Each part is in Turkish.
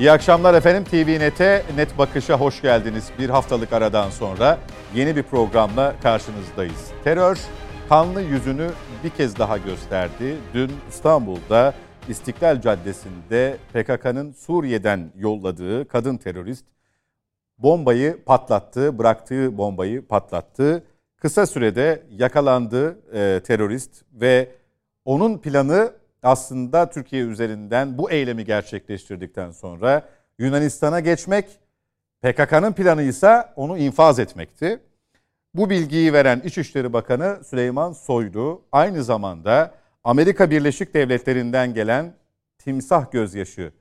İyi akşamlar efendim. TV Net'e, Net Bakış'a hoş geldiniz. Bir haftalık aradan sonra yeni bir programla karşınızdayız. Terör kanlı yüzünü bir kez daha gösterdi. Dün İstanbul'da İstiklal Caddesi'nde PKK'nın Suriye'den yolladığı kadın terörist bombayı patlattı, bıraktığı bombayı patlattı. Kısa sürede yakalandı terörist ve onun planı aslında Türkiye üzerinden bu eylemi gerçekleştirdikten sonra Yunanistan'a geçmek, PKK'nın planı ise onu infaz etmekti. Bu bilgiyi veren İçişleri Bakanı Süleyman Soylu aynı zamanda Amerika Birleşik Devletleri'nden gelen timsah gözyaşı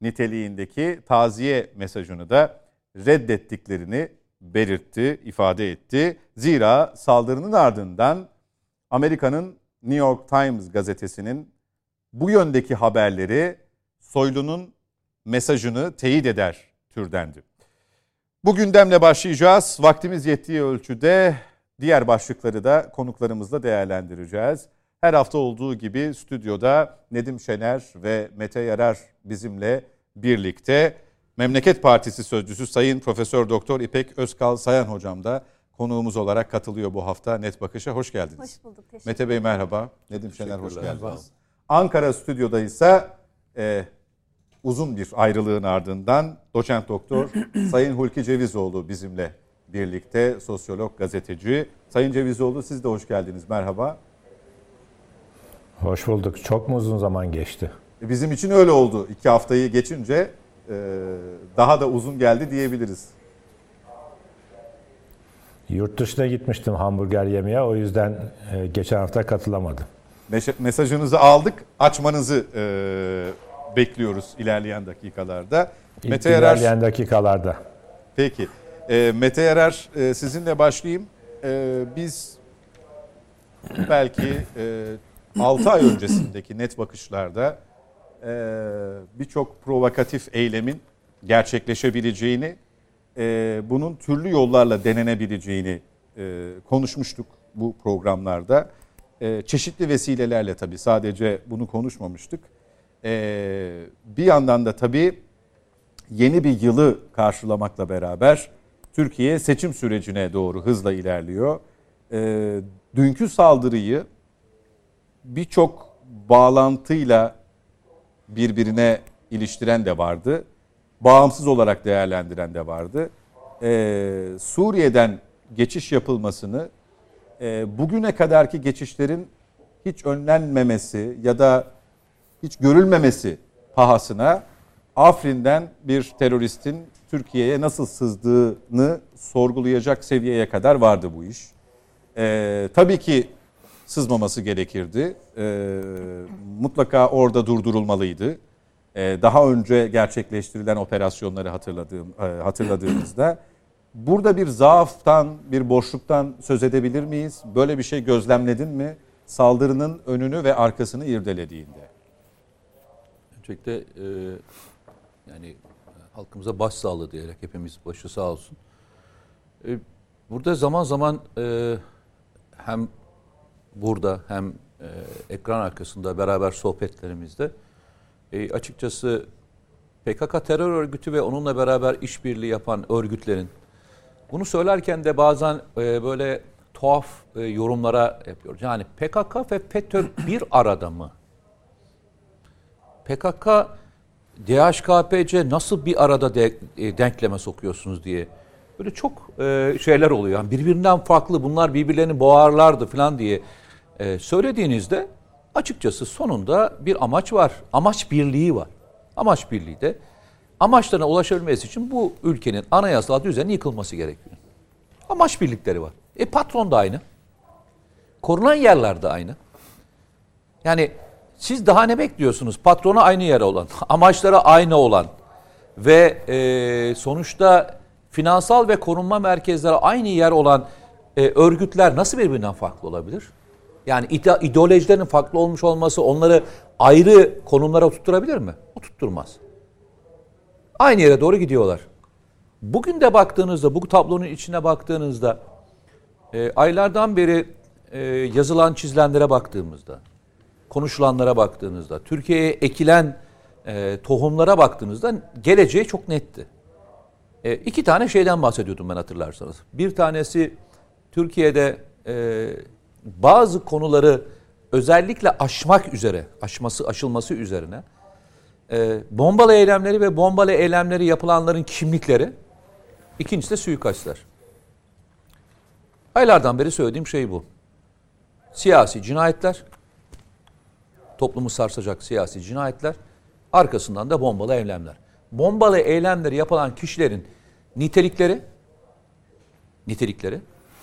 niteliğindeki taziye mesajını da reddettiklerini belirtti, ifade etti. Zira saldırının ardından Amerika'nın New York Times gazetesinin bu yöndeki haberleri Soylu'nun mesajını teyit eder türdendi. Bu gündemle başlayacağız. Vaktimiz yettiği ölçüde diğer başlıkları da konuklarımızla değerlendireceğiz. Her hafta olduğu gibi stüdyoda Nedim Şener ve Mete Yarar bizimle birlikte. Memleket Partisi Sözcüsü Sayın Profesör Doktor İpek Özkal Sayan hocam da konuğumuz olarak katılıyor bu hafta Net Bakış'a. Hoş geldiniz. Hoş bulduk. Mete Bey merhaba. Nedim Şener hoş geldiniz. Ankara stüdyoda ise uzun bir ayrılığın ardından doçent doktor Sayın Hulki Cevizoğlu bizimle birlikte, sosyolog, gazeteci. Sayın Cevizoğlu siz de hoş geldiniz. Merhaba. Hoş bulduk. Çok mu uzun zaman geçti? Bizim için öyle oldu. 2 haftayı geçince daha da uzun geldi diyebiliriz. Yurt dışına gitmiştim hamburger yemeye. O yüzden geçen hafta katılamadım. Mesajınızı aldık. Açmanızı bekliyoruz ilerleyen dakikalarda. Mete Yarar, ilerleyen dakikalarda. Peki. Mete Yarar sizinle başlayayım. Biz belki 6 ay öncesindeki Net Bakışlarda birçok provokatif eylemin gerçekleşebileceğini, bunun türlü yollarla denenebileceğini konuşmuştuk bu programlarda. Çeşitli vesilelerle tabii sadece bunu konuşmamıştık. Bir yandan da tabii yeni bir yılı karşılamakla beraber Türkiye seçim sürecine doğru hızla ilerliyor. Dünkü saldırıyı birçok bağlantıyla birbirine iliştiren de vardı. Bağımsız olarak değerlendiren de vardı. Suriye'den geçiş yapılmasını, bugüne kadarki geçişlerin hiç önlenmemesi ya da hiç görülmemesi pahasına Afrin'den bir teröristin Türkiye'ye nasıl sızdığını sorgulayacak seviyeye kadar vardı bu iş. Tabii ki sızmaması gerekirdi. Mutlaka orada durdurulmalıydı. Daha önce gerçekleştirilen operasyonları hatırladığımızda burada bir zaaftan, bir boşluktan söz edebilir miyiz? Böyle bir şey gözlemledin mi? Saldırının önünü ve arkasını irdelediğinde. Öncelikle yani halkımıza başsağlığı diyerek hepimiz başı sağ olsun. Burada zaman zaman hem burada hem ekran arkasında beraber sohbetlerimizde açıkçası PKK terör örgütü ve onunla beraber işbirliği yapan örgütlerin bunu söylerken de bazen böyle tuhaf yorumlara yapıyoruz. Yani PKK ve FETÖ bir arada mı? PKK, DAEŞ, KPC nasıl bir arada denkleme sokuyorsunuz diye. Böyle çok şeyler oluyor. Yani birbirinden farklı, bunlar birbirlerini boğarlardı falan diye söylediğinizde açıkçası sonunda bir amaç var. Amaç birliği var. Amaç birliği de amaçlarına ulaşabilmesi için bu ülkenin anayasal düzeninin yıkılması gerekiyor. Amaç birlikleri var. Patron da aynı. Korunan yerler de aynı. Yani siz daha ne bekliyorsunuz? Patrona aynı yer olan, amaçlara aynı olan ve sonuçta finansal ve korunma merkezleri aynı yer olan örgütler nasıl birbirinden farklı olabilir? Yani ideolojilerin farklı olmuş olması onları ayrı konumlara oturtturabilir mi? Oturtturmaz. Aynı yere doğru gidiyorlar. Bugün de baktığınızda, bu tablonun içine baktığınızda, aylardan beri yazılan, çizilenlere baktığımızda, konuşulanlara baktığınızda, Türkiye'ye ekilen tohumlara baktığınızda geleceği çok netti. İki tane şeyden bahsediyordum ben, hatırlarsanız. Bir tanesi Türkiye'de bazı konuları özellikle aşılması üzerine bombalı eylemleri ve bombalı eylemleri yapılanların kimlikleri. İkincisi de suikastler. Aylardan beri söylediğim şey bu. Siyasi cinayetler, toplumu sarsacak siyasi cinayetler, arkasından da bombalı eylemler. Bombalı eylemleri yapılan kişilerin nitelikleri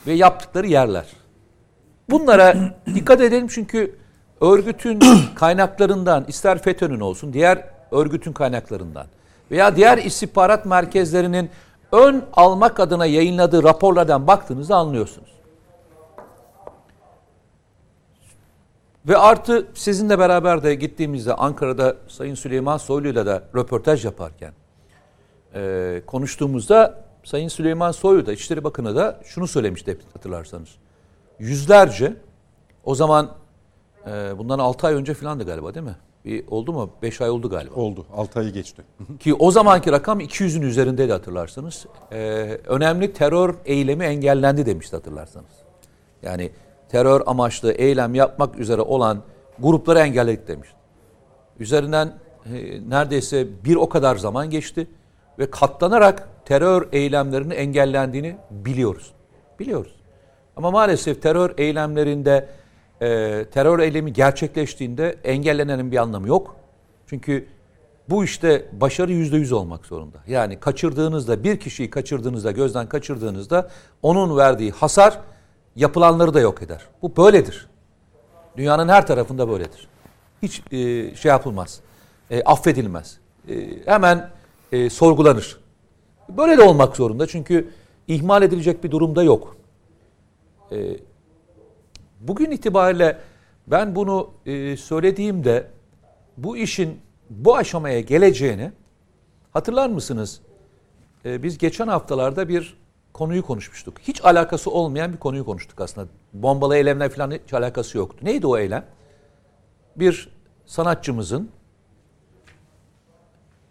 ve yaptıkları yerler. Bunlara dikkat edelim, çünkü örgütün kaynaklarından, ister FETÖ'nün olsun, diğer örgütün kaynaklarından veya diğer istihbarat merkezlerinin ön almak adına yayınladığı raporlardan baktığınızda anlıyorsunuz. Ve artı sizinle beraber de gittiğimizde Ankara'da Sayın Süleyman Soylu'yla da röportaj yaparken konuştuğumuzda Sayın Süleyman Soylu da İçişleri Bakanı da şunu söylemişti, hatırlarsanız. Yüzlerce, o zaman bundan 6 ay önce filandı galiba, değil mi? Oldu mu? 5 ay oldu galiba. Oldu. 6 ayı geçti. Ki o zamanki rakam 200'ün üzerindeydi, hatırlarsanız. Önemli terör eylemi engellendi demişti, hatırlarsanız. Yani terör amaçlı eylem yapmak üzere olan grupları engelledik demişti. Üzerinden neredeyse bir o kadar zaman geçti ve katlanarak terör eylemlerinin engellendiğini biliyoruz. Biliyoruz. Ama maalesef terör eylemlerinde, terör eylemi gerçekleştiğinde engellenenin bir anlamı yok. Çünkü bu işte başarı %100 olmak zorunda. Yani kaçırdığınızda, bir kişiyi kaçırdığınızda, gözden kaçırdığınızda onun verdiği hasar yapılanları da yok eder. Bu böyledir. Dünyanın her tarafında böyledir. Hiç şey yapılmaz, affedilmez. Hemen sorgulanır. Böyle de olmak zorunda, çünkü ihmal edilecek bir durumda yok. Bugün itibariyle ben bunu söylediğimde bu işin bu aşamaya geleceğini, hatırlar mısınız? Biz geçen haftalarda bir konuyu konuşmuştuk. Hiç alakası olmayan bir konuyu konuştuk aslında. Bombalı eylemler falan hiç alakası yoktu. Neydi o eylem? Bir sanatçımızın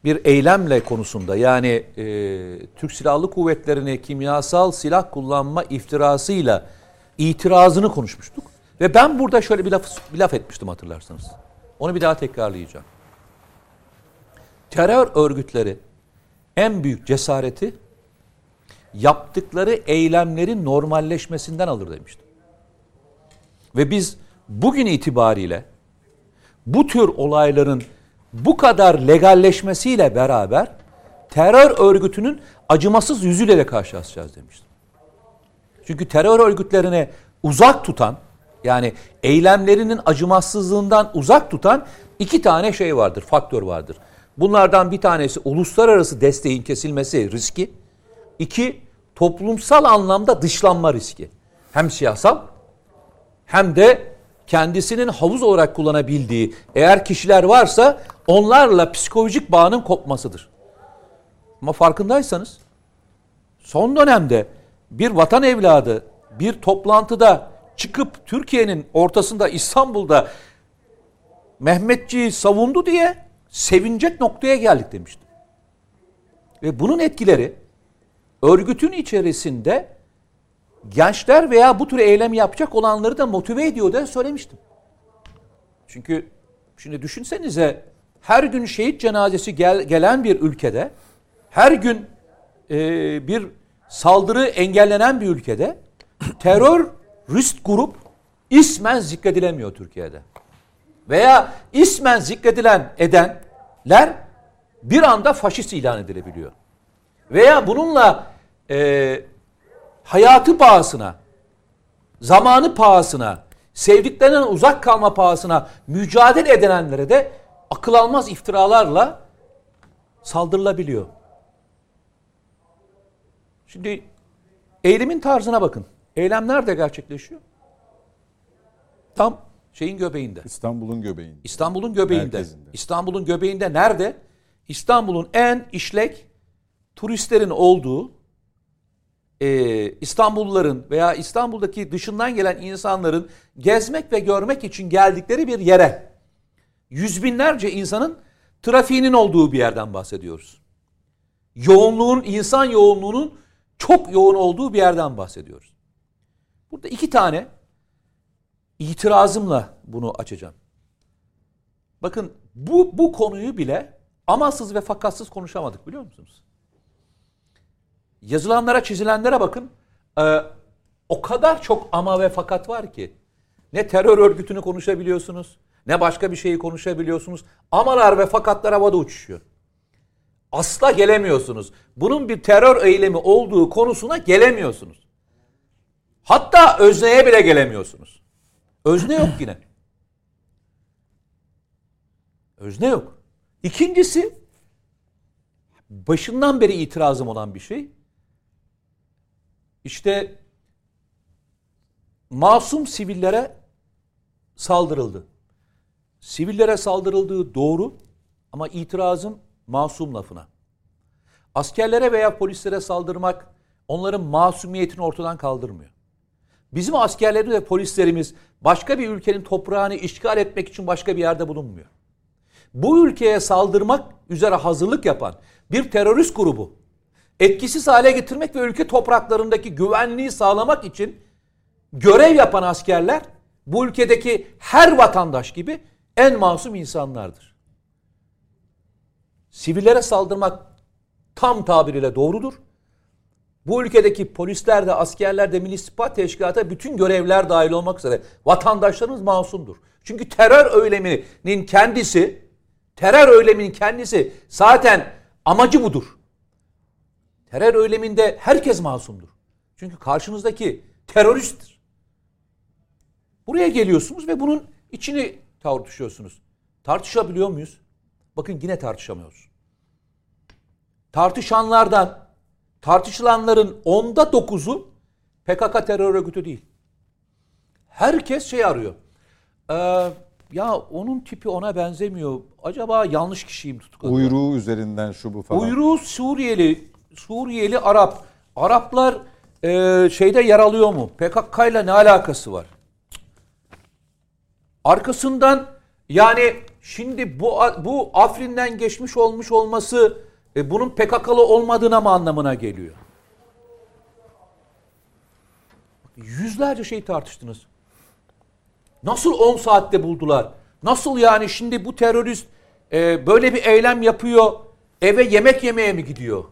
bir eylemle konusunda, yani Türk Silahlı Kuvvetleri'ne kimyasal silah kullanma iftirasıyla itirazını konuşmuştuk. Ve ben burada şöyle bir laf etmiştim, hatırlarsanız. Onu bir daha tekrarlayacağım. Terör örgütleri en büyük cesareti yaptıkları eylemlerin normalleşmesinden alır demiştim. Ve biz bugün itibariyle bu tür olayların bu kadar legalleşmesiyle beraber terör örgütünün acımasız yüzüyle de karşılaşacağız demiştim. Çünkü terör örgütlerine uzak tutan, yani eylemlerinin acımasızlığından uzak tutan iki tane şey vardır, faktör vardır. Bunlardan bir tanesi uluslararası desteğin kesilmesi riski. İki, toplumsal anlamda dışlanma riski. Hem siyasal hem de kendisinin havuz olarak kullanabildiği, eğer kişiler varsa onlarla psikolojik bağının kopmasıdır. Ama farkındaysanız son dönemde bir vatan evladı bir toplantıda çıkıp Türkiye'nin ortasında, İstanbul'da Mehmetçiği savundu diye sevinecek noktaya geldik demişti. Ve bunun etkileri örgütün içerisinde gençler veya bu tür eylem yapacak olanları da motive ediyor diye söylemiştim. Çünkü şimdi düşünsenize, her gün şehit cenazesi gelen bir ülkede, her gün bir saldırı engellenen bir ülkede terörist grup ismen zikredilemiyor Türkiye'de. Veya ismen edenler bir anda faşist ilan edilebiliyor. Veya bununla hayatı pahasına, zamanı pahasına, sevdiklerinden uzak kalma pahasına mücadele edenlere de akıl almaz iftiralarla saldırılabiliyor. Şimdi eylemin tarzına bakın. Eylem nerede gerçekleşiyor? Tam şeyin göbeğinde. İstanbul'un göbeğinde. Merkezinde. İstanbul'un göbeğinde nerede? İstanbul'un en işlek, turistlerin olduğu, İstanbulluların veya İstanbul'daki dışından gelen insanların gezmek ve görmek için geldikleri bir yere yüz binlerce insanın trafiğinin olduğu bir yerden bahsediyoruz. Yoğunluğun, insan yoğunluğunun çok yoğun olduğu bir yerden bahsediyoruz. Burada iki tane itirazımla bunu açacağım. Bakın bu konuyu bile amansız ve fakatsız konuşamadık, biliyor musunuz? Yazılanlara, çizilenlere bakın. O kadar çok ama ve fakat var ki. Ne terör örgütünü konuşabiliyorsunuz, ne başka bir şeyi konuşabiliyorsunuz. Amalar ve fakatlar havada uçuşuyor. Asla gelemiyorsunuz. Bunun bir terör eylemi olduğu konusuna gelemiyorsunuz. Hatta özneye bile gelemiyorsunuz. Özne yok yine. Özne yok. İkincisi, başından beri itirazım olan bir şey. İşte masum sivillere saldırıldı. Sivillere saldırıldığı doğru ama itirazım masum lafına. Askerlere veya polislere saldırmak onların masumiyetini ortadan kaldırmıyor. Bizim askerlerimiz ve polislerimiz başka bir ülkenin toprağını işgal etmek için başka bir yerde bulunmuyor. Bu ülkeye saldırmak üzere hazırlık yapan bir terörist grubu etkisiz hale getirmek ve ülke topraklarındaki güvenliği sağlamak için görev yapan askerler bu ülkedeki her vatandaş gibi en masum insanlardır. Sivillere saldırmak tam tabiriyle doğrudur. Bu ülkedeki polisler de, askerler de, Milli İstihbarat Teşkilatı, bütün görevler dahil olmak üzere vatandaşlarımız masumdur. Çünkü terör eyleminin kendisi zaten amacı budur. Terör eyleminde herkes masumdur. Çünkü karşınızdaki teröristtir. Buraya geliyorsunuz ve bunun içini tartışıyorsunuz. Tartışabiliyor muyuz? Bakın yine tartışamıyoruz. Tartışılanların 9'u PKK terör örgütü değil. Herkes arıyor. Ya onun tipi ona benzemiyor. Acaba yanlış kişiyim tutukladı. Uyruğu üzerinden şu bu falan. Uyruğu Suriyeli Arap. Araplar yer alıyor mu? PKK'yla ne alakası var? Arkasından yani şimdi bu Afrin'den geçmiş olmuş olması bunun PKK'lı olmadığına mı anlamına geliyor? Yüzlerce şey tartıştınız. Nasıl 10 saatte buldular? Nasıl yani şimdi bu terörist böyle bir eylem yapıyor, eve yemek yemeye mi gidiyor?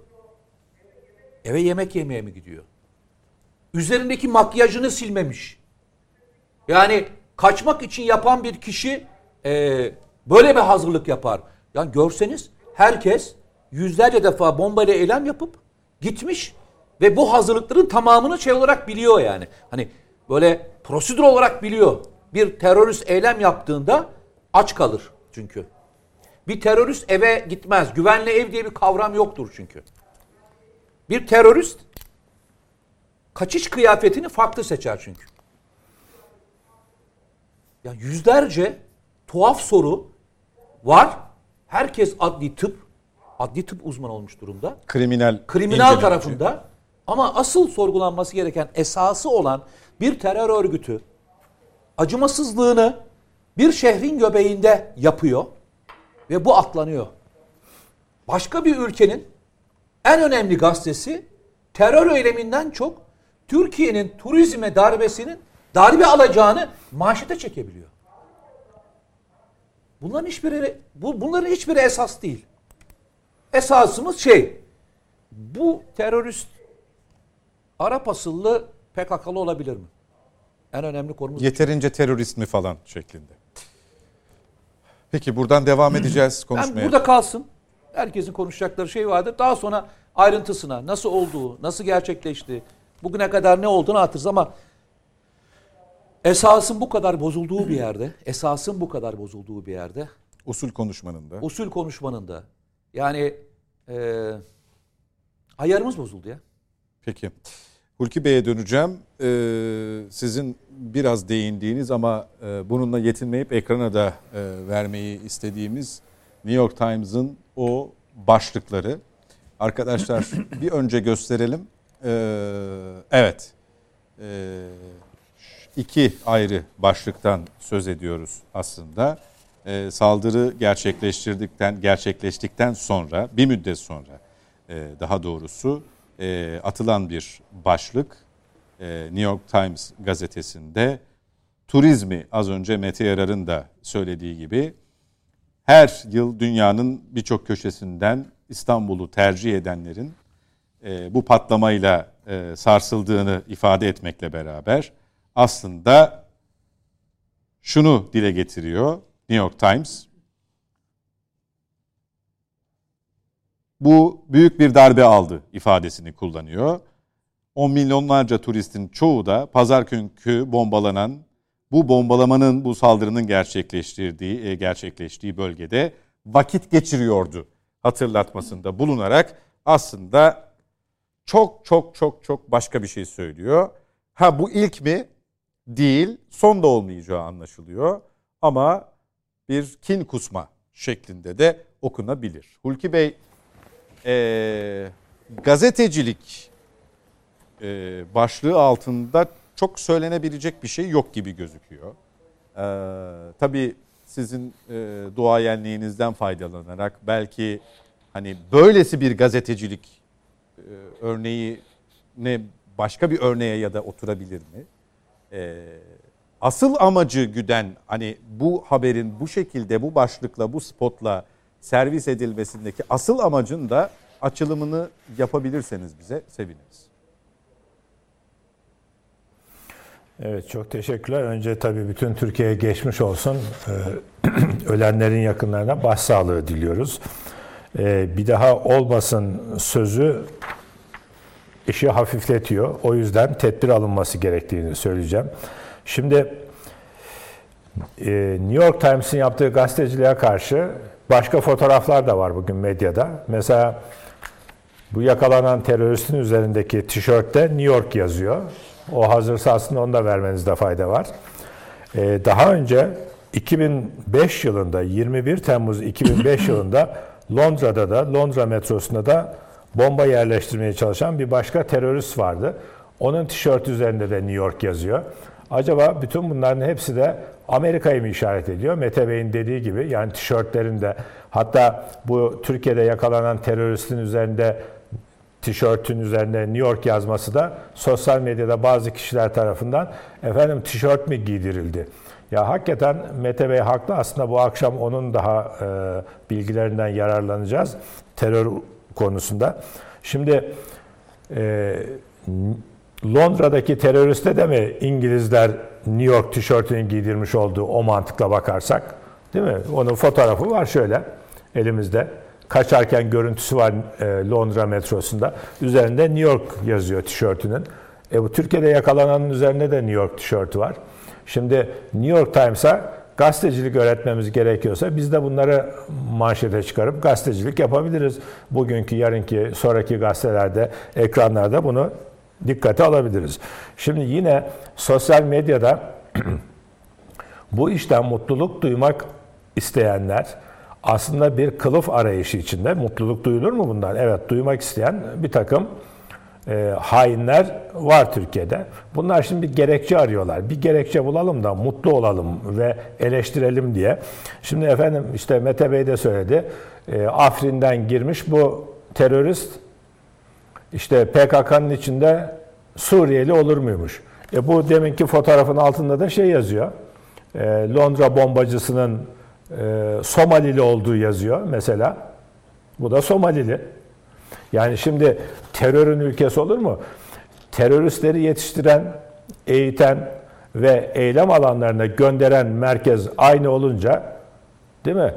Üzerindeki makyajını silmemiş. Yani kaçmak için yapan bir kişi böyle bir hazırlık yapar. Yani görseniz herkes yüzlerce defa bombayla eylem yapıp gitmiş ve bu hazırlıkların tamamını olarak biliyor yani. Hani böyle prosedür olarak biliyor. Bir terörist eylem yaptığında aç kalır çünkü. Bir terörist eve gitmez. Güvenli ev diye bir kavram yoktur çünkü. Bir terörist kaçış kıyafetini farklı seçer çünkü. Ya yüzlerce tuhaf soru var. Herkes adli tıp uzmanı olmuş durumda. Kriminal tarafında. Ama asıl sorgulanması gereken esası olan bir terör örgütü acımasızlığını bir şehrin göbeğinde yapıyor ve bu atlanıyor. Başka bir ülkenin en önemli gazetesi terör eyleminden çok Türkiye'nin turizme darbe alacağını manşete çekebiliyor. Bunların hiçbiri esas değil. Esasımız bu terörist Arap asıllı PKK'lı olabilir mi? En önemli konumuz. Yeterince terörist mi falan şeklinde. Peki buradan devam edeceğiz konuşmaya. Yani burada kalsın. Herkesin konuşacakları vardır. Daha sonra ayrıntısına, nasıl olduğu, nasıl gerçekleşti, bugüne kadar ne olduğunu hatırlarız ama esasın bu kadar bozulduğu bir yerde usul konuşmanında yani ayarımız bozuldu ya. Peki. Hulki Bey'e döneceğim. Sizin biraz değindiğiniz ama bununla yetinmeyip ekrana da vermeyi istediğimiz New York Times'ın o başlıkları. Arkadaşlar bir önce gösterelim. Evet. 2 ayrı başlıktan söz ediyoruz aslında. saldırı gerçekleştikten sonra, bir müddet sonra daha doğrusu atılan bir başlık New York Times gazetesinde turizmi, az önce Mete Yarar'ın da söylediği gibi, her yıl dünyanın birçok köşesinden İstanbul'u tercih edenlerin bu patlamayla sarsıldığını ifade etmekle beraber aslında şunu dile getiriyor New York Times. Bu büyük bir darbe aldı ifadesini kullanıyor. On milyonlarca turistin çoğu da pazar günkü bombalanan, bu bombalamanın, bu saldırının gerçekleştiği bölgede vakit geçiriyordu hatırlatmasında bulunarak aslında çok başka bir şey söylüyor. Ha, bu ilk mi? Değil. Son da olmayacağı anlaşılıyor. Ama bir kin kusma şeklinde de okunabilir. Hulki Bey, gazetecilik başlığı altında çok söylenebilecek bir şey yok gibi gözüküyor. Tabii sizin duayenliğinizden faydalanarak belki hani böylesi bir gazetecilik örneği ne başka bir örneğe ya da oturabilir mi? Asıl amacı güden, hani bu haberin bu şekilde, bu başlıkla, bu spotla servis edilmesindeki asıl amacın da açılımını yapabilirseniz bize seviniriz. Evet, çok teşekkürler. Önce tabii bütün Türkiye'ye geçmiş olsun. Ölenlerin yakınlarına başsağlığı diliyoruz. Bir daha olmasın sözü işi hafifletiyor. O yüzden tedbir alınması gerektiğini söyleyeceğim. Şimdi New York Times'in yaptığı gazeteciliğe karşı başka fotoğraflar da var bugün medyada. Mesela bu yakalanan teröristin üzerindeki tişörtte New York yazıyor. O hazırsa aslında onu da vermenizde fayda var. Daha önce 2005 yılında, 21 Temmuz 2005 yılında Londra'da da, Londra metrosunda da bomba yerleştirmeye çalışan bir başka terörist vardı. Onun tişörtü üzerinde de New York yazıyor. Acaba bütün bunların hepsi de Amerika'yı mı işaret ediyor? Mete Bey'in dediği gibi, yani tişörtlerinde, hatta bu Türkiye'de yakalanan teröristin üzerinde, tişörtün üzerinde New York yazması da sosyal medyada bazı kişiler tarafından efendim tişört mü giydirildi? Ya hakikaten Mete Bey haklı. Aslında bu akşam onun daha bilgilerinden yararlanacağız terör konusunda. Şimdi Londra'daki teröriste de mi İngilizler New York tişörtünü giydirmiş olduğu, o mantıkla bakarsak, değil mi? Onun fotoğrafı var şöyle elimizde. Kaçarken görüntüsü var Londra metrosunda. Üzerinde New York yazıyor tişörtünün. Bu Türkiye'de yakalananın üzerinde de New York tişörtü var. Şimdi New York Times'a gazetecilik öğretmemiz gerekiyorsa biz de bunları manşete çıkarıp gazetecilik yapabiliriz. Bugünkü, yarınki, sonraki gazetelerde, ekranlarda bunu dikkate alabiliriz. Şimdi yine sosyal medyada bu işten mutluluk duymak isteyenler aslında bir kılıf arayışı içinde. Mutluluk duyulur mu bundan? Evet, duymak isteyen bir takım hainler var Türkiye'de. Bunlar şimdi bir gerekçe arıyorlar. Bir gerekçe bulalım da mutlu olalım ve eleştirelim diye. Şimdi efendim işte Mete Bey de söyledi. Afrin'den girmiş bu terörist işte PKK'nın içinde Suriyeli olur muymuş? Bu deminki fotoğrafın altında da şey yazıyor. Londra bombacısının Somalili olduğu yazıyor mesela. Bu da Somalili. Yani şimdi terörün ülkesi olur mu? Teröristleri yetiştiren, eğiten ve eylem alanlarına gönderen merkez aynı olunca, değil mi?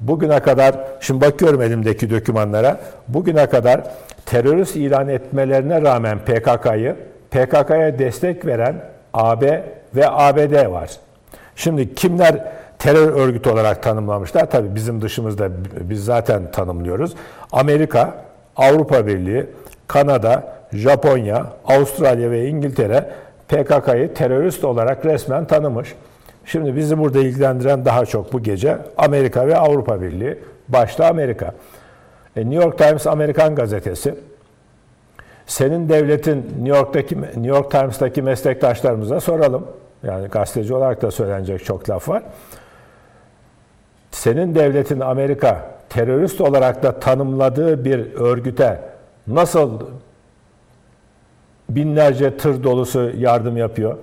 Bugüne kadar, şimdi bakıyorum elimdeki dokümanlara, bugüne kadar terörist ilan etmelerine rağmen PKK'ya destek veren AB ve ABD var. Şimdi kimler terör örgütü olarak tanımlamışlar? Tabii bizim dışımızda biz zaten tanımlıyoruz. Amerika, Avrupa Birliği, Kanada, Japonya, Avustralya ve İngiltere PKK'yı terörist olarak resmen tanımış. Şimdi bizi burada ilgilendiren daha çok bu gece Amerika ve Avrupa Birliği, başta Amerika. New York Times Amerikan gazetesi. Senin devletin New York Times'taki meslektaşlarımıza soralım. Yani gazeteci olarak da söylenecek çok laf var. senin devletin Amerika terörist olarak da tanımladığı bir örgüte nasıl binlerce tır dolusu yardım yapıyor?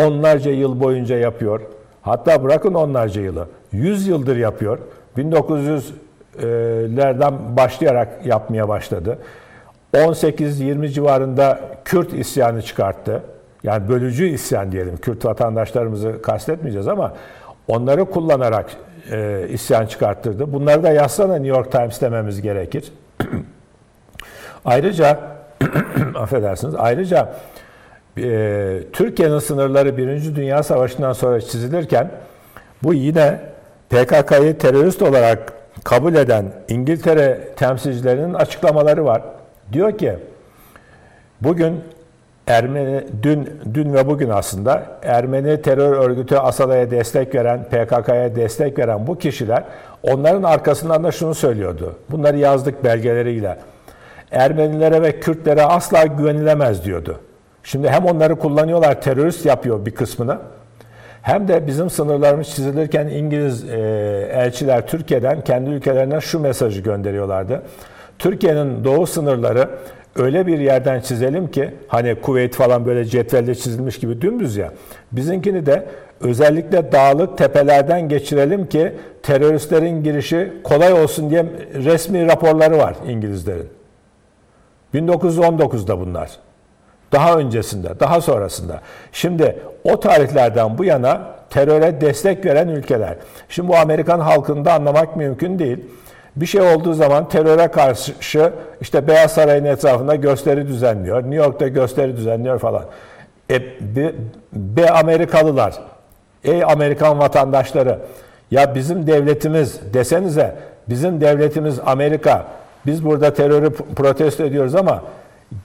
Onlarca yıl boyunca yapıyor. Hatta bırakın onlarca yılı. 100 yıldır yapıyor. 1900'lerden başlayarak yapmaya başladı. 18-20 civarında Kürt isyanı çıkarttı. Yani bölücü isyan diyelim. Kürt vatandaşlarımızı kastetmeyeceğiz ama onları kullanarak isyan çıkarttırdı. Bunları da yazsana New York Times dememiz gerekir. Ayrıca affedersiniz. Ayrıca Türkiye'nin sınırları 1. Dünya Savaşı'ndan sonra çizilirken bu yine PKK'yı terörist olarak kabul eden İngiltere temsilcilerinin açıklamaları var. Diyor ki bugün dün ve bugün aslında Ermeni terör örgütü Asala'ya destek veren, PKK'ya destek veren bu kişiler onların arkasından da şunu söylüyordu. Bunları yazdık belgeleriyle. Ermenilere ve Kürtlere asla güvenilemez diyordu. Şimdi hem onları kullanıyorlar, terörist yapıyor bir kısmını. Hem de bizim sınırlarımız çizilirken İngiliz elçiler Türkiye'den kendi ülkelerine şu mesajı gönderiyorlardı. Türkiye'nin doğu sınırları öyle bir yerden çizelim ki hani Kuveyt falan böyle cetvelle çizilmiş gibi dümdüz ya. Bizimkini de özellikle dağlık tepelerden geçirelim ki teröristlerin girişi kolay olsun diye resmi raporları var İngilizlerin. 1919'da bunlar. Daha öncesinde, daha sonrasında. Şimdi o tarihlerden bu yana teröre destek veren ülkeler. Şimdi bu Amerikan halkını da anlamak mümkün değil. Bir şey olduğu zaman teröre karşı işte Beyaz Saray'ın etrafında gösteri düzenliyor. New York'ta gösteri düzenliyor falan. Amerikalılar, ey Amerikan vatandaşları, ya bizim devletimiz desenize, bizim devletimiz Amerika, biz burada terörü protesto ediyoruz ama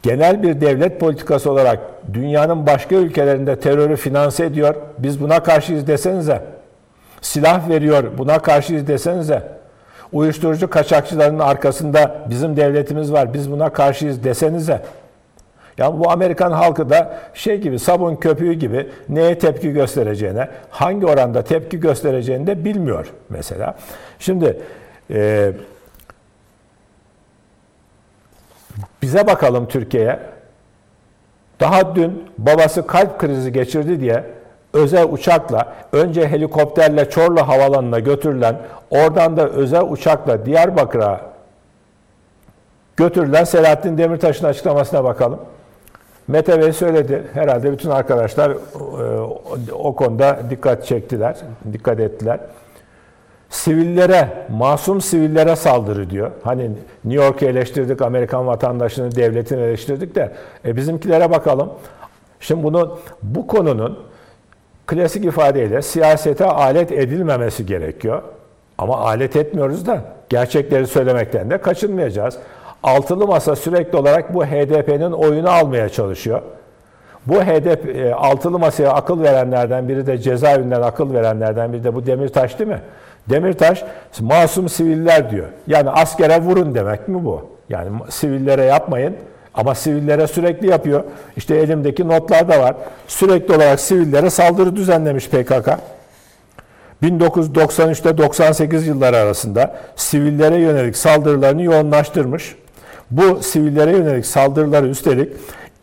genel bir devlet politikası olarak dünyanın başka ülkelerinde terörü finanse ediyor, biz buna karşıyız desenize. Silah veriyor, buna karşıyız desenize. Uyuşturucu kaçakçıların arkasında bizim devletimiz var, biz buna karşıyız desenize. Yani bu Amerikan halkı da şey gibi, sabun köpüğü gibi neye tepki göstereceğine, hangi oranda tepki göstereceğini de bilmiyor mesela. Şimdi bize bakalım Türkiye'ye. Daha dün babası kalp krizi geçirdi diye özel uçakla, önce helikopterle Çorlu Havalanı'na götürülen, oradan da özel uçakla Diyarbakır'a götürülen Selahattin Demirtaş'ın açıklamasına bakalım. Mete Bey söyledi. Herhalde bütün arkadaşlar o konuda dikkat çektiler, dikkat ettiler. Sivillere, masum sivillere saldırı diyor. Hani New York'u eleştirdik, Amerikan vatandaşını, devletini eleştirdik de bizimkilere bakalım. Şimdi bu konunun klasik ifadeyle siyasete alet edilmemesi gerekiyor. Ama alet etmiyoruz da gerçekleri söylemekten de kaçınmayacağız. Altılı Masa sürekli olarak bu HDP'nin oyunu almaya çalışıyor. Bu HDP, Altılı Masa'ya akıl verenlerden biri de, cezaevinden akıl verenlerden biri de bu Demirtaş değil mi? Demirtaş masum siviller diyor. Yani askere vurun demek mi bu? Yani sivillere yapmayın ama sivillere sürekli yapıyor. İşte elimdeki notlar da var. Sürekli olarak sivillere saldırı düzenlemiş PKK. 1993'te 98 yılları arasında sivillere yönelik saldırılarını yoğunlaştırmış. Bu sivillere yönelik saldırıları üstelik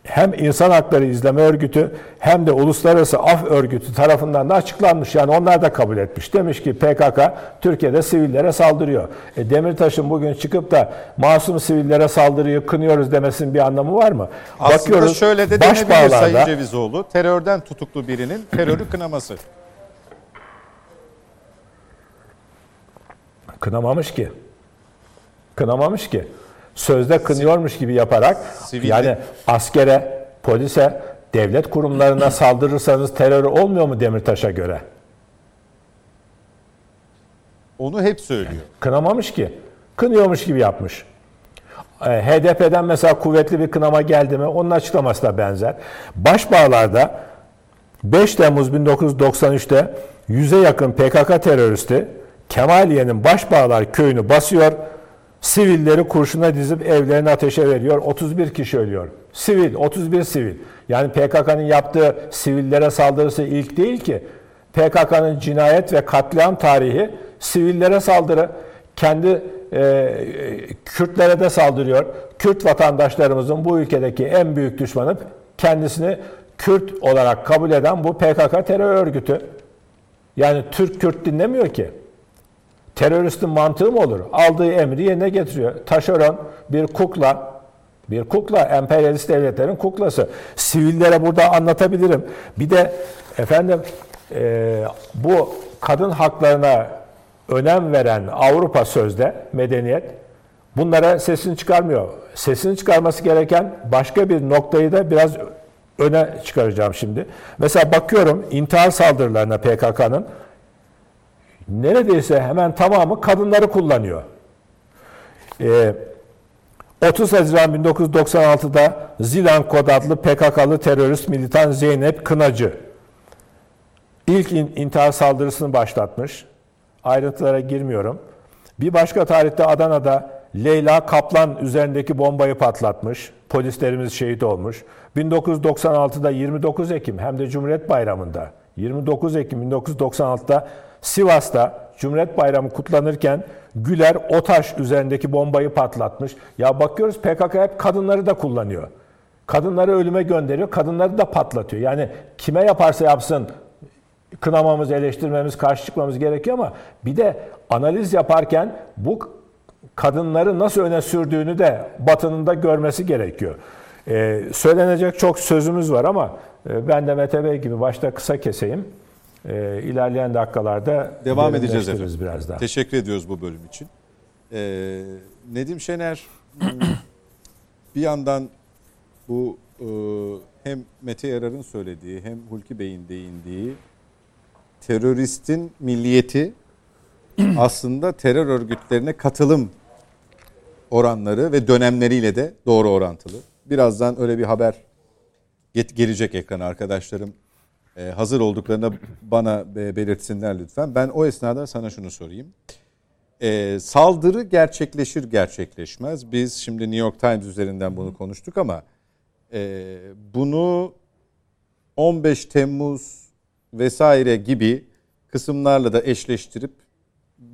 hem İnsan Hakları İzleme Örgütü hem de Uluslararası Af Örgütü tarafından da açıklanmış. Yani onlar da kabul etmiş. Demiş ki PKK Türkiye'de sivillere saldırıyor. Demirtaş'ın bugün çıkıp da masum sivillere saldırıyı kınıyoruz demesinin bir anlamı var mı? Aslında bakıyoruz, şöyle de denebilir Sayın Cevizoğlu. Terörden tutuklu birinin terörü kınaması. Kınamamış ki. Sözde kınıyormuş gibi yaparak, yani askere, polise, devlet kurumlarına saldırırsanız terör olmuyor mu Demirtaş'a göre? Onu hep söylüyor. Kınamamış ki. Kınıyormuş gibi yapmış. HDP'den mesela kuvvetli bir kınama geldi mi? Onun açıklaması da benzer. Başbağlar'da 5 Temmuz 1993'te 100'e yakın PKK teröristi Kemaliye'nin Başbağlar köyünü basıyor. Sivilleri kurşuna dizip evlerini ateşe veriyor. 31 kişi ölüyor. 31 sivil. Yani PKK'nın yaptığı sivillere saldırısı ilk değil ki. PKK'nın cinayet ve katliam tarihi sivillere saldırı, kendi Kürtlere de saldırıyor. Kürt vatandaşlarımızın bu ülkedeki en büyük düşmanı, kendisini Kürt olarak kabul eden bu PKK terör örgütü. Yani Türk Kürt dinlemiyor ki. Teröristin mantığı mı olur? Aldığı emri yerine getiriyor. Taşeron, bir kukla, bir kukla, emperyalist devletlerin kuklası. Sivillere burada anlatabilirim. Bir de efendim bu kadın haklarına önem veren Avrupa sözde medeniyet bunlara sesini çıkarmıyor. Sesini çıkarması gereken başka bir noktayı da biraz öne çıkaracağım şimdi. Mesela bakıyorum intihar saldırılarına PKK'nın neredeyse hemen tamamı kadınları kullanıyor. 30 Haziran 1996'da Zilan Kod adlı PKK'lı terörist militan Zeynep Kınacı ilk intihar saldırısını başlatmış. Ayrıntılara girmiyorum. Bir başka tarihte Adana'da Leyla Kaplan üzerindeki bombayı patlatmış. Polislerimiz şehit olmuş. 1996'da 29 Ekim hem de Cumhuriyet Bayramı'nda 29 Ekim 1996'da Sivas'ta Cumhuriyet Bayramı kutlanırken Güler Otaş üzerindeki bombayı patlatmış. Ya bakıyoruz PKK hep kadınları da kullanıyor. Kadınları ölüme gönderiyor, kadınları da patlatıyor. Yani kime yaparsa yapsın kınamamız, eleştirmemiz, karşı çıkmamız gerekiyor ama bir de analiz yaparken bu kadınları nasıl öne sürdüğünü de Batı'nın da görmesi gerekiyor. Söylenecek çok sözümüz var ama ben de Mete Bey gibi başta kısa keseyim. İlerleyen dakikalarda devam edeceğiz efendim. Biraz daha. Teşekkür ediyoruz bu bölüm için. Nedim Şener bir yandan bu hem Mete Yarar'ın söylediği hem Hulki Bey'in değindiği teröristin milliyeti aslında terör örgütlerine katılım oranları ve dönemleriyle de doğru orantılı. Birazdan öyle bir haber gelecek ekrana arkadaşlarım. Hazır olduklarına bana belirtsinler lütfen. Ben o esnada sana şunu sorayım. Saldırı gerçekleşir gerçekleşmez. Biz şimdi New York Times üzerinden bunu konuştuk ama bunu 15 Temmuz vesaire gibi kısımlarla da eşleştirip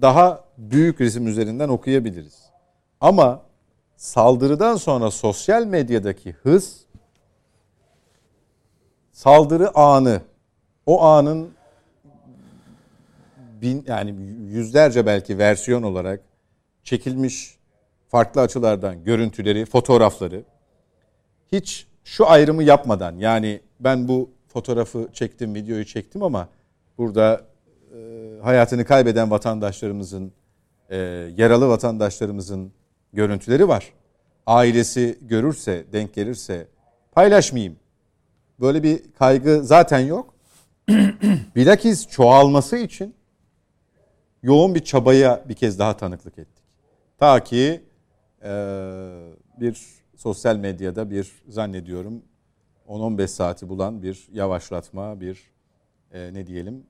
daha büyük resim üzerinden okuyabiliriz. Ama saldırıdan sonra sosyal medyadaki hız, saldırı anı, o anın yani yüzlerce belki versiyon olarak çekilmiş farklı açılardan görüntüleri, fotoğrafları hiç şu ayrımı yapmadan, yani ben bu fotoğrafı çektim, videoyu çektim ama burada hayatını kaybeden vatandaşlarımızın, yaralı vatandaşlarımızın görüntüleri var. Ailesi görürse, denk gelirse paylaşmayayım. Böyle bir kaygı zaten yok. Bilakis çoğalması için yoğun bir çabaya bir kez daha tanıklık ettik. Ta ki bir sosyal medyada bir zannediyorum 10-15 saati bulan bir yavaşlatma, bir ne diyelim?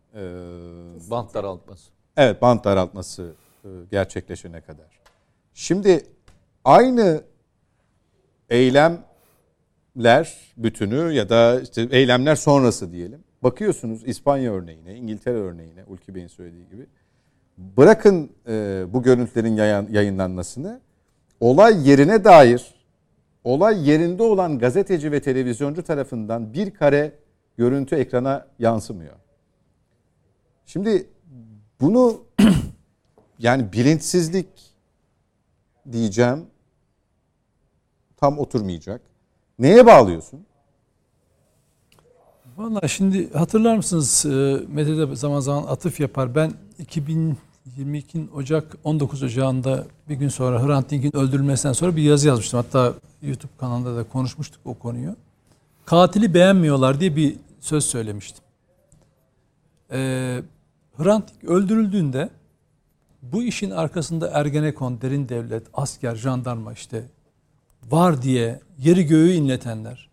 Bant daraltması. Evet, bant daraltması gerçekleşene kadar. Şimdi aynı eylemler bütünü ya da işte eylemler sonrası diyelim. Bakıyorsunuz İspanya örneğine, İngiltere örneğine, Ulki Bey'in söylediği gibi. Bırakın bu görüntülerin yayınlanmasını, olay yerine dair, olay yerinde olan gazeteci ve televizyoncu tarafından bir kare görüntü ekrana yansımıyor. Şimdi bunu yani bilinçsizlik diyeceğim, tam oturmayacak. Neye bağlıyorsun? Vallahi şimdi hatırlar mısınız, Mete de zaman zaman atıf yapar. Ben 2022'nin 19 Ocağı'nda bir gün sonra Hrant Dink'in öldürülmesinden sonra bir yazı yazmıştım. Hatta YouTube kanalında da konuşmuştuk o konuyu. Katili beğenmiyorlar diye bir söz söylemiştim. Hrant Dink öldürüldüğünde bu işin arkasında Ergenekon, derin devlet, asker, jandarma işte var diye yeri göğü inletenler,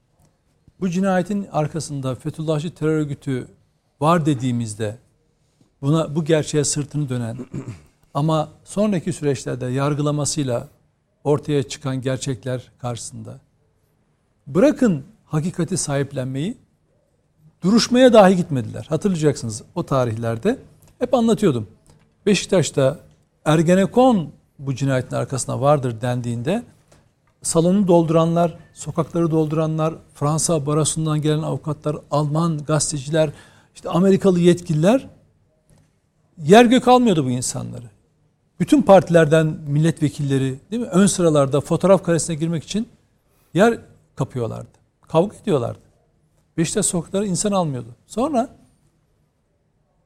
bu cinayetin arkasında Fethullahçı terör örgütü var dediğimizde buna, bu gerçeğe sırtını dönen ama sonraki süreçlerde yargılamasıyla ortaya çıkan gerçekler karşısında bırakın hakikati sahiplenmeyi, duruşmaya dahi gitmediler. Hatırlayacaksınız o tarihlerde hep anlatıyordum. Beşiktaş'ta Ergenekon bu cinayetin arkasında vardır dendiğinde salonu dolduranlar, sokakları dolduranlar, Fransa barosundan gelen avukatlar, Alman gazeteciler, işte Amerikalı yetkililer yer gök almıyordu bu insanları. Bütün partilerden milletvekilleri, değil mi, ön sıralarda fotoğraf karesine girmek için yer kapıyorlardı. Kavga ediyorlardı. Beşiktaş sokakları insan almıyordu. Sonra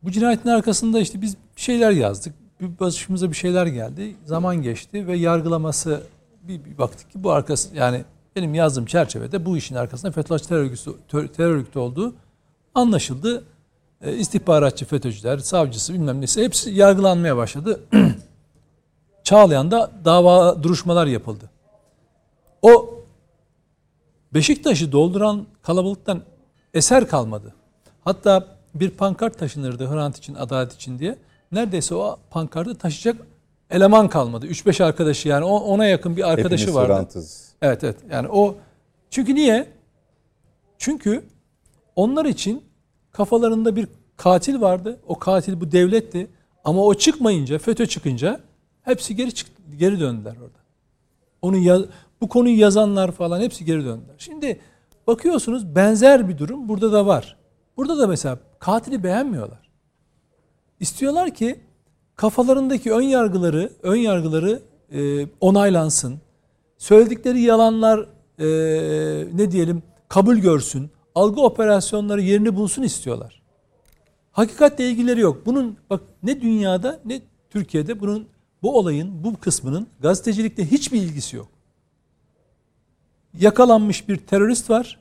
bu cinayetin arkasında işte biz bir şeyler yazdık. Başımıza bir şeyler geldi. Zaman geçti ve yargılaması bir baktık ki bu arkası, yani benim yazdığım çerçevede bu işin arkasında FETÖ'cü terör örgütü olduğu anlaşıldı. İstihbaratçı FETÖ'cüler, savcısı bilmem neyse hepsi yargılanmaya başladı. Çağlayan'da dava duruşmalar yapıldı. O Beşiktaş'ı dolduran kalabalıktan eser kalmadı. Hatta bir pankart taşınırdı Hrant için, adalet için diye. Neredeyse o pankartı taşıyacak eleman kalmadı. 3-5 arkadaşı, yani ona yakın bir arkadaşı hepimiz vardı. Hrantız. Evet. Yani o, çünkü niye? Çünkü onlar için kafalarında bir katil vardı. O katil bu devletti. Ama o çıkmayınca, FETÖ çıkınca hepsi geri döndüler orada. Bu konuyu yazanlar falan hepsi geri döndüler. Şimdi bakıyorsunuz benzer bir durum burada da var. Burada da mesela katili beğenmiyorlar. İstiyorlar ki kafalarındaki ön yargıları onaylansın. Söyledikleri yalanlar kabul görsün. Algı operasyonları yerini bulsun istiyorlar. Hakikatle ilgileri yok. Bunun bak ne dünyada ne Türkiye'de bu olayın bu kısmının gazetecilikle hiçbir ilgisi yok. Yakalanmış bir terörist var.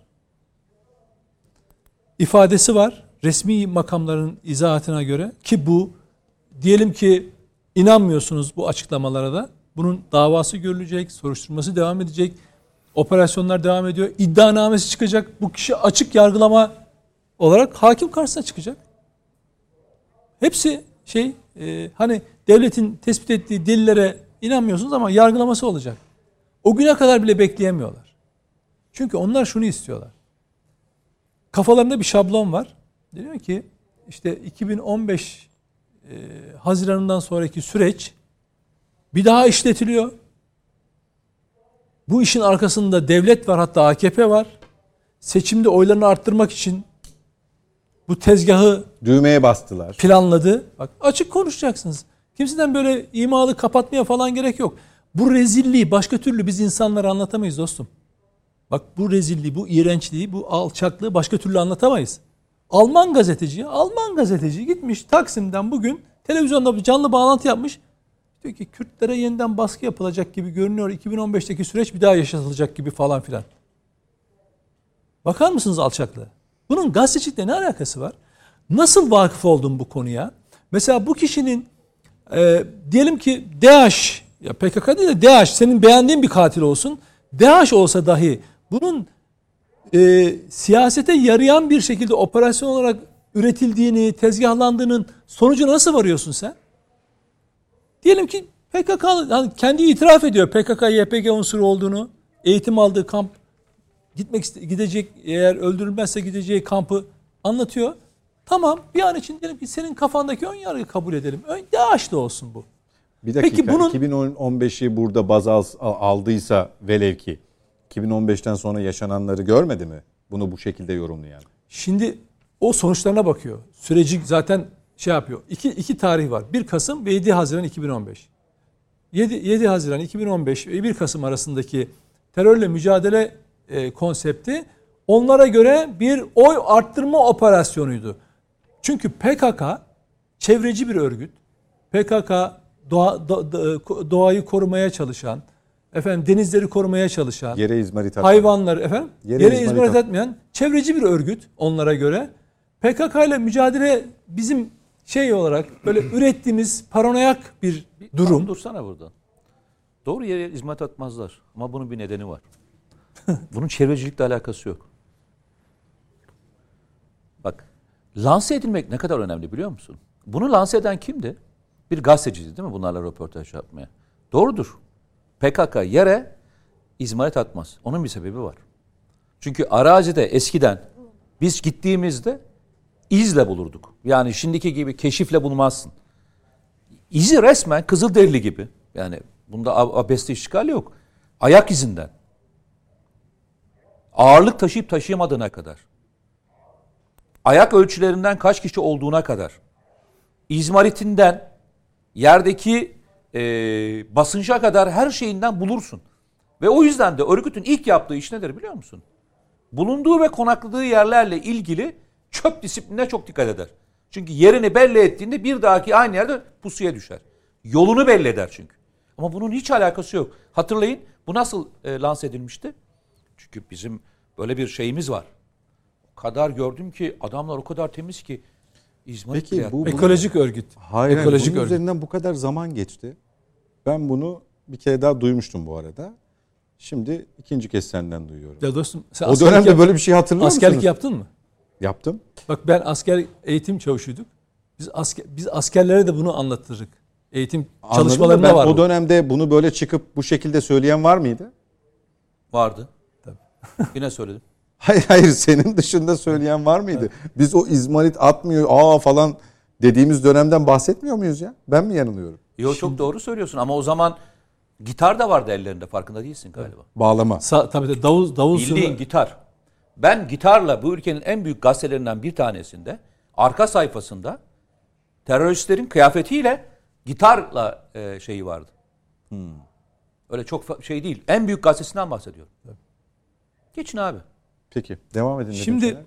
İfadesi var. Resmi makamların izahatına göre ki bu, diyelim ki inanmıyorsunuz bu açıklamalara da. Bunun davası görülecek, soruşturması devam edecek, operasyonlar devam ediyor. İddianamesi çıkacak. Bu kişi açık yargılama olarak hakim karşısına çıkacak. Hepsi hani devletin tespit ettiği delillere inanmıyorsunuz ama yargılaması olacak. O güne kadar bile bekleyemiyorlar. Çünkü onlar şunu istiyorlar. Kafalarında bir şablon var. Diyor ki işte 2015 Haziran'dan sonraki süreç bir daha işletiliyor. Bu işin arkasında devlet var, hatta AKP var. Seçimde oylarını arttırmak için bu tezgahı düğmeye bastılar. Planladı. Bak, açık konuşacaksınız. Kimseden böyle imalı kapatmaya falan gerek yok. Bu rezilliği başka türlü biz insanlara anlatamayız dostum. Bak bu rezilliği, bu iğrençliği, bu alçaklığı başka türlü anlatamayız. Alman gazeteci gitmiş Taksim'den bugün televizyonda bir canlı bağlantı yapmış. Diyor ki Kürtlere yeniden baskı yapılacak gibi görünüyor. 2015'teki süreç bir daha yaşatılacak gibi falan filan. Bakar mısınız alçaklığı? Bunun gazetecilikle ne alakası var? Nasıl vakıf oldun bu konuya? Mesela bu kişinin diyelim ki DAEŞ, ya PKK değil de DAEŞ, senin beğendiğin bir katil olsun. DAEŞ olsa dahi bunun siyasete yarayan bir şekilde operasyon olarak üretildiğini, tezgahlandığının sonucu nasıl varıyorsun sen? Diyelim ki PKK, yani kendi itiraf ediyor PKK, YPG unsuru olduğunu, eğitim aldığı kamp, gidecek, eğer öldürülmezse gideceği kampı anlatıyor. Tamam, bir an için diyelim ki senin kafandaki ön yargıyı kabul edelim. DAEŞ'li olsun bu. Bir dakika. Peki bunun 2015'i burada baz aldıysa velev ki 2015'ten sonra yaşananları görmedi mi? Bunu bu şekilde yorumlayan. Şimdi o sonuçlarına bakıyor. Süreci zaten yapıyor. İki tarih var. 1 Kasım ve 7 Haziran 2015. 7 Haziran 2015 ve 1 Kasım arasındaki terörle mücadele konsepti onlara göre bir oy arttırma operasyonuydu. Çünkü PKK çevreci bir örgüt. PKK doğayı korumaya çalışan, denizleri korumaya çalışan, hayvanları yere hizmet etmeyen çevreci bir örgüt onlara göre. PKK ile mücadele bizim olarak böyle ürettiğimiz paranoyak bir durum. Dursana buradan. Doğru yere hizmet atmazlar. Ama bunun bir nedeni var. Bunun çevrecilikle alakası yok. Bak, lanse edilmek ne kadar önemli biliyor musun? Bunu lanse eden kimdi? Bir gazeteciydi değil mi bunlarla röportaj yapmaya? Doğrudur. PKK yere izmarit atmaz. Onun bir sebebi var. Çünkü arazide eskiden biz gittiğimizde izle bulurduk. Yani şimdiki gibi keşifle bulmazsın. İzi resmen Kızılderili gibi. Yani bunda abeste işgal yok. Ayak izinden. Ağırlık taşıyıp taşıyamadığına kadar. Ayak ölçülerinden kaç kişi olduğuna kadar. İzmaritinden yerdeki basınca kadar her şeyinden bulursun. Ve o yüzden de örgütün ilk yaptığı iş nedir biliyor musun? Bulunduğu ve konakladığı yerlerle ilgili çöp disiplinine çok dikkat eder. Çünkü yerini belli ettiğinde bir dahaki aynı yerde pusuya düşer. Yolunu belli eder çünkü. Ama bunun hiç alakası yok. Hatırlayın bu nasıl lanse edilmişti? Çünkü bizim böyle bir şeyimiz var. O kadar gördüm ki adamlar o kadar temiz ki. İzmarit peki bu ekolojik örgüt. Hayır, ekolojik bunun örgüt üzerinden bu kadar zaman geçti. Ben bunu bir kere daha duymuştum bu arada. Şimdi ikinci kez senden duyuyorum. Ya dostum, o dönemde böyle bir şey hatırlıyor musunuz? Askerlik yaptın mı? Yaptım. Bak ben asker eğitim çavuşuyduk. Biz askerlere de bunu anlattırdık. Eğitim çalışmalarında vardı. O dönemde bunu böyle çıkıp bu şekilde söyleyen var mıydı? Vardı. Tabii. Yine söyledim. Hayır senin dışında söyleyen var mıydı? Evet. Biz o İzmarit atmıyor falan dediğimiz dönemden bahsetmiyor muyuz ya? Ben mi yanılıyorum? Yok çok doğru söylüyorsun ama o zaman gitar da vardı ellerinde farkında değilsin galiba. Bağlama. Tabii davul bildiğin gitar. Ben gitarla bu ülkenin en büyük gazetelerinden bir tanesinde arka sayfasında teröristlerin kıyafetiyle gitarla şeyi vardı. Öyle çok şey değil. En büyük gazetesinden bahsediyorum. Evet. Geçin abi. Peki devam edin. Şimdi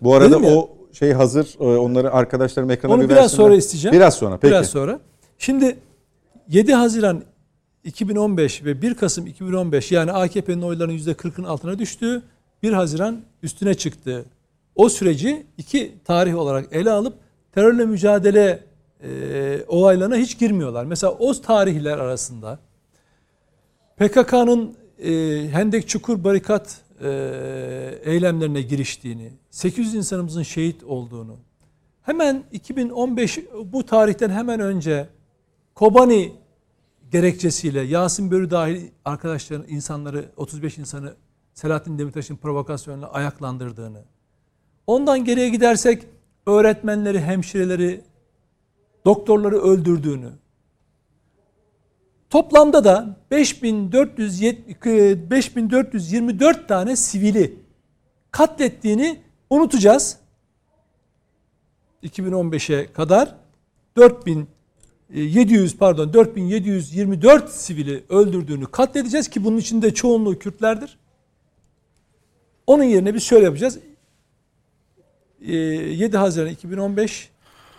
bu arada o şey hazır onları arkadaşlarım ekrana bir versinler. Onu biraz sonra isteyeceğim. Biraz sonra peki. Biraz sonra. Şimdi 7 Haziran 2015 ve 1 Kasım 2015 yani AKP'nin oylarının %40'ın altına düştüğü 1 Haziran üstüne çıktı. O süreci iki tarih olarak ele alıp terörle mücadele olaylarına hiç girmiyorlar. Mesela o tarihler arasında PKK'nın Hendek, Çukur, Barikat eylemlerine giriştiğini, 800 insanımızın şehit olduğunu, hemen 2015 bu tarihten hemen önce Kobani gerekçesiyle Yasin Börü dahil arkadaşların insanları, 35 insanı Selahattin Demirtaş'ın provokasyonuyla ayaklandırdığını, ondan geriye gidersek öğretmenleri, hemşireleri, doktorları öldürdüğünü, toplamda da 5424 tane sivili katlettiğini unutacağız. 2015'e kadar 4724 sivili öldürdüğünü katledeceğiz ki bunun içinde çoğunluğu Kürtlerdir. Onun yerine biz şöyle yapacağız. 7 Haziran 2015,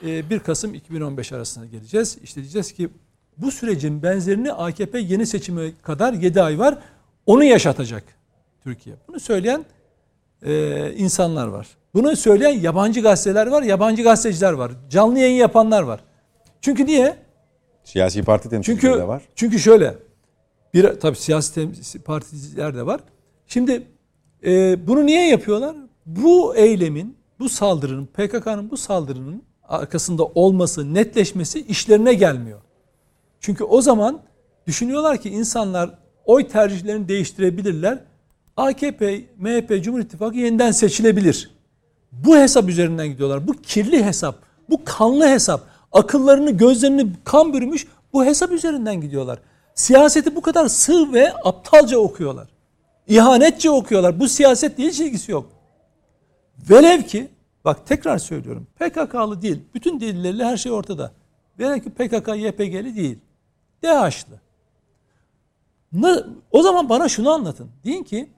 1 Kasım 2015 arasında geleceğiz. İşte diyeceğiz ki bu sürecin benzerini AKP yeni seçime kadar 7 ay var. Onu yaşatacak Türkiye. Bunu söyleyen insanlar var. Bunu söyleyen yabancı gazeteler var, yabancı gazeteciler var. Canlı yayın yapanlar var. Çünkü niye? Siyasi parti temsilcileri de var. Çünkü şöyle, tabii siyasi partiler de var. Şimdi bunu niye yapıyorlar? Bu eylemin, bu saldırının, PKK'nın bu saldırının arkasında olması, netleşmesi işlerine gelmiyor. Çünkü o zaman düşünüyorlar ki insanlar oy tercihlerini değiştirebilirler. AKP, MHP, Cumhur İttifakı yeniden seçilebilir. Bu hesap üzerinden gidiyorlar. Bu kirli hesap, bu kanlı hesap. Akıllarını, gözlerini kan bürümüş bu hesap üzerinden gidiyorlar. Siyaseti bu kadar sığ ve aptalca okuyorlar. İhanetçe okuyorlar. Bu siyasetle hiç ilgisi yok. Velev ki, bak tekrar söylüyorum, PKK'lı değil. Bütün delilleriyle her şey ortada. Velev ki PKK, YPG'li değil. DAEŞ'li. O zaman bana şunu anlatın. Deyin ki,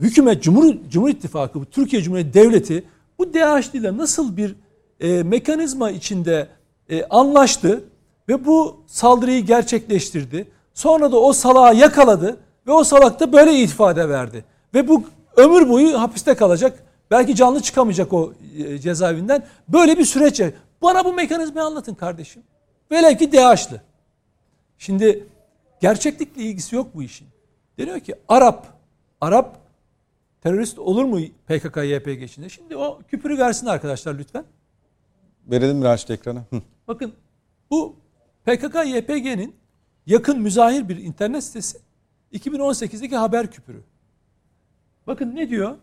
hükümet, Cumhur İttifakı, Türkiye Cumhuriyeti Devleti bu DAEŞ'liyle nasıl bir mekanizma içinde anlaştı ve bu saldırıyı gerçekleştirdi. Sonra da o salağı yakaladı ve o salak da böyle ifade verdi. Ve bu ömür boyu hapiste kalacak. Belki canlı çıkamayacak o cezaevinden. Böyle bir süreç. Bana bu mekanizmayı anlatın kardeşim. Velev ki DAEŞ'li. Şimdi gerçeklikle ilgisi yok bu işin. Deniyor ki Arap terörist olur mu PKK, YPG içinde? Şimdi o küpürü versin arkadaşlar lütfen. Verelim mi açtı ekrana? Bakın bu PKK, YPG'nin yakın müzahir bir internet sitesi 2018'deki haber küpürü. Bakın ne diyor?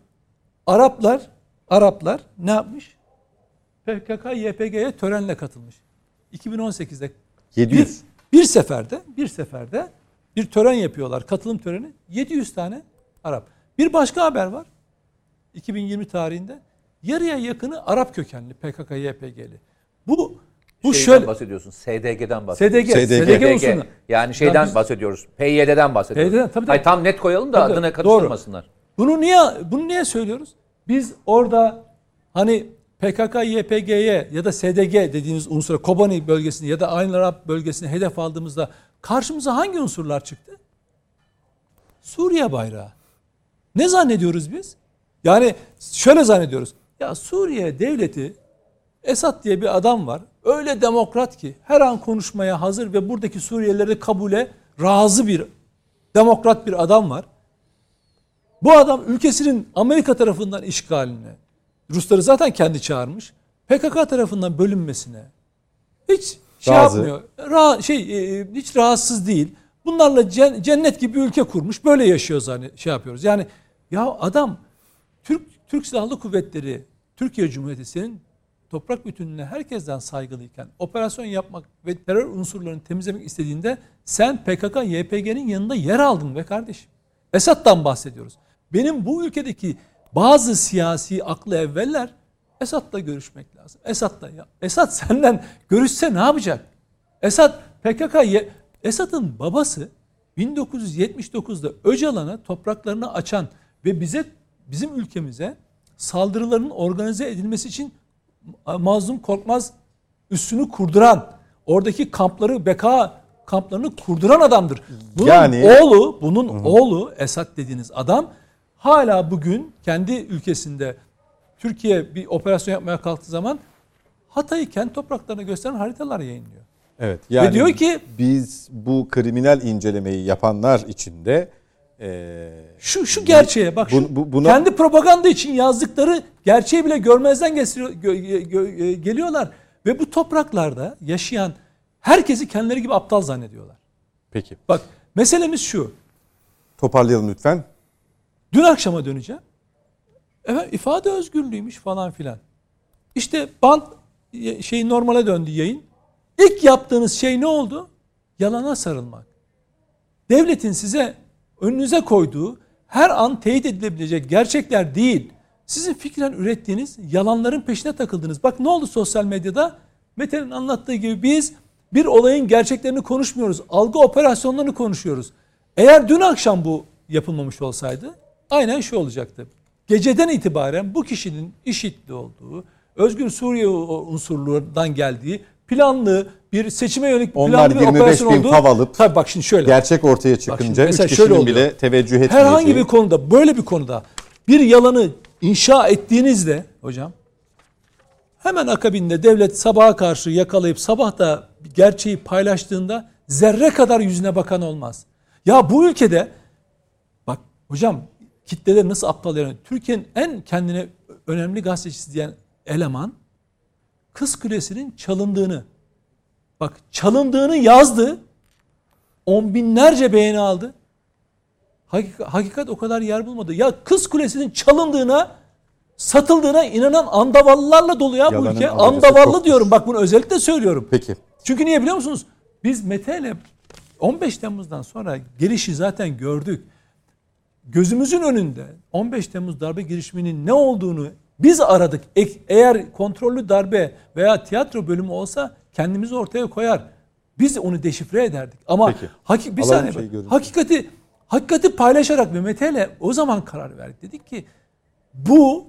Araplar ne yapmış? PKK YPG'ye törenle katılmış. 2018'de 700. Bir seferde bir tören yapıyorlar. Katılım töreni. 700 tane Arap. Bir başka haber var. 2020 tarihinde yarıya yakını Arap kökenli PKK YPG'li. Bu şeyden şöyle bahsediyorsun. SDG'den bahsediyorsun. SDG usulü. Yani şeyden bahsediyoruz. PYD'den bahsediyoruz. PYD'den, tabii. Hayır, tam net koyalım da tabii, adına karıştırmasınlar. Doğru. Bunu niye söylüyoruz? Biz orada hani PKK YPG'ye ya da SDG dediğiniz unsura, Kobani bölgesini ya da Ayn Arap bölgesini hedef aldığımızda karşımıza hangi unsurlar çıktı? Suriye bayrağı. Ne zannediyoruz biz? Yani şöyle zannediyoruz. Ya Suriye devleti, Esad diye bir adam var. Öyle demokrat ki her an konuşmaya hazır ve buradaki Suriyelileri kabule razı bir demokrat bir adam var. Bu adam ülkesinin Amerika tarafından işgaline, Rusları zaten kendi çağırmış, PKK tarafından bölünmesine hiç şey yapmıyor. Hiç rahatsız değil. Bunlarla cennet gibi ülke kurmuş. Böyle yaşıyoruz, hani şey yapıyoruz. Yani ya adam Türk Silahlı Kuvvetleri, Türkiye Cumhuriyeti'nin toprak bütünlüğüne herkesten saygılıyken operasyon yapmak ve terör unsurlarını temizlemek istediğinde sen PKK, YPG'nin yanında yer aldın be kardeşim. Esad'dan bahsediyoruz. Benim bu ülkedeki bazı siyasi aklı evveller Esad'la görüşmek lazım. Esad senden görüşse ne yapacak? Esad'ın babası 1979'da Öcalan'a topraklarını açan ve bizim ülkemize saldırıların organize edilmesi için Mazlum Korkmaz üssünü kurduran, oradaki kampları, beka kamplarını kurduran adamdır. Bunun oğlu Esad dediğiniz adam hala bugün kendi ülkesinde Türkiye bir operasyon yapmaya kalktığı zaman Hatay'ı kent topraklarını gösteren haritalar yayınlıyor. Evet. Yani ve diyor ki biz bu kriminal incelemeyi yapanlar içinde şu gerçeğe bak, buna, kendi propaganda için yazdıkları gerçeği bile görmezden geliyorlar ve bu topraklarda yaşayan herkesi kendileri gibi aptal zannediyorlar. Peki. Bak, meselemiz şu. Toparlayalım lütfen. Dün akşama döneceğim. Efendim, ifade özgürlüğüymüş falan filan. İşte bant şey normale döndü yayın. İlk yaptığınız şey ne oldu? Yalana sarılmak. Devletin size önünüze koyduğu her an teyit edilebilecek gerçekler değil, sizin fikren ürettiğiniz yalanların peşine takıldınız. Bak ne oldu sosyal medyada? Mete'nin anlattığı gibi biz bir olayın gerçeklerini konuşmuyoruz. Algı operasyonlarını konuşuyoruz. Eğer dün akşam bu yapılmamış olsaydı aynen şu olacaktı. Geceden itibaren bu kişinin IŞİD'li olduğu, Özgür Suriye unsurlarından geldiği, planlı bir seçime yönelik planlı bir operasyon oldu. Onlar 25 bin fav alıp, tabii bak şimdi şöyle, gerçek ortaya çıkınca 3 kişinin bile teveccüh etmeyeceği. Herhangi bir konuda, böyle bir konuda bir yalanı inşa ettiğinizde hocam, hemen akabinde devlet sabaha karşı yakalayıp sabah da gerçeği paylaştığında zerre kadar yüzüne bakan olmaz. Ya bu ülkede bak hocam, kitleler nasıl aptal yani. Türkiye'nin en kendine önemli gazetecisi diyen eleman Kız Kulesi'nin çalındığını yazdı. On binlerce beğeni aldı. Hakikat o kadar yer bulmadı. Ya Kız Kulesi'nin çalındığına, satıldığına inanan andavallılarla dolu ya bu ülke. Andavallı diyorum. Bak bunu özellikle söylüyorum. Peki. Çünkü niye biliyor musunuz? Biz Mete'yle 15 Temmuz'dan sonra gelişi zaten gördük. Gözümüzün önünde 15 Temmuz darbe girişiminin ne olduğunu biz aradık. Eğer kontrollü darbe veya tiyatro bölümü olsa kendimizi ortaya koyar. Biz onu deşifre ederdik. Ama bir saniye bak, hakikati paylaşarak Mete'yle o zaman karar verdik. Dedik ki bu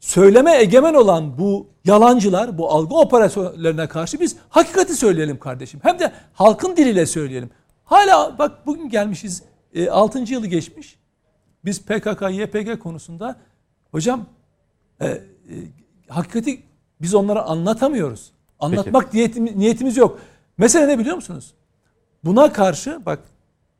söyleme egemen olan bu yalancılar, bu algı operasyonlarına karşı biz hakikati söyleyelim kardeşim. Hem de halkın diliyle söyleyelim. Hala bak bugün gelmişiz, 6. yılı geçmiş. Biz PKK, YPG konusunda hocam hakikati biz onlara anlatamıyoruz. Anlatmak niyetimiz yok. Mesele ne biliyor musunuz? Buna karşı bak,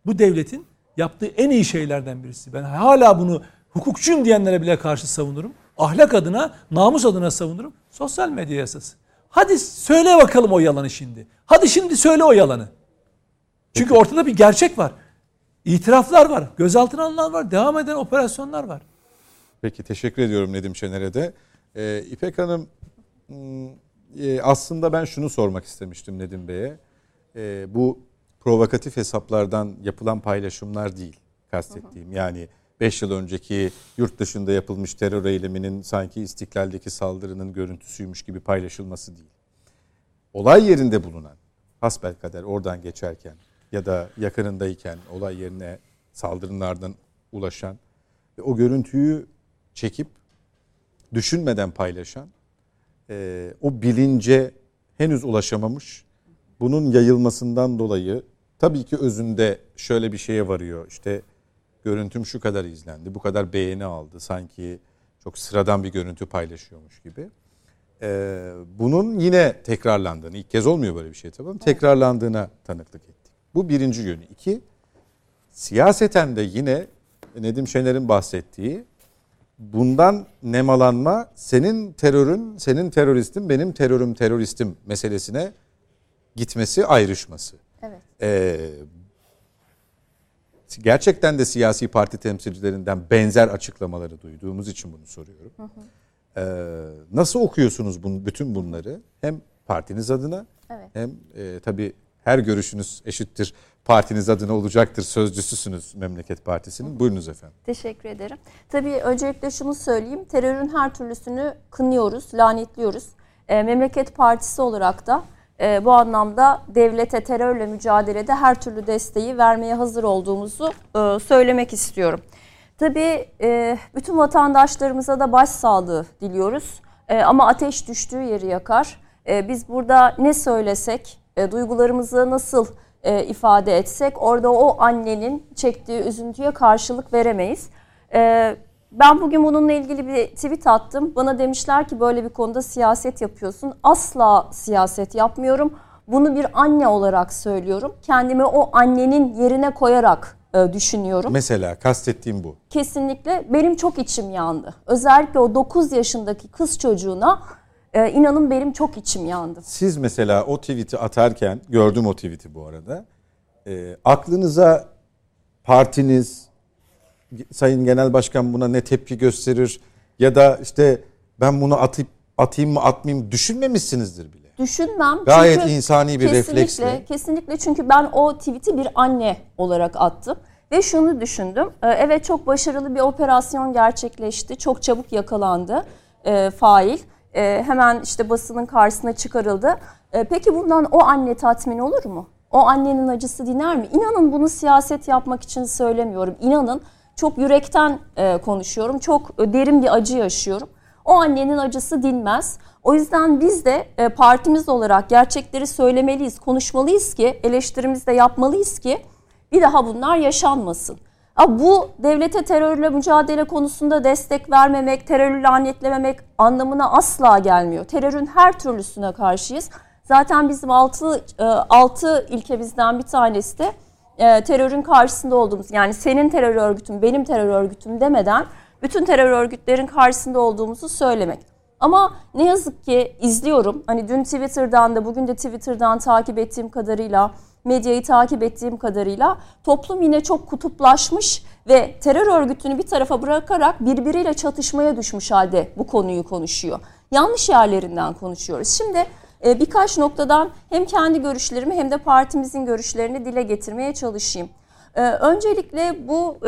bu devletin yaptığı en iyi şeylerden birisi. Ben hala bunu hukukçuyum diyenlere bile karşı savunurum. Ahlak adına, namus adına savunurum. Sosyal medya yasası. Hadi söyle bakalım o yalanı şimdi. Hadi şimdi söyle o yalanı. Çünkü ortada bir gerçek var. İtiraflar var. Gözaltına alınanlar var. Devam eden operasyonlar var. Peki, teşekkür ediyorum Nedim Şener'e de. İpek Hanım, aslında ben şunu sormak istemiştim Nedim Bey'e. Bu provokatif hesaplardan yapılan paylaşımlar değil kastettiğim. Yani 5 yıl önceki yurt dışında yapılmış terör eyleminin sanki İstiklal'deki saldırının görüntüsüymüş gibi paylaşılması değil. Olay yerinde bulunan, hasbelkader oradan geçerken ya da yakınındayken olay yerine saldırılardan ulaşan ve o görüntüyü çekip düşünmeden paylaşan, o bilince henüz ulaşamamış, bunun yayılmasından dolayı tabii ki özünde şöyle bir şeye varıyor. İşte görüntüm şu kadar izlendi, bu kadar beğeni aldı. Sanki çok sıradan bir görüntü paylaşıyormuş gibi. Bunun yine tekrarlandığını, ilk kez olmuyor böyle bir şey tabii, tekrarlandığına tanıklık ettik. Bu birinci yönü. İki, siyaseten de yine Nedim Şener'in bahsettiği bundan nemalanma, senin terörün, senin teröristin, benim terörüm, teröristim meselesine gitmesi, ayrışması. Evet. Gerçekten de siyasi parti temsilcilerinden benzer açıklamaları duyduğumuz için bunu soruyorum. Hı hı. Nasıl okuyorsunuz bütün bunları? Hem partiniz adına, evet, hem tabii her görüşünüz eşittir, partiniz adına olacaktır, sözcüsüsünüz Memleket Partisi'nin. Hı hı. Buyurunuz efendim. Teşekkür ederim. Tabii öncelikle şunu söyleyeyim. Terörün her türlüsünü kınıyoruz, lanetliyoruz. Memleket Partisi olarak da bu anlamda devlete terörle mücadelede her türlü desteği vermeye hazır olduğumuzu söylemek istiyorum. Tabii bütün vatandaşlarımıza da başsağlığı diliyoruz. Ama ateş düştüğü yeri yakar. Biz burada ne söylesek, duygularımızı nasıl ifade etsek orada o annenin çektiği üzüntüye karşılık veremeyiz. Ben bugün bununla ilgili bir tweet attım. Bana demişler ki böyle bir konuda siyaset yapıyorsun. Asla siyaset yapmıyorum. Bunu bir anne olarak söylüyorum. Kendimi o annenin yerine koyarak düşünüyorum. Mesela kastettiğim bu. Kesinlikle benim çok içim yandı. Özellikle o 9 yaşındaki kız çocuğuna inanın benim çok içim yandı. Siz mesela o tweet'i atarken, gördüm o tweet'i bu arada. Aklınıza partiniz, Sayın Genel Başkan buna ne tepki gösterir ya da işte ben bunu atayım mı atmayayım düşünmemişsinizdir bile. Düşünmem. Gayet çünkü insani bir refleksle. Kesinlikle, çünkü ben o tweet'i bir anne olarak attım ve şunu düşündüm. Evet, çok başarılı bir operasyon gerçekleşti. Çok çabuk yakalandı fail. Hemen işte basının karşısına çıkarıldı. Peki bundan o anne tatmin olur mu? O annenin acısı diner mi? İnanın bunu siyaset yapmak için söylemiyorum. İnanın çok yürekten konuşuyorum. Çok derin bir acı yaşıyorum. O annenin acısı dinmez. O yüzden biz de partimiz olarak gerçekleri söylemeliyiz, konuşmalıyız ki, eleştirimizi de yapmalıyız ki bir daha bunlar yaşanmasın. Bu devlete terörle mücadele konusunda destek vermemek, terörü lanetlememek anlamına asla gelmiyor. Terörün her türlüsüne karşıyız. Zaten bizim 6 ilkemizden bir tanesi de terörün karşısında olduğumuz, yani senin terör örgütün, benim terör örgütüm demeden bütün terör örgütlerin karşısında olduğumuzu söylemek. Ama ne yazık ki izliyorum, hani dün Twitter'dan da bugün de Twitter'dan takip ettiğim kadarıyla, medyayı takip ettiğim kadarıyla toplum yine çok kutuplaşmış ve terör örgütünü bir tarafa bırakarak birbiriyle çatışmaya düşmüş halde bu konuyu konuşuyor. Yanlış yerlerinden konuşuyoruz. Şimdi birkaç noktadan hem kendi görüşlerimi hem de partimizin görüşlerini dile getirmeye çalışayım. Öncelikle bu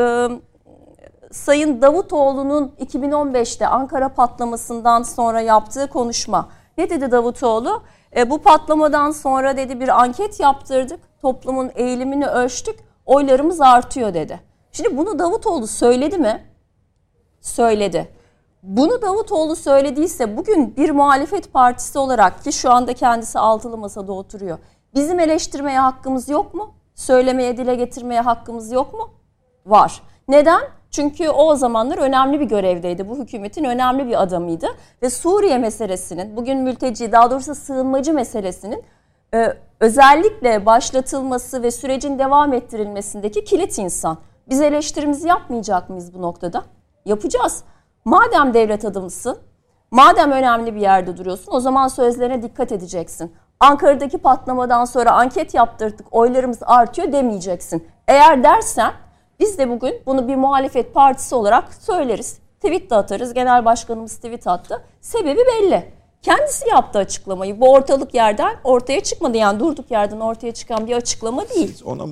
Sayın Davutoğlu'nun 2015'te Ankara patlamasından sonra yaptığı konuşma. Ne dedi Davutoğlu? Bu patlamadan sonra dedi bir anket yaptırdık, toplumun eğilimini ölçtük, oylarımız artıyor dedi. Şimdi bunu Davutoğlu söyledi mi? Söyledi. Bunu Davutoğlu söylediyse bugün bir muhalefet partisi olarak, ki şu anda kendisi altılı masada oturuyor, bizim eleştirmeye hakkımız yok mu? Söylemeye, dile getirmeye hakkımız yok mu? Var. Neden? Çünkü o zamanlar önemli bir görevdeydi. Bu hükümetin önemli bir adamıydı. Ve Suriye meselesinin, bugün mülteci, daha doğrusu sığınmacı meselesinin özellikle başlatılması ve sürecin devam ettirilmesindeki kilit insan. Biz eleştirimizi yapmayacak mıyız bu noktada? Yapacağız. Madem devlet adamısın, madem önemli bir yerde duruyorsun, o zaman sözlerine dikkat edeceksin. Ankara'daki patlamadan sonra anket yaptırdık, oylarımız artıyor demeyeceksin. Eğer dersen biz de bugün bunu bir muhalefet partisi olarak söyleriz. Tweet de atarız. Genel Başkanımız tweet attı. Sebebi belli. Kendisi yaptı açıklamayı. Bu ortalık yerden ortaya çıkmadı. Yani durduk yerden ortaya çıkan bir açıklama değil. Siz ona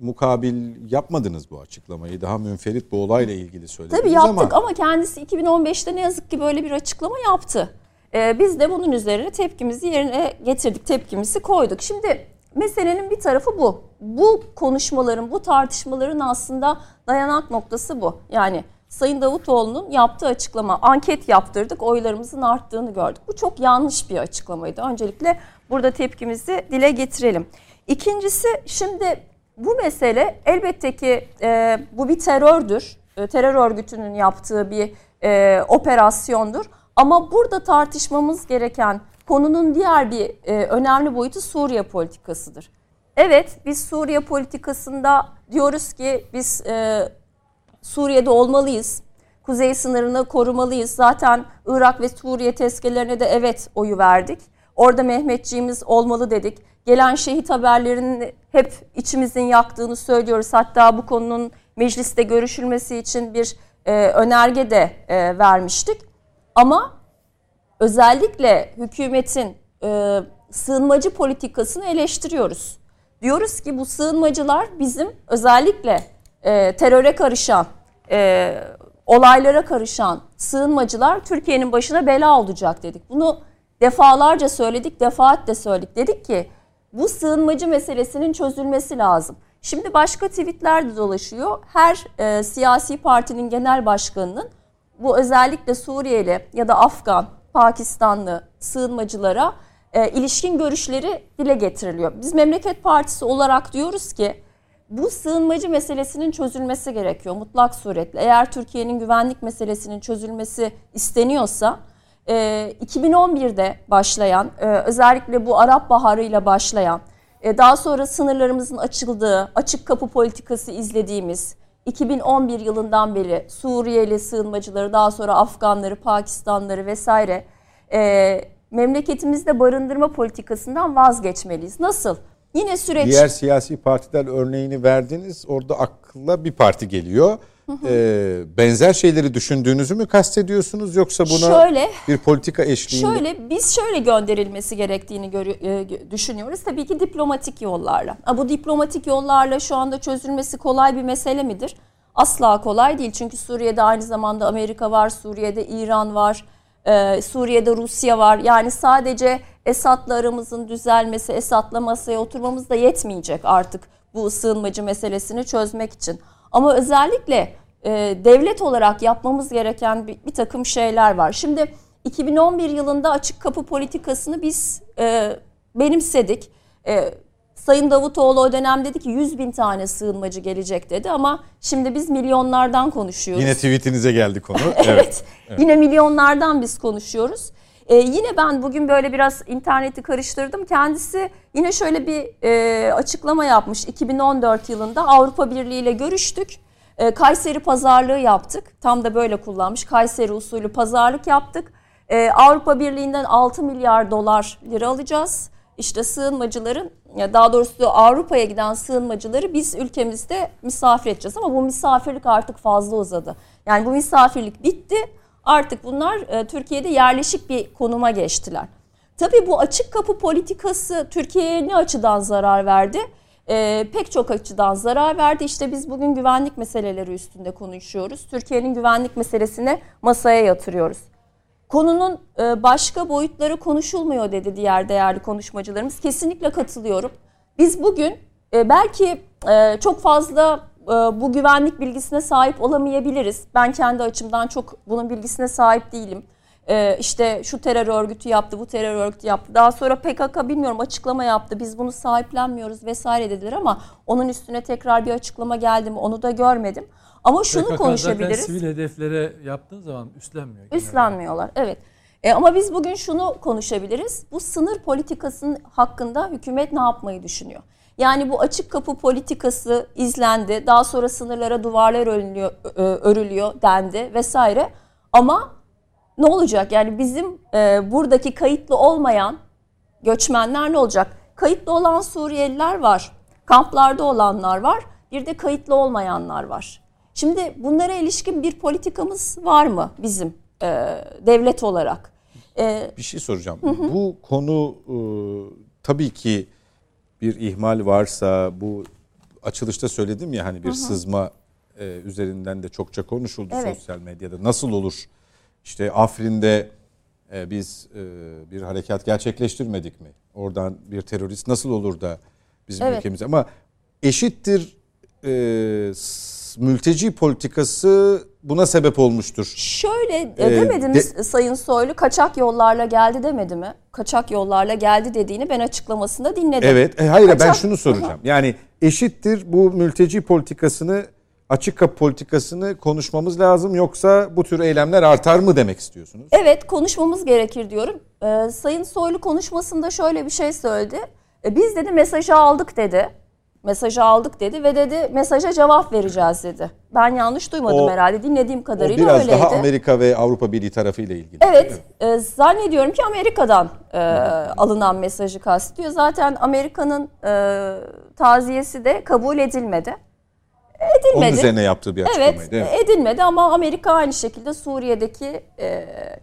mukabil yapmadınız bu açıklamayı. Daha münferit bu olayla ilgili söylediniz. Tabii yaptık ama kendisi 2015'te ne yazık ki böyle bir açıklama yaptı. Biz de bunun üzerine tepkimizi yerine getirdik. Tepkimizi koyduk. Şimdi meselenin bir tarafı bu. Bu konuşmaların, bu tartışmaların aslında dayanak noktası bu. Yani Sayın Davutoğlu'nun yaptığı açıklama, anket yaptırdık, oylarımızın arttığını gördük. Bu çok yanlış bir açıklamaydı. Öncelikle burada tepkimizi dile getirelim. İkincisi, şimdi bu mesele elbette ki bu bir terördür. Terör örgütünün yaptığı bir operasyondur. Ama burada tartışmamız gereken konunun diğer bir önemli boyutu Suriye politikasıdır. Evet, biz Suriye politikasında diyoruz ki biz Suriye'de olmalıyız. Kuzey sınırını korumalıyız. Zaten Irak ve Suriye tezkerelerine de evet oyu verdik. Orada Mehmetçiğimiz olmalı dedik. Gelen şehit haberlerinin hep içimizin yaktığını söylüyoruz. Hatta bu konunun mecliste görüşülmesi için bir önerge de vermiştik. Ama özellikle hükümetin sığınmacı politikasını eleştiriyoruz. Diyoruz ki bu sığınmacılar bizim özellikle teröre karışan, olaylara karışan sığınmacılar Türkiye'nin başına bela olacak dedik. Bunu defalarca söyledik, defaatle söyledik. Dedik ki bu sığınmacı meselesinin çözülmesi lazım. Şimdi başka tweetler de dolaşıyor. Her siyasi partinin genel başkanının bu özellikle Suriyeli ya da Afgan, Pakistanlı sığınmacılara ilişkin görüşleri dile getiriliyor. Biz Memleket Partisi olarak diyoruz ki bu sığınmacı meselesinin çözülmesi gerekiyor mutlak suretle. Eğer Türkiye'nin güvenlik meselesinin çözülmesi isteniyorsa 2011'de başlayan, özellikle bu Arap Baharı'yla başlayan, daha sonra sınırlarımızın açıldığı, açık kapı politikası izlediğimiz, 2011 yılından beri Suriyeli sığınmacıları, daha sonra Afganları, Pakistanları vesaire memleketimizde barındırma politikasından vazgeçmeliyiz. Nasıl? Yine süreç... Diğer siyasi partiler örneğini verdiniz. Orada akla bir parti geliyor. Benzer şeyleri düşündüğünüzü mü kastediyorsunuz yoksa buna şöyle, bir politika eşliğinde? Şöyle, biz şöyle gönderilmesi gerektiğini düşünüyoruz. Tabii ki diplomatik yollarla. Bu diplomatik yollarla şu anda çözülmesi kolay bir mesele midir? Asla kolay değil. Çünkü Suriye'de aynı zamanda Amerika var, Suriye'de İran var, Suriye'de Rusya var. Yani sadece Esad'la aramızın düzelmesi, Esad'la masaya oturmamız da yetmeyecek artık bu sığınmacı meselesini çözmek için. Ama özellikle devlet olarak yapmamız gereken bir takım şeyler var. Şimdi 2011 yılında açık kapı politikasını biz benimsedik. Sayın Davutoğlu o dönem dedi ki 100.000 tane sığınmacı gelecek dedi ama şimdi biz milyonlardan konuşuyoruz. Yine tweetinize geldi konu. Evet. Yine milyonlardan biz konuşuyoruz. Yine ben bugün böyle biraz interneti karıştırdım. Kendisi yine şöyle bir açıklama yapmış. 2014 yılında Avrupa Birliği ile görüştük. Kayseri pazarlığı yaptık. Tam da böyle kullanmış. Kayseri usulü pazarlık yaptık. Avrupa Birliği'nden 6 milyar dolar lira alacağız. İşte sığınmacıların, daha doğrusu Avrupa'ya giden sığınmacıları biz ülkemizde misafir edeceğiz. Ama bu misafirlik artık fazla uzadı. Yani bu misafirlik bitti. Artık bunlar Türkiye'de yerleşik bir konuma geçtiler. Tabii bu açık kapı politikası Türkiye'ye ne açıdan zarar verdi? Pek çok açıdan zarar verdi. İşte biz bugün güvenlik meseleleri üstünde konuşuyoruz. Türkiye'nin güvenlik meselesini masaya yatırıyoruz. Konunun başka boyutları konuşulmuyor dedi diğer değerli konuşmacılarımız. Kesinlikle katılıyorum. Biz bugün belki çok fazla bu güvenlik bilgisine sahip olamayabiliriz. Ben kendi açımdan çok bunun bilgisine sahip değilim. İşte şu terör örgütü yaptı, bu terör örgütü yaptı. Daha sonra PKK bilmiyorum açıklama yaptı. Biz bunu sahiplenmiyoruz vesaire dediler ama onun üstüne tekrar bir açıklama geldi mi onu da görmedim. Ama şunu PKK konuşabiliriz. PKK zaten sivil hedeflere yaptığı zaman üstlenmiyor. Üstlenmiyorlar, evet. Ama biz bugün şunu konuşabiliriz. Bu sınır politikasının hakkında hükümet ne yapmayı düşünüyor? Yani bu açık kapı politikası izlendi. Daha sonra sınırlara duvarlar örülüyor dendi vesaire. Ama ne olacak? Yani bizim buradaki kayıtlı olmayan göçmenler ne olacak? Kayıtlı olan Suriyeliler var. Kamplarda olanlar var. Bir de kayıtlı olmayanlar var. Şimdi bunlara ilişkin bir politikamız var mı bizim devlet olarak? Bir şey soracağım. Hı. Bu konu tabii ki bir ihmal varsa, bu açılışta söyledim ya, hani bir sızma üzerinden de çokça konuşuldu sosyal medyada. Nasıl olur? İşte Afrin'de biz bir harekat gerçekleştirmedik mi? Oradan bir terörist nasıl olur da bizim ülkemiz? Ama eşittir mülteci politikası buna sebep olmuştur. Şöyle demediniz Sayın Soylu, kaçak yollarla geldi demedi mi? Kaçak yollarla geldi dediğini ben açıklamasında dinledim. Evet, hayır ben şunu soracağım. Yani eşittir bu mülteci politikasını, açık kapı politikasını konuşmamız lazım, yoksa bu tür eylemler artar mı demek istiyorsunuz? Evet, konuşmamız gerekir diyorum. Sayın Soylu konuşmasında şöyle bir şey söyledi. Biz dedi mesajı aldık dedi. Mesajı aldık dedi ve dedi mesaja cevap vereceğiz dedi. Ben yanlış duymadım herhalde, dinlediğim kadarıyla biraz öyleydi. Biraz daha Amerika ve Avrupa Birliği tarafıyla ilgili. Evet, zannediyorum ki Amerika'dan alınan mesajı kastediyor. Zaten Amerika'nın taziyesi de kabul edilmedi. Edilmedi. Onun üzerine yaptığı bir açıklamaydı. Evet, edilmedi ama Amerika aynı şekilde Suriye'deki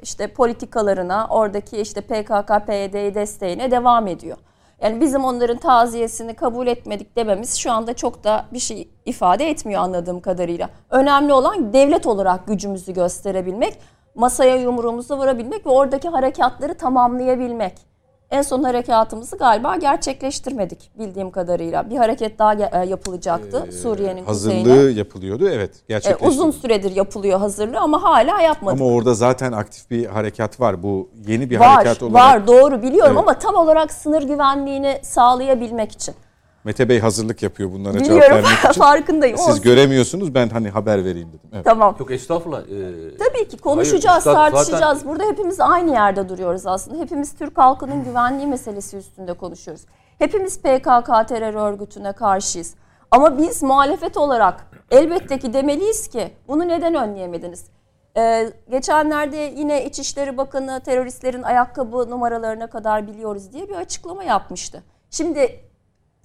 işte politikalarına, oradaki işte PKK, PYD'yi desteğine devam ediyor. Yani bizim onların taziyesini kabul etmedik dememiz şu anda çok da bir şey ifade etmiyor anladığım kadarıyla. Önemli olan devlet olarak gücümüzü gösterebilmek, masaya yumruğumuzu vurabilmek ve oradaki harekatları tamamlayabilmek. En son harekatımızı galiba gerçekleştirmedik bildiğim kadarıyla. Bir hareket daha yapılacaktı Suriye'nin kuzeyine. Hazırlığı yapılıyordu, evet, gerçekleşti. Uzun süredir yapılıyor hazırlığı ama hala yapmadık. Ama orada zaten aktif bir harekat var. Bu yeni bir harekat olarak. Var, doğru biliyorum ama tam olarak sınır güvenliğini sağlayabilmek için. Mete Bey hazırlık yapıyor bunlara, biliyorum, cevap vermek için. Farkındayım. Siz göremiyorsunuz, ben hani haber vereyim dedim. Evet. Tamam. Yok, estağfurullah. Tabii ki konuşacağız, tartışacağız. Zaten... Burada hepimiz aynı yerde duruyoruz aslında. Hepimiz Türk halkının güvenliği meselesi üstünde konuşuyoruz. Hepimiz PKK terör örgütüne karşıyız. Ama biz muhalefet olarak elbette ki demeliyiz ki bunu neden önleyemediniz? Geçenlerde yine İçişleri Bakanı teröristlerin ayakkabı numaralarına kadar biliyoruz diye bir açıklama yapmıştı. Şimdi...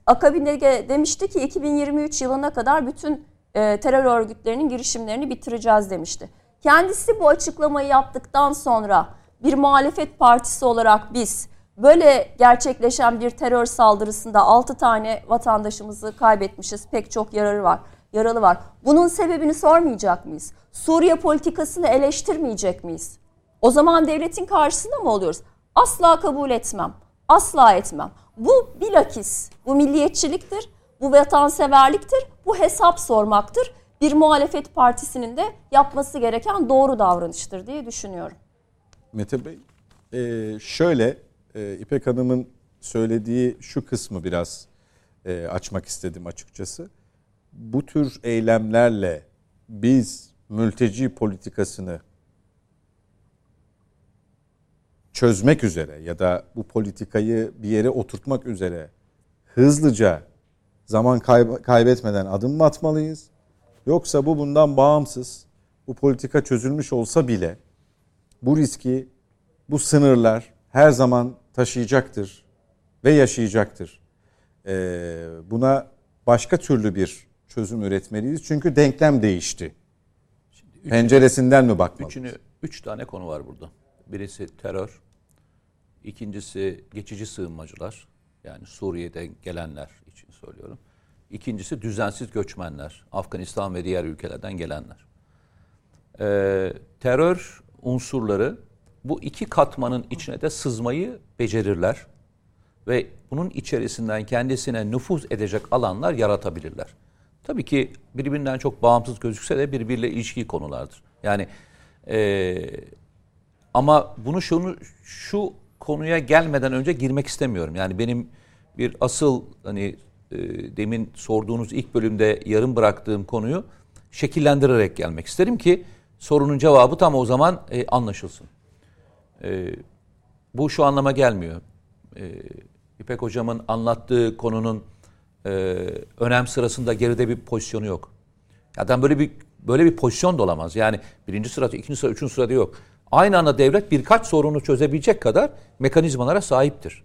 Akabinde demişti ki 2023 yılına kadar bütün terör örgütlerinin girişimlerini bitireceğiz demişti. Kendisi bu açıklamayı yaptıktan sonra bir muhalefet partisi olarak biz böyle gerçekleşen bir terör saldırısında 6 tane vatandaşımızı kaybetmişiz. Pek çok yaralı var. Bunun sebebini sormayacak mıyız? Suriye politikasını eleştirmeyecek miyiz? O zaman devletin karşısında mı oluyoruz? Asla kabul etmem. Asla etmem. Bu bilakis, bu milliyetçiliktir, bu vatanseverliktir, bu hesap sormaktır. Bir muhalefet partisinin de yapması gereken doğru davranıştır diye düşünüyorum. Mete Bey, şöyle İpek Hanım'ın söylediği şu kısmı biraz açmak istedim açıkçası. Bu tür eylemlerle biz mülteci politikasını çözmek üzere ya da bu politikayı bir yere oturtmak üzere hızlıca, zaman kaybetmeden adım mı atmalıyız? Yoksa bu bundan bağımsız, bu politika çözülmüş olsa bile bu riski bu sınırlar her zaman taşıyacaktır ve yaşayacaktır. Buna başka türlü bir çözüm üretmeliyiz. Çünkü denklem değişti. Penceresinden mi bakmalıyız? Üç tane konu var burada. Birisi terör, ikincisi geçici sığınmacılar, yani Suriye'den gelenler için söylüyorum. İkincisi düzensiz göçmenler, Afganistan ve diğer ülkelerden gelenler. Terör unsurları bu iki katmanın içine de sızmayı becerirler ve bunun içerisinden kendisine nüfuz edecek alanlar yaratabilirler. Tabii ki birbirinden çok bağımsız gözükse de birbiriyle ilişkili konulardır. Yani... Ama bunu şu konuya gelmeden önce girmek istemiyorum. Yani benim bir asıl hani demin sorduğunuz ilk bölümde yarım bıraktığım konuyu şekillendirerek gelmek isterim ki sorunun cevabı tam o zaman anlaşılsın. Bu şu anlama gelmiyor. İpek Hocam'ın anlattığı konunun önem sırasında geride bir pozisyonu yok. Zaten böyle bir pozisyon da olamaz. Yani birinci sırada, ikinci sırada, üçüncü sırada yok. Aynı anda devlet birkaç sorunu çözebilecek kadar mekanizmalara sahiptir.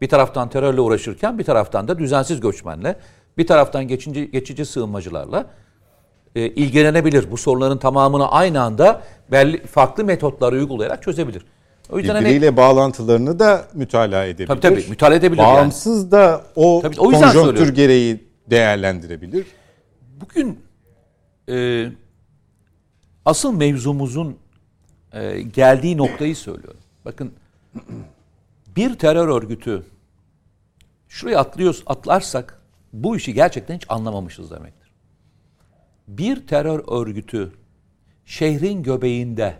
Bir taraftan terörle uğraşırken bir taraftan da düzensiz göçmenle, bir taraftan geçici sığınmacılarla ilgilenebilir. Bu sorunların tamamını aynı anda belli farklı metotları uygulayarak çözebilir. O yüzden birbiriyle bağlantılarını da mütalaa edebilir. Tabii tabii mütalaa edebilir. Bağımsız yani. Da o, tabii, o konjonktür gereği değerlendirebilir. Bugün asıl mevzumuzun geldiği noktayı söylüyorum. Bakın bir terör örgütü şuraya atlarsak bu işi gerçekten hiç anlamamışız demektir. Bir terör örgütü şehrin göbeğinde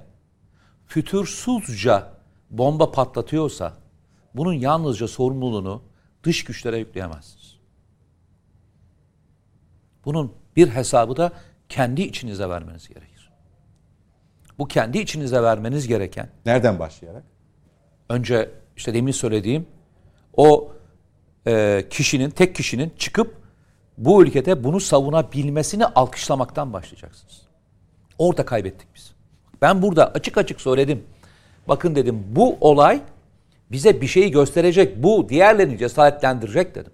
fütursuzca bomba patlatıyorsa bunun yalnızca sorumluluğunu dış güçlere yükleyemezsiniz. Bunun bir hesabı da kendi içinize vermeniz gerekir. Bu kendi içinize vermeniz gereken... Nereden başlayarak? Önce işte demin söylediğim o kişinin, tek kişinin çıkıp bu ülkede bunu savunabilmesini alkışlamaktan başlayacaksınız. Orada kaybettik biz. Ben burada açık açık söyledim. Bakın dedim bu olay bize bir şeyi gösterecek. Bu diğerlerini cesaretlendirecek dedim.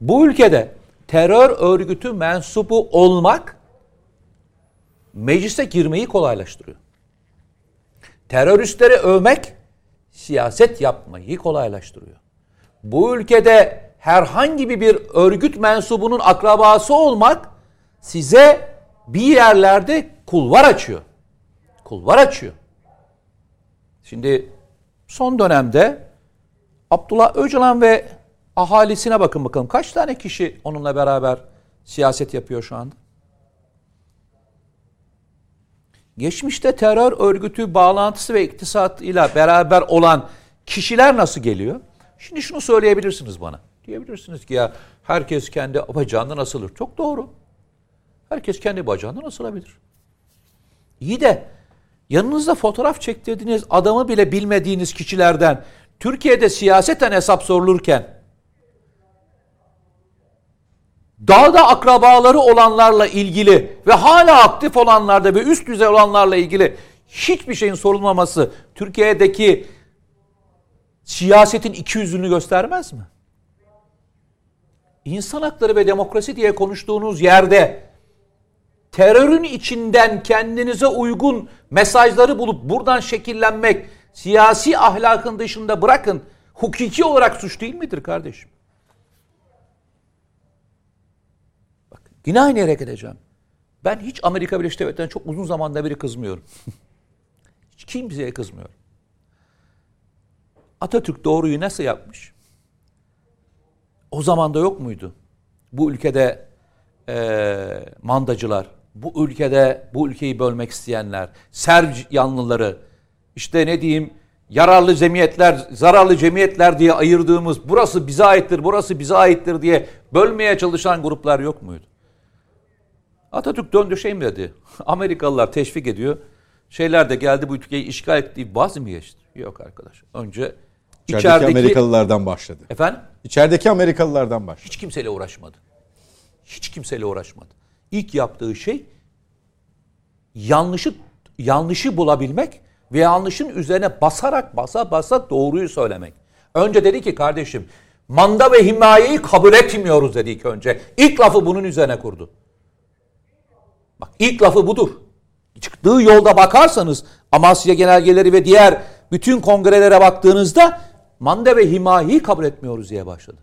Bu ülkede terör örgütü mensubu olmak meclise girmeyi kolaylaştırıyor. Teröristleri övmek siyaset yapmayı kolaylaştırıyor. Bu ülkede herhangi bir örgüt mensubunun akrabası olmak size bir yerlerde kulvar açıyor. Kulvar açıyor. Şimdi son dönemde Abdullah Öcalan ve ahalisine bakın bakalım. Kaç tane kişi onunla beraber siyaset yapıyor şu anda? Geçmişte terör örgütü bağlantısı ve iktisatıyla beraber olan kişiler nasıl geliyor? Şimdi şunu söyleyebilirsiniz bana. Diyebilirsiniz ki ya herkes kendi bacağından asılır. Çok doğru. Herkes kendi bacağından asılabilir. İyi de yanınızda fotoğraf çektirdiğiniz adamı bile bilmediğiniz kişilerden Türkiye'de siyaseten hesap sorulurken dağda akrabaları olanlarla ilgili ve hala aktif olanlarda ve üst düzey olanlarla ilgili hiçbir şeyin sorulmaması Türkiye'deki siyasetin iki yüzlülüğünü göstermez mi? İnsan hakları ve demokrasi diye konuştuğunuz yerde terörün içinden kendinize uygun mesajları bulup buradan şekillenmek siyasi ahlakın dışında bırakın hukuki olarak suç değil midir kardeşim? Bak, yine aynı yere geleceğim. Ben hiç Amerika Birleşik Devletleri'nden çok uzun zamanda beri kızmıyorum. Hiç kimseye kızmıyorum. Atatürk doğruyu nasıl yapmış? O zaman da yok muydu? Bu ülkede mandacılar, bu ülkede bu ülkeyi bölmek isteyenler, serv yanlıları, işte ne diyeyim yararlı cemiyetler, zararlı cemiyetler diye ayırdığımız burası bize aittir, burası bize aittir diye bölmeye çalışan gruplar yok muydu? Atatürk döndü şey mi dedi? Amerikalılar teşvik ediyor. Şeyler de geldi bu ülkeyi işgal etti. Vaz mı geçti? Yok arkadaş. Önce İçerideki Amerikalılardan başladı. Efendim? İçerideki Amerikalılardan başladı. Hiç kimseyle uğraşmadı. Hiç kimseyle uğraşmadı. İlk yaptığı şey yanlışı bulabilmek ve yanlışın üzerine basa basa doğruyu söylemek. Önce dedi ki kardeşim manda ve himayeyi kabul etmiyoruz dedi ilk önce. İlk lafı bunun üzerine kurdu. Bak ilk lafı budur. Çıktığı yolda bakarsanız Amasya genelgeleri ve diğer bütün kongrelere baktığınızda manda ve himayeyi kabul etmiyoruz diye başladı.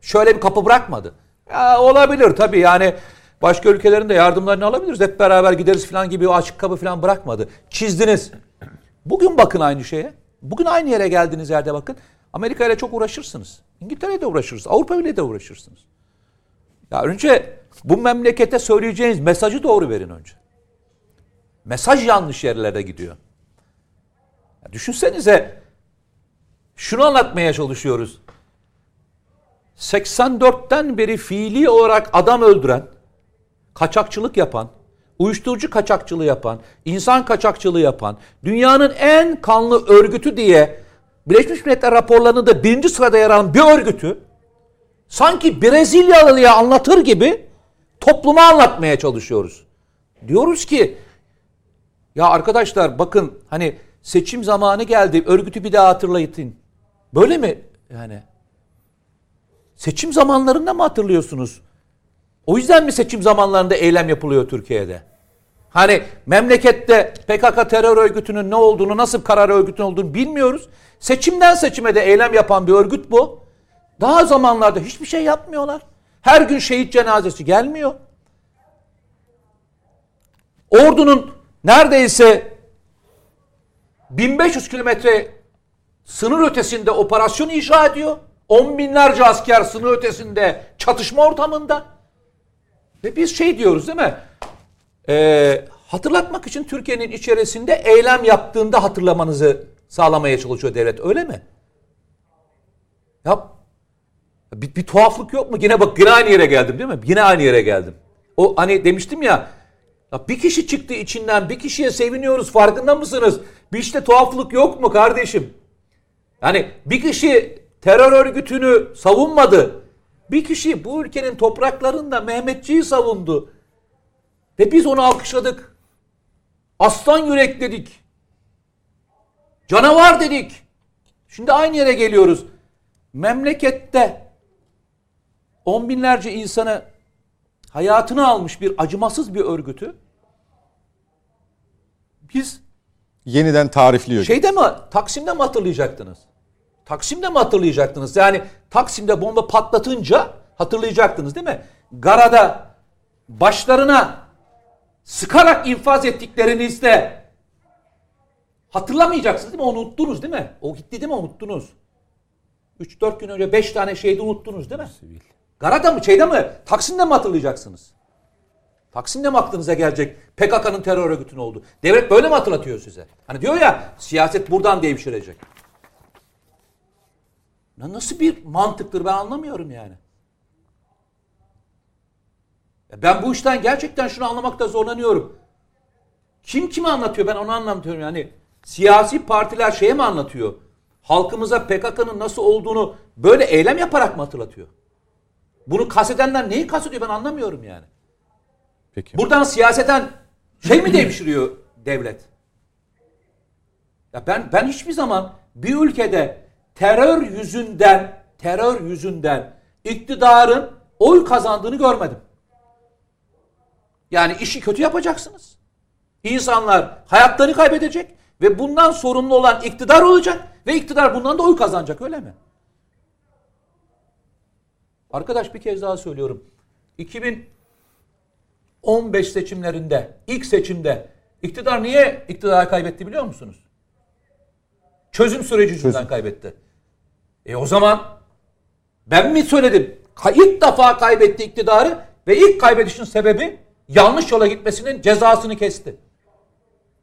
Şöyle bir kapı bırakmadı. Ya olabilir tabii yani başka ülkelerin de yardımlarını alabiliriz. Hep beraber gideriz falan gibi o açık kapı falan bırakmadı. Çizdiniz. Bugün bakın aynı şeye. Bugün aynı yere geldiğiniz yerde bakın. Amerika ile çok uğraşırsınız. İngiltere'ye de uğraşırsınız. Avrupa Birliği'yle de uğraşırsınız. Ya önce bu memlekete söyleyeceğiniz mesajı doğru verin önce. Mesaj yanlış yerlere gidiyor. Ya düşünsenize şunu anlatmaya çalışıyoruz. 84'ten beri fiili olarak adam öldüren, kaçakçılık yapan, uyuşturucu kaçakçılığı yapan, insan kaçakçılığı yapan, dünyanın en kanlı örgütü diye Birleşmiş Milletler raporlarında 1. sırada yer alan bir örgütü sanki Brezilyalıya anlatır gibi topluma anlatmaya çalışıyoruz. Diyoruz ki ya arkadaşlar bakın hani seçim zamanı geldi. Örgütü bir daha hatırlayın. Böyle mi yani? Seçim zamanlarında mı hatırlıyorsunuz? O yüzden mi seçim zamanlarında eylem yapılıyor Türkiye'de? Hani memlekette PKK terör örgütünün ne olduğunu, nasıl karar örgütünün olduğunu bilmiyoruz. Seçimden seçime de eylem yapan bir örgüt bu. Daha zamanlarda hiçbir şey yapmıyorlar. Her gün şehit cenazesi gelmiyor. Ordunun neredeyse 1500 kilometre sınır ötesinde operasyon icra ediyor. 10 binlerce asker sınır ötesinde çatışma ortamında. Ve biz şey diyoruz değil mi? Hatırlatmak için Türkiye'nin içerisinde eylem yaptığında hatırlamanızı sağlamaya çalışıyor devlet, öyle mi? Ya bir tuhaflık yok mu? Yine bak, yine aynı yere geldim değil mi? Yine aynı yere geldim. O hani demiştim ya, ya bir kişi çıktı içinden, bir kişiye seviniyoruz, farkında mısınız? Bir işte tuhaflık yok mu kardeşim? Yani bir kişi terör örgütünü savunmadı. Bir kişi bu ülkenin topraklarında Mehmetçiği savundu. Ve biz onu alkışladık. Aslan yürek dedik. Canavar dedik. Şimdi aynı yere geliyoruz. Memlekette on binlerce insanı hayatını almış bir acımasız bir örgütü biz yeniden tarifliyoruz. Şeyde mi? Taksim'de mi hatırlayacaktınız? Taksim'de mi hatırlayacaktınız? Yani Taksim'de bomba patlatınca hatırlayacaktınız değil mi? Garada başlarına sıkarak infaz ettiklerinizde hatırlamayacaksınız değil mi? Onu unuttunuz değil mi? O gitti değil mi? Unuttunuz. 3-4 gün önce 5 tane şeyde unuttunuz değil mi? Sivil. Garada mı? Şeyde mi? Taksim'de mi hatırlayacaksınız? Taksim'de mi aklınıza gelecek? PKK'nın terör örgütünün oldu. Devlet böyle mi hatırlatıyor size? Hani diyor ya, siyaset buradan devşirecek. Ya nasıl bir mantıktır, ben anlamıyorum yani. Ben bu işten gerçekten şunu anlamakta zorlanıyorum. Kim kime anlatıyor, ben onu anlamıyorum. Yani siyasi partiler şeye mi anlatıyor? Halkımıza PKK'nın nasıl olduğunu böyle eylem yaparak mı hatırlatıyor? Bunu kastedenler neyi kastediyor, ben anlamıyorum yani. Peki. Buradan siyaseten şey mi devşiriyor devlet? Ya ben hiçbir zaman bir ülkede terör yüzünden iktidarın oy kazandığını görmedim. Yani işi kötü yapacaksınız. İnsanlar hayatlarını kaybedecek ve bundan sorumlu olan iktidar olacak ve iktidar bundan da oy kazanacak, öyle mi? Arkadaş, bir kez daha söylüyorum. 2015 seçimlerinde, ilk seçimde iktidar niye iktidarı kaybetti biliyor musunuz? Çözüm süreci yüzünden kaybetti. O zaman ben mi söyledim? İlk defa kaybetti iktidarı ve ilk kaybedişin sebebi yanlış yola gitmesinin cezasını kesti.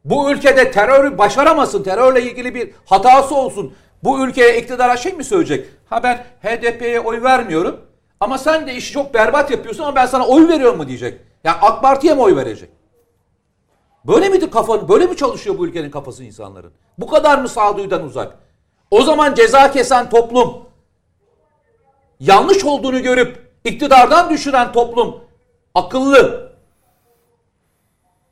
Bu ülkede terörü başaramasın, terörle ilgili bir hatası olsun. Bu ülkeye, iktidara şey mi söyleyecek? Ha, ben HDP'ye oy vermiyorum ama sen de işi çok berbat yapıyorsun ama ben sana oy veriyorum mu diyecek. Yani AK Parti'ye mi oy verecek? Böyle midir kafanın? Böyle mi çalışıyor bu ülkenin kafası insanların? Bu kadar mı sağduyudan uzak? O zaman ceza kesen toplum, yanlış olduğunu görüp iktidardan düşüren toplum, akıllı,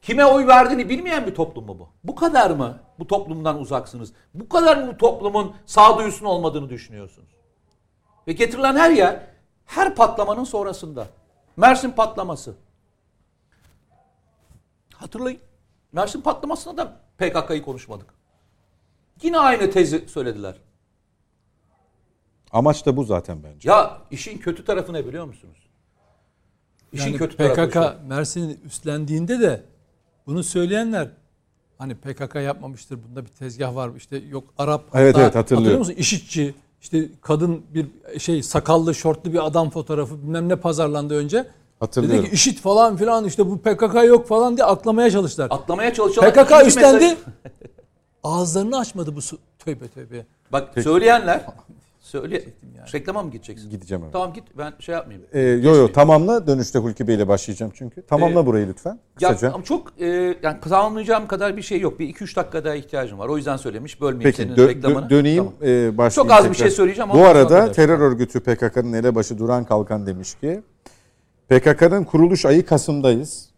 kime oy verdiğini bilmeyen bir toplum mu bu? Bu kadar mı bu toplumdan uzaksınız? Bu kadar mı bu toplumun sağduyusunun olmadığını düşünüyorsunuz? Ve getirilen her yer, her patlamanın sonrasında. Mersin patlaması. Hatırlayın. Mersin patlamasında da PKK'yı konuşmadık. Yine aynı tezi söylediler. Amaç da bu zaten bence. Ya işin kötü tarafı ne biliyor musunuz? İşin yani kötü tarafı. PKK Mersin'i üstlendiğinde de bunu söyleyenler, hani PKK yapmamıştır, bunda bir tezgah var, işte yok Arap, evet, hatta, evet, hatırlıyor musun? İşitçi, işte kadın, bir şey, sakallı şortlu bir adam fotoğrafı bilmem ne pazarlandı önce. Hatırlıyorum. Dedi ki IŞİD falan filan, işte bu PKK yok falan diye atlamaya çalıştılar. Atlamaya çalıştılar. PKK üstlendi. Mesaj... Ağızlarını açmadı bu tövbe. Bak, peki, söyleyenler. Yani. Reklama mı gideceksin? Gideceğim abi. Tamam git, ben şey yapmayayım. Tamamla, dönüşte Hulki Bey ile başlayacağım çünkü. Tamamla burayı lütfen. Kısaca. Ya, çok yani kazanmayacağım kadar bir şey yok. Bir 2-3 dakika daha ihtiyacım var. O yüzden söylemiş. Bölmeyeyim peki, senin reklamını. Peki döneyim, tamam. Başlayayım. Çok az tekrar bir şey söyleyeceğim. Bu arada terör örgütü PKK'nın elebaşı Duran Kalkan demiş ki PKK'nın kuruluş ayı Kasım'dayız.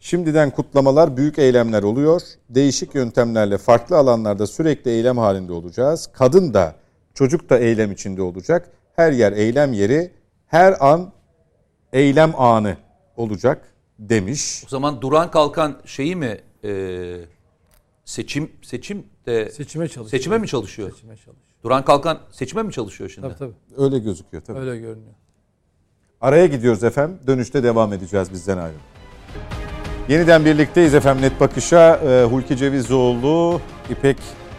Şimdiden kutlamalar, büyük eylemler oluyor. Değişik yöntemlerle farklı alanlarda sürekli eylem halinde olacağız. Kadın da çocuk da eylem içinde olacak. Her yer eylem yeri, her an eylem anı olacak demiş. O zaman Duran Kalkan şeyi mi seçime mi çalışıyor? Seçime çalışıyor. Duran Kalkan seçime mi çalışıyor şimdi? Tabii. Öyle gözüküyor tabii. Öyle görünüyor. Araya gidiyoruz efendim. Dönüşte devam edeceğiz, bizden ayrılın. Yeniden birlikteyiz efendim Net Bakış'a. Hulki Cevizoğlu, İpek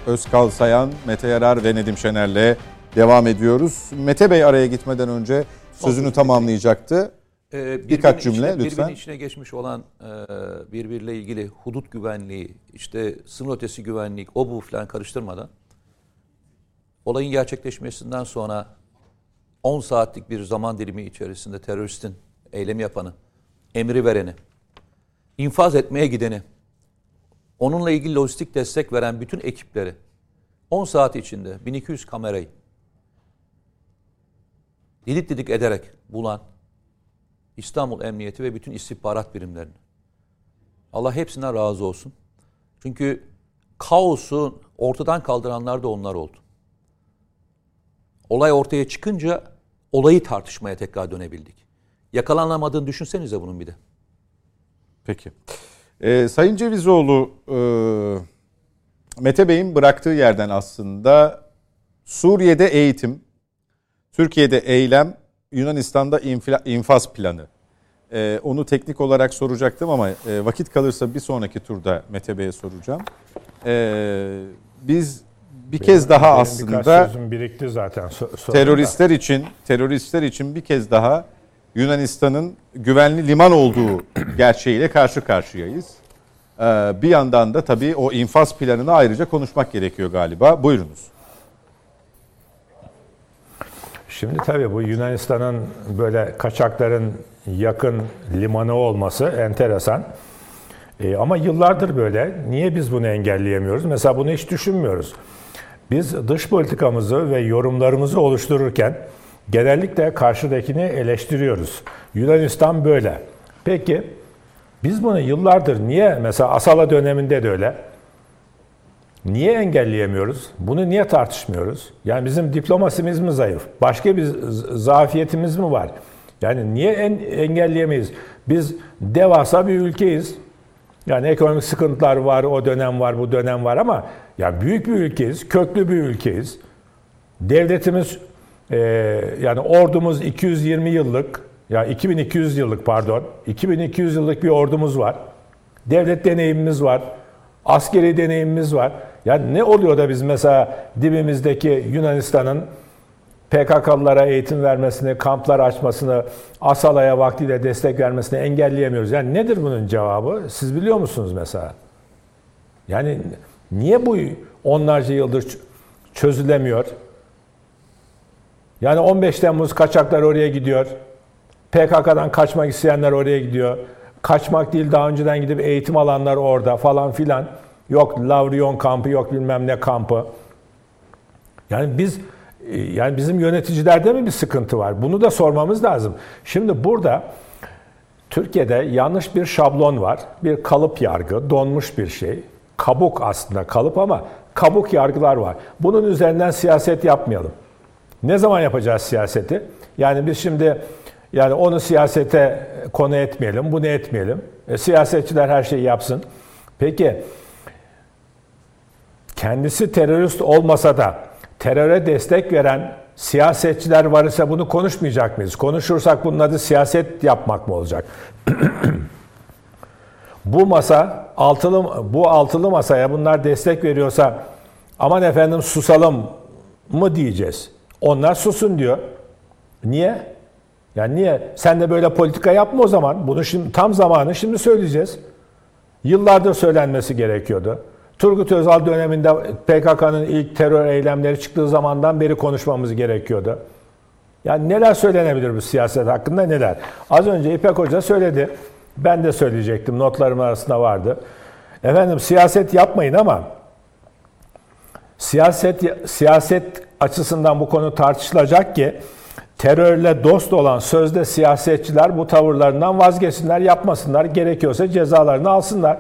Özkal Sayan, Mete Yarar ve Nedim Şener'le devam ediyoruz. Mete Bey araya gitmeden önce sözünü tamamlayacaktı. Birkaç cümle içine, lütfen. Birbirinin içine geçmiş olan birbiriyle ilgili hudut güvenliği, işte sınır ötesi güvenlik, o bu falan karıştırmadan olayın gerçekleşmesinden sonra 10 saatlik bir zaman dilimi içerisinde teröristin eylemi yapanı, emri vereni, infaz etmeye gideni, onunla ilgili lojistik destek veren bütün ekipleri 10 saat içinde 1200 kamerayı didik didik ederek bulan İstanbul Emniyeti ve bütün istihbarat birimlerini, Allah hepsinden razı olsun. Çünkü kaosu ortadan kaldıranlar da onlar oldu. Olay ortaya çıkınca olayı tartışmaya tekrar dönebildik. Yakalanamadığını düşünsenize bunun bir de. Peki. Sayın Cevizoğlu, Mete Bey'in bıraktığı yerden aslında Suriye'de eğitim, Türkiye'de eylem, Yunanistan'da infaz planı. Onu teknik olarak soracaktım ama vakit kalırsa bir sonraki turda Mete Bey'e soracağım. Biz bir kez daha aslında zaten teröristler için bir kez daha Yunanistan'ın güvenli liman olduğu gerçeğiyle karşı karşıyayız. Bir yandan da tabii o infaz planını ayrıca konuşmak gerekiyor galiba. Buyurunuz. Şimdi tabii bu Yunanistan'ın böyle kaçakların yakın limanı olması enteresan. Ama yıllardır böyle. Niye biz bunu engelleyemiyoruz? Mesela bunu hiç düşünmüyoruz. Biz dış politikamızı ve yorumlarımızı oluştururken genellikle karşıdakini eleştiriyoruz. Yunanistan böyle. Peki biz bunu yıllardır niye, mesela Asala döneminde de öyle, niye engelleyemiyoruz? Bunu niye tartışmıyoruz? Yani bizim diplomasimiz mi zayıf? Başka bir zafiyetimiz mi var? Yani niye engelleyemeyiz? Biz devasa bir ülkeyiz. Yani ekonomik sıkıntılar var, o dönem var, bu dönem var ama yani büyük bir ülkeyiz, köklü bir ülkeyiz. Devletimiz, yani ordumuz 2200 yıllık bir ordumuz var. Devlet deneyimimiz var. Askeri deneyimimiz var. Yani ne oluyor da biz mesela dibimizdeki Yunanistan'ın PKK'lılara eğitim vermesini, kamplar açmasını, Asala'ya vaktiyle destek vermesini engelleyemiyoruz? Yani nedir bunun cevabı? Siz biliyor musunuz mesela? Yani niye bu onlarca yıldır çözülemiyor? Yani 15 Temmuz kaçaklar oraya gidiyor. PKK'dan kaçmak isteyenler oraya gidiyor. Kaçmak değil, daha önceden gidip eğitim alanlar orada falan filan. Yok Lavrion kampı, yok bilmem ne kampı. Yani bizim yöneticilerde mi bir sıkıntı var? Bunu da sormamız lazım. Şimdi burada Türkiye'de yanlış bir şablon var. Bir kalıp yargı, donmuş bir şey. Kabuk aslında kalıp ama kabuk yargılar var. Bunun üzerinden siyaset yapmayalım. Ne zaman yapacağız siyaseti? Yani biz şimdi... Yani onu siyasete konu etmeyelim, bunu etmeyelim. Siyasetçiler her şeyi yapsın. Peki, kendisi terörist olmasa da teröre destek veren siyasetçiler var ise bunu konuşmayacak mıyız? Konuşursak bunun adı siyaset yapmak mı olacak? Bu altılı masaya bunlar destek veriyorsa aman efendim susalım mı diyeceğiz? Onlar susun diyor. Niye? Yani niye? Sen de böyle politika yapma o zaman. Bunu şimdi tam zamanı şimdi söyleyeceğiz. Yıllardır söylenmesi gerekiyordu. Turgut Özal döneminde PKK'nın ilk terör eylemleri çıktığı zamandan beri konuşmamız gerekiyordu. Yani neler söylenebilir bu siyaset hakkında, neler? Az önce İpek Hoca söyledi. Ben de söyleyecektim. Notlarım arasında vardı. Efendim siyaset yapmayın ama siyaset açısından bu konu tartışılacak ki terörle dost olan sözde siyasetçiler bu tavırlarından vazgeçsinler, yapmasınlar. Gerekiyorsa cezalarını alsınlar.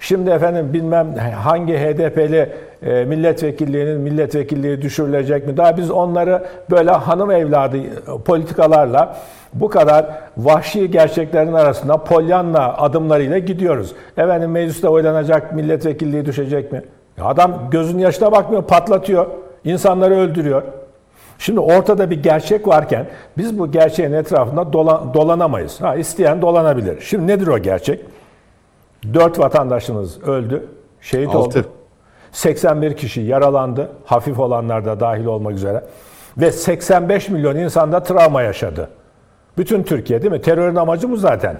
Şimdi efendim bilmem hangi HDP'li milletvekilliği düşürülecek mi? Daha biz onları böyle hanım evladı politikalarla bu kadar vahşi gerçeklerin arasında polyanna adımlarıyla gidiyoruz. Efendim mecliste oylanacak, milletvekilliği düşecek mi? Adam gözünün yaşına bakmıyor, patlatıyor. İnsanları öldürüyor. Şimdi ortada bir gerçek varken biz bu gerçeğin etrafında dolanamayız. İsteyen dolanabilir. Şimdi nedir o gerçek? 4 vatandaşımız öldü, şehit oldu. 81 kişi yaralandı, hafif olanlar da dahil olmak üzere. Ve 85 milyon insan da travma yaşadı. Bütün Türkiye değil mi? Terörün amacı bu zaten.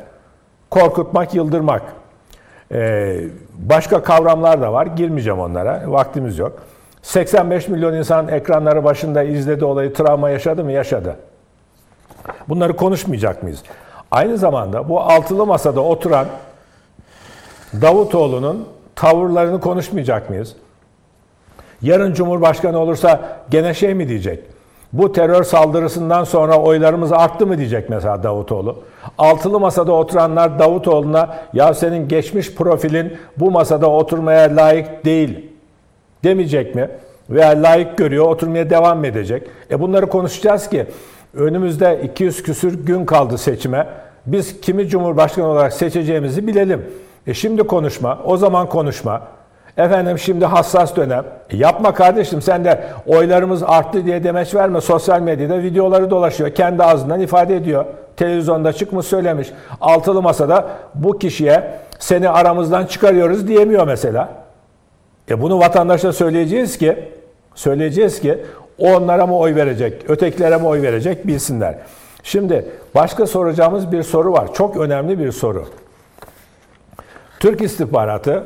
Korkutmak, yıldırmak. Başka kavramlar da var. Girmeyeceğim onlara. Vaktimiz yok. 85 milyon insan ekranları başında izledi olayı, travma yaşadı mı? Yaşadı. Bunları konuşmayacak mıyız? Aynı zamanda bu altılı masada oturan Davutoğlu'nun tavırlarını konuşmayacak mıyız? Yarın Cumhurbaşkanı olursa gene şey mi diyecek? Bu terör saldırısından sonra oylarımız arttı mı diyecek mesela Davutoğlu? Altılı masada oturanlar Davutoğlu'na ya senin geçmiş profilin bu masada oturmaya layık değil demeyecek mi? Veya layık görüyor, oturmaya devam edecek. Bunları konuşacağız ki önümüzde 200 küsür gün kaldı seçime. Biz kimi Cumhurbaşkanı olarak seçeceğimizi bilelim. Şimdi konuşma, o zaman konuşma. Efendim şimdi hassas dönem. Yapma kardeşim, sen de oylarımız arttı diye demeç verme. Sosyal medyada videoları dolaşıyor. Kendi ağzından ifade ediyor. Televizyonda çıkmış söylemiş. Altılı masada bu kişiye seni aramızdan çıkarıyoruz diyemiyor mesela. Bunu vatandaşa söyleyeceğiz ki onlara mı oy verecek, ötekilere mi oy verecek bilsinler. Şimdi başka soracağımız bir soru var. Çok önemli bir soru. Türk istihbaratı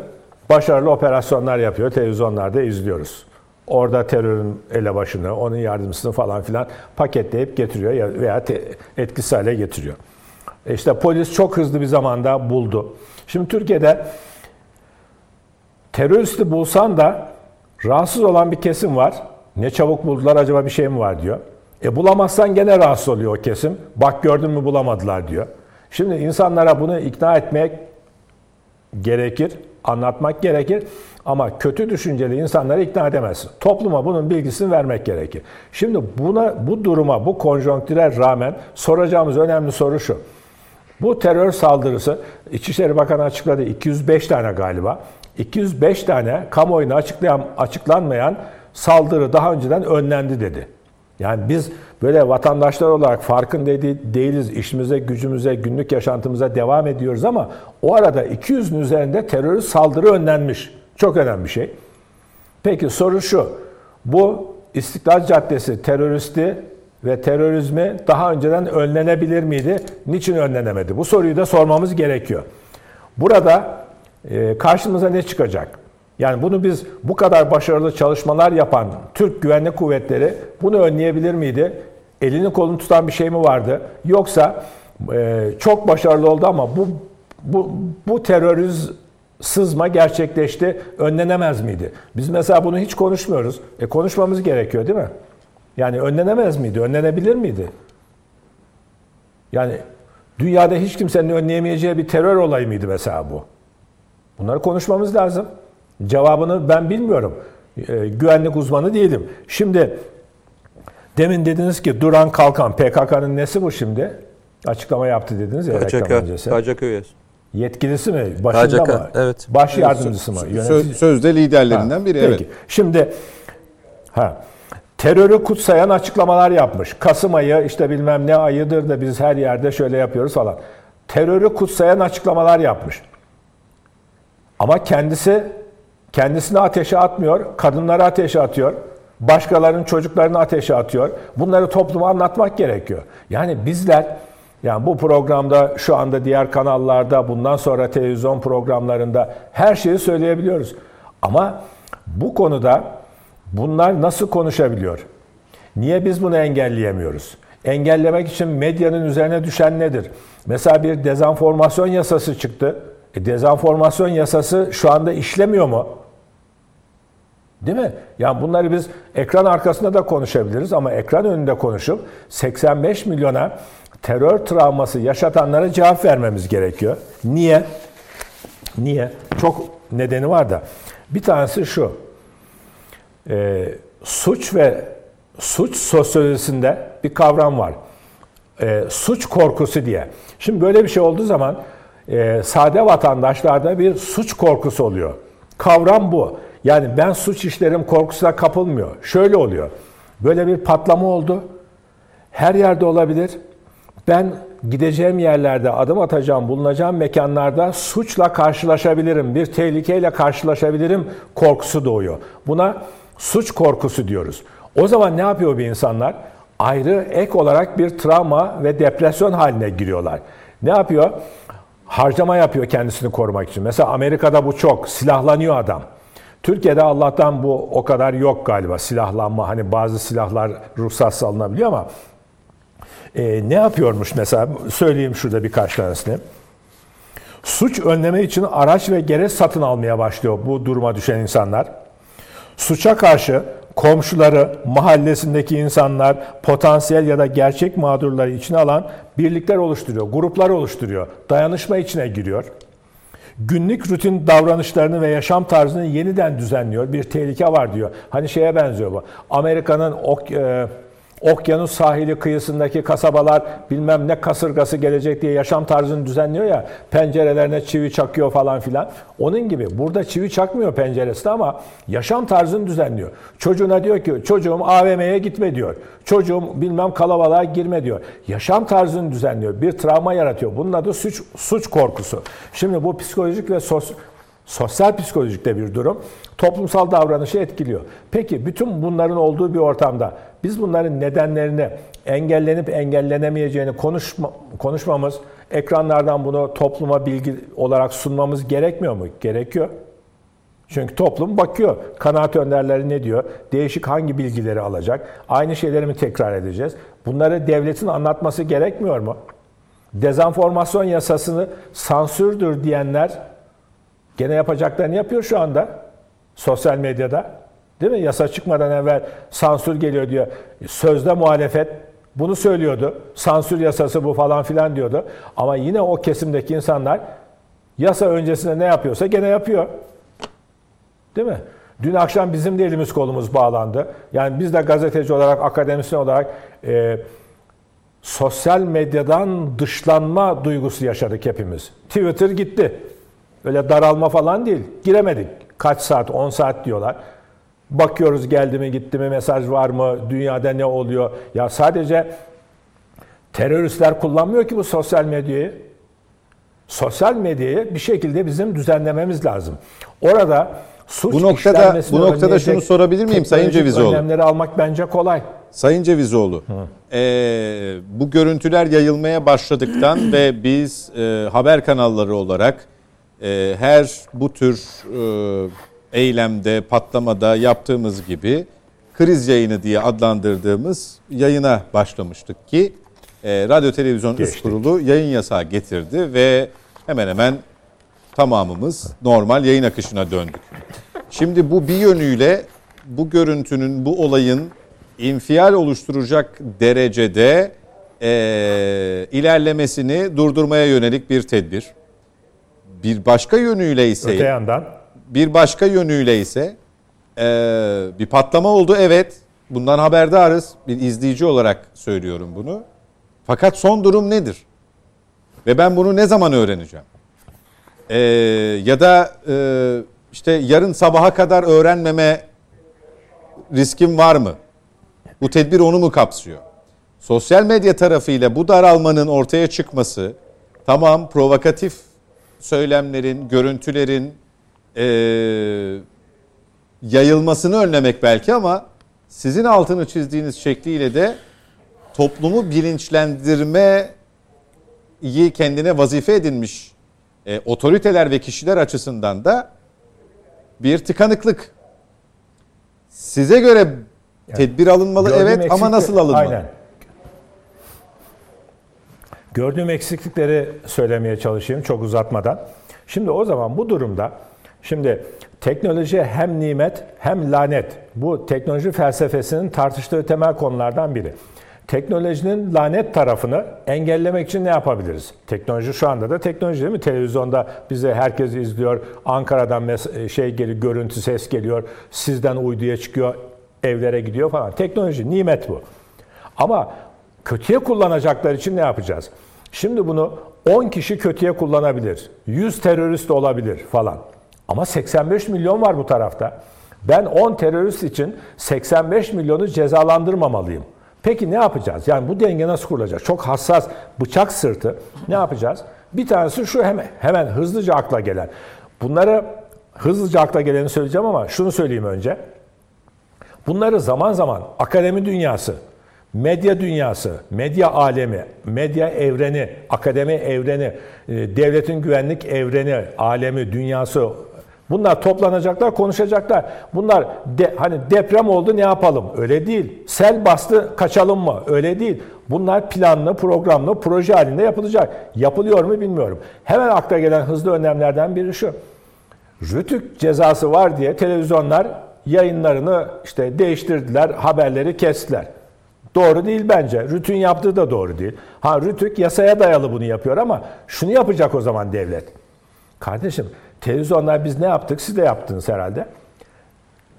başarılı operasyonlar yapıyor. Televizyonlarda izliyoruz. Orada terörün elebaşını, onun yardımcısını falan filan paketleyip getiriyor veya etkisiz hale getiriyor. İşte polis çok hızlı bir zamanda buldu. Şimdi Türkiye'de teröristi bulsan da rahatsız olan bir kesim var. Ne çabuk buldular, acaba bir şey mi var diyor. Bulamazsan gene rahatsız oluyor o kesim. Bak gördün mü bulamadılar diyor. Şimdi insanlara bunu ikna etmek gerekir, anlatmak gerekir ama kötü düşünceli insanları ikna edemezsin. Topluma bunun bilgisini vermek gerekir. Şimdi bu duruma, bu konjonktüre rağmen soracağımız önemli soru şu. Bu terör saldırısı, İçişleri Bakanı açıkladı, 205 tane galiba. 205 tane kamuoyuna açıklanmayan saldırı daha önceden önlendi dedi. Yani biz böyle vatandaşlar olarak farkında değiliz. İşimize, gücümüze, günlük yaşantımıza devam ediyoruz ama o arada 200'ün üzerinde terörist saldırı önlenmiş. Çok önemli bir şey. Peki soru şu. Bu İstiklal Caddesi teröristi ve terörizmi daha önceden önlenebilir miydi? Niçin önlenemedi? Bu soruyu da sormamız gerekiyor. Burada karşımıza ne çıkacak? Yani bunu biz bu kadar başarılı çalışmalar yapan Türk Güvenlik Kuvvetleri bunu önleyebilir miydi? Elini kolunu tutan bir şey mi vardı? Yoksa çok başarılı oldu ama bu terörist sızma gerçekleşti, önlenemez miydi? Biz mesela bunu hiç konuşmuyoruz. Konuşmamız gerekiyor değil mi? Yani önlenemez miydi? Önlenebilir miydi? Yani dünyada hiç kimsenin önleyemeyeceği bir terör olayı mıydı mesela bu? Bunları konuşmamız lazım. Cevabını ben bilmiyorum. Güvenlik uzmanı değilim. Şimdi demin dediniz ki Duran Kalkan, PKK'nın nesi bu şimdi? Açıklama yaptı dediniz ya. KCK üyesi. Yetkilisi mi? Başında KCK, mı? Evet. Baş yardımcısı mı? Sözde liderlerinden biri. Peki. Evet. Şimdi terörü kutsayan açıklamalar yapmış. Kasım ayı işte bilmem ne ayıdır da biz her yerde şöyle yapıyoruz falan. Terörü kutsayan açıklamalar yapmış. Ama kendisini ateşe atmıyor, kadınları ateşe atıyor, başkalarının çocuklarını ateşe atıyor. Bunları topluma anlatmak gerekiyor. Yani bizler, yani bu programda, şu anda diğer kanallarda, bundan sonra televizyon programlarında her şeyi söyleyebiliyoruz. Ama bu konuda bunlar nasıl konuşabiliyor? Niye biz bunu engelleyemiyoruz? Engellemek için medyanın üzerine düşen nedir? Mesela bir dezenformasyon yasası çıktı. Dezenformasyon yasası şu anda işlemiyor mu? Değil mi? Yani bunları biz ekran arkasında da konuşabiliriz ama ekran önünde konuşup 85 milyona terör travması yaşatanlara cevap vermemiz gerekiyor. Niye? Çok nedeni var da. Bir tanesi şu. Suç ve suç sosyolojisinde bir kavram var. Suç korkusu diye. Şimdi böyle bir şey olduğu zaman sade vatandaşlarda bir suç korkusu oluyor. Kavram bu. Yani ben suç işlerim korkusuna kapılmıyor. Şöyle oluyor. Böyle bir patlama oldu. Her yerde olabilir. Ben gideceğim yerlerde, adım atacağım, bulunacağım mekanlarda suçla karşılaşabilirim. Bir tehlikeyle karşılaşabilirim korkusu doğuyor. Buna suç korkusu diyoruz. O zaman ne yapıyor bu insanlar? Ayrı ek olarak bir travma ve depresyon haline giriyorlar. Ne yapıyor? Harcama yapıyor kendisini korumak için. Mesela Amerika'da bu çok. Silahlanıyor adam. Türkiye'de Allah'tan bu o kadar yok galiba. Silahlanma, hani bazı silahlar ruhsatsız alınabiliyor ama ne yapıyormuş mesela? Söyleyeyim şurada birkaç tanesini. Suç önleme için araç ve gereç satın almaya başlıyor bu duruma düşen insanlar. Suça karşı komşuları, mahallesindeki insanlar, potansiyel ya da gerçek mağdurları içine alan birlikler oluşturuyor, gruplar oluşturuyor, dayanışma içine giriyor. Günlük rutin davranışlarını ve yaşam tarzını yeniden düzenliyor. Bir tehlike var diyor. Hani şeye benziyor bu. Amerika'nın okyanus sahili kıyısındaki kasabalar bilmem ne kasırgası gelecek diye yaşam tarzını düzenliyor ya. Pencerelerine çivi çakıyor falan filan. Onun gibi burada çivi çakmıyor penceresine ama yaşam tarzını düzenliyor. Çocuğuna diyor ki çocuğum AVM'ye gitme diyor. Çocuğum bilmem kalabalığa girme diyor. Yaşam tarzını düzenliyor. Bir travma yaratıyor. Bunun adı suç korkusu. Şimdi bu psikolojik ve sosyal psikolojikte bir durum. Toplumsal davranışı etkiliyor. Peki bütün bunların olduğu bir ortamda biz bunların nedenlerini, engellenip engellenemeyeceğini konuşmamız, ekranlardan bunu topluma bilgi olarak sunmamız gerekmiyor mu? Gerekiyor. Çünkü toplum bakıyor. Kanaat önderleri ne diyor? Değişik hangi bilgileri alacak? Aynı şeyleri mi tekrar edeceğiz? Bunları devletin anlatması gerekmiyor mu? Dezenformasyon yasasını sansürdür diyenler gene yapacaklarını yapıyor şu anda. Sosyal medyada. Değil mi? Yasa çıkmadan evvel sansür geliyor diyor. Sözde muhalefet bunu söylüyordu. Sansür yasası bu falan filan diyordu. Ama yine o kesimdeki insanlar yasa öncesinde ne yapıyorsa gene yapıyor. Değil mi? Dün akşam bizim de elimiz kolumuz bağlandı. Yani biz de gazeteci olarak, akademisyen olarak sosyal medyadan dışlanma duygusu yaşadık hepimiz. Twitter gitti. Öyle daralma falan değil. Giremedik. Kaç saat? 10 saat diyorlar. Bakıyoruz geldi mi gitti mi, mesaj var mı, dünyada ne oluyor? Ya sadece teröristler kullanmıyor ki bu sosyal medyayı. Sosyal medyayı bir şekilde bizim düzenlememiz lazım. Orada suç işlenmesini bu noktada şunu sorabilir miyim Sayın Cevizoğlu? Önlemleri almak bence kolay. Sayın Cevizoğlu, bu görüntüler yayılmaya başladıktan ve biz haber kanalları olarak her bu tür eylemde, patlamada yaptığımız gibi kriz yayını diye adlandırdığımız yayına başlamıştık ki Radyo Televizyon Üst Kurulu yayın yasağı getirdi ve hemen hemen tamamımız normal yayın akışına döndük. Şimdi bu bir yönüyle bu görüntünün, bu olayın infial oluşturacak derecede ilerlemesini durdurmaya yönelik bir tedbir. Bir başka yönüyle ise bir patlama oldu, evet. Bundan haberdarız. Bir izleyici olarak söylüyorum bunu. Fakat son durum nedir? Ve ben bunu ne zaman öğreneceğim? Ya da işte yarın sabaha kadar öğrenmeme riskim var mı? Bu tedbir onu mu kapsıyor? Sosyal medya tarafıyla bu daralmanın ortaya çıkması, tamam, provokatif söylemlerin, görüntülerin yayılmasını önlemek belki ama sizin altını çizdiğiniz şekliyle de toplumu bilinçlendirmeyi kendine vazife edinmiş otoriteler ve kişiler açısından da bir tıkanıklık. Size göre tedbir alınmalı, evet, ama nasıl alınmalı? Aynen. Gördüğüm eksiklikleri söylemeye çalışayım çok uzatmadan. Şimdi o zaman bu durumda, şimdi teknoloji hem nimet hem lanet. Bu teknoloji felsefesinin tartıştığı temel konulardan biri. Teknolojinin lanet tarafını engellemek için ne yapabiliriz? Teknoloji şu anda da teknoloji değil mi? Televizyonda bize herkes izliyor. Ankara'dan görüntü, ses geliyor. Sizden uyduya çıkıyor, evlere gidiyor falan. Teknoloji, nimet bu. Ama kötüye kullanacaklar için ne yapacağız? Şimdi bunu 10 kişi kötüye kullanabilir. 100 terörist olabilir falan. Ama 85 milyon var bu tarafta. Ben 10 terörist için 85 milyonu cezalandırmamalıyım. Peki ne yapacağız? Yani bu denge nasıl kurulacak? Çok hassas, bıçak sırtı. Ne yapacağız? Bir tanesi şu hemen hızlıca akla gelen. Bunları hızlıca akla geleni söyleyeceğim ama şunu söyleyeyim önce. Bunları zaman zaman akademi dünyası, medya dünyası, medya alemi, medya evreni, akademi evreni, devletin güvenlik evreni, alemi, dünyası, bunlar toplanacaklar, konuşacaklar. Bunlar deprem oldu ne yapalım? Öyle değil. Sel bastı kaçalım mı? Öyle değil. Bunlar planlı, programlı, proje halinde yapılacak. Yapılıyor mu bilmiyorum. Hemen akla gelen hızlı önlemlerden biri şu. Rütük cezası var diye televizyonlar yayınlarını değiştirdiler, haberleri kestiler. Doğru değil bence. Rütük'ün yaptığı da doğru değil. Rütük yasaya dayalı bunu yapıyor ama şunu yapacak o zaman devlet. Kardeşim, televizyonlar biz ne yaptık? Siz de yaptınız herhalde.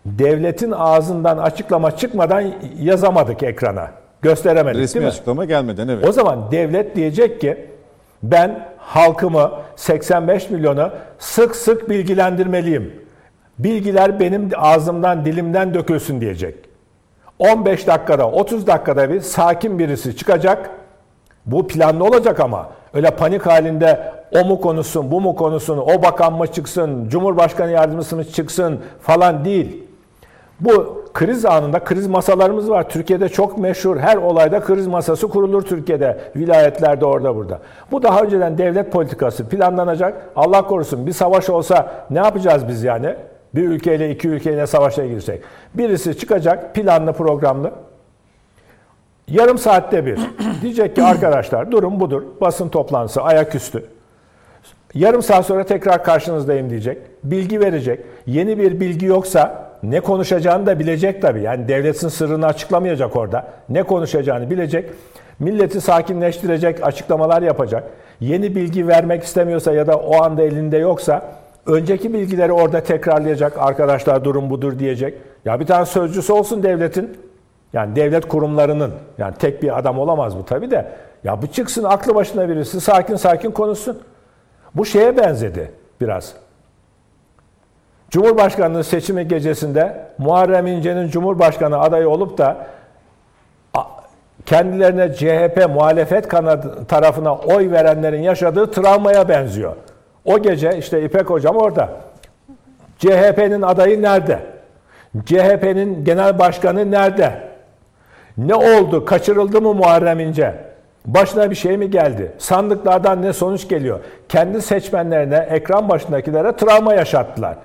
Devletin ağzından açıklama çıkmadan yazamadık ekrana. Gösteremedik. Resmi açıklama gelmeden, evet. O zaman devlet diyecek ki ben halkımı 85 milyonu sık sık bilgilendirmeliyim. Bilgiler benim ağzımdan, dilimden dökülsün diyecek. 15 dakikada, 30 dakikada bir sakin birisi çıkacak. Bu planlı olacak ama. Öyle panik halinde o mu konuşsun, bu mu konuşsun, o bakan mı çıksın, Cumhurbaşkanı yardımcısı mı çıksın falan değil. Bu kriz anında kriz masalarımız var. Türkiye'de çok meşhur. Her olayda kriz masası kurulur Türkiye'de. Vilayetlerde orada burada. Bu daha önceden devlet politikası planlanacak. Allah korusun bir savaş olsa ne yapacağız biz yani? Bir ülkeyle iki ülkeyle savaşa girecek. Birisi çıkacak planlı programlı. Yarım saatte bir. Diyecek ki arkadaşlar durum budur. Basın toplantısı ayaküstü. Yarım saat sonra tekrar karşınızdayım diyecek. Bilgi verecek. Yeni bir bilgi yoksa ne konuşacağını da bilecek tabii. Yani devletin sırrını açıklamayacak orada. Ne konuşacağını bilecek. Milleti sakinleştirecek açıklamalar yapacak. Yeni bilgi vermek istemiyorsa ya da o anda elinde yoksa önceki bilgileri orada tekrarlayacak. Arkadaşlar durum budur diyecek. Ya bir tane sözcüsü olsun devletin. Yani devlet kurumlarının, yani tek bir adam olamaz bu tabii de. Ya bu çıksın aklı başına birisi sakin sakin konuşsun. Bu şeye benzedi biraz. Cumhurbaşkanlığı seçimi gecesinde Muharrem İnce'nin Cumhurbaşkanı adayı olup da kendilerine CHP muhalefet kanadı tarafına oy verenlerin yaşadığı travmaya benziyor. O gece İpek Hocam orada. CHP'nin adayı nerede? CHP'nin genel başkanı nerede? Ne oldu? Kaçırıldı mı Muharrem İnce? Başına bir şey mi geldi? Sandıklardan ne sonuç geliyor? Kendi seçmenlerine, ekran başındakilere travma yaşattılar.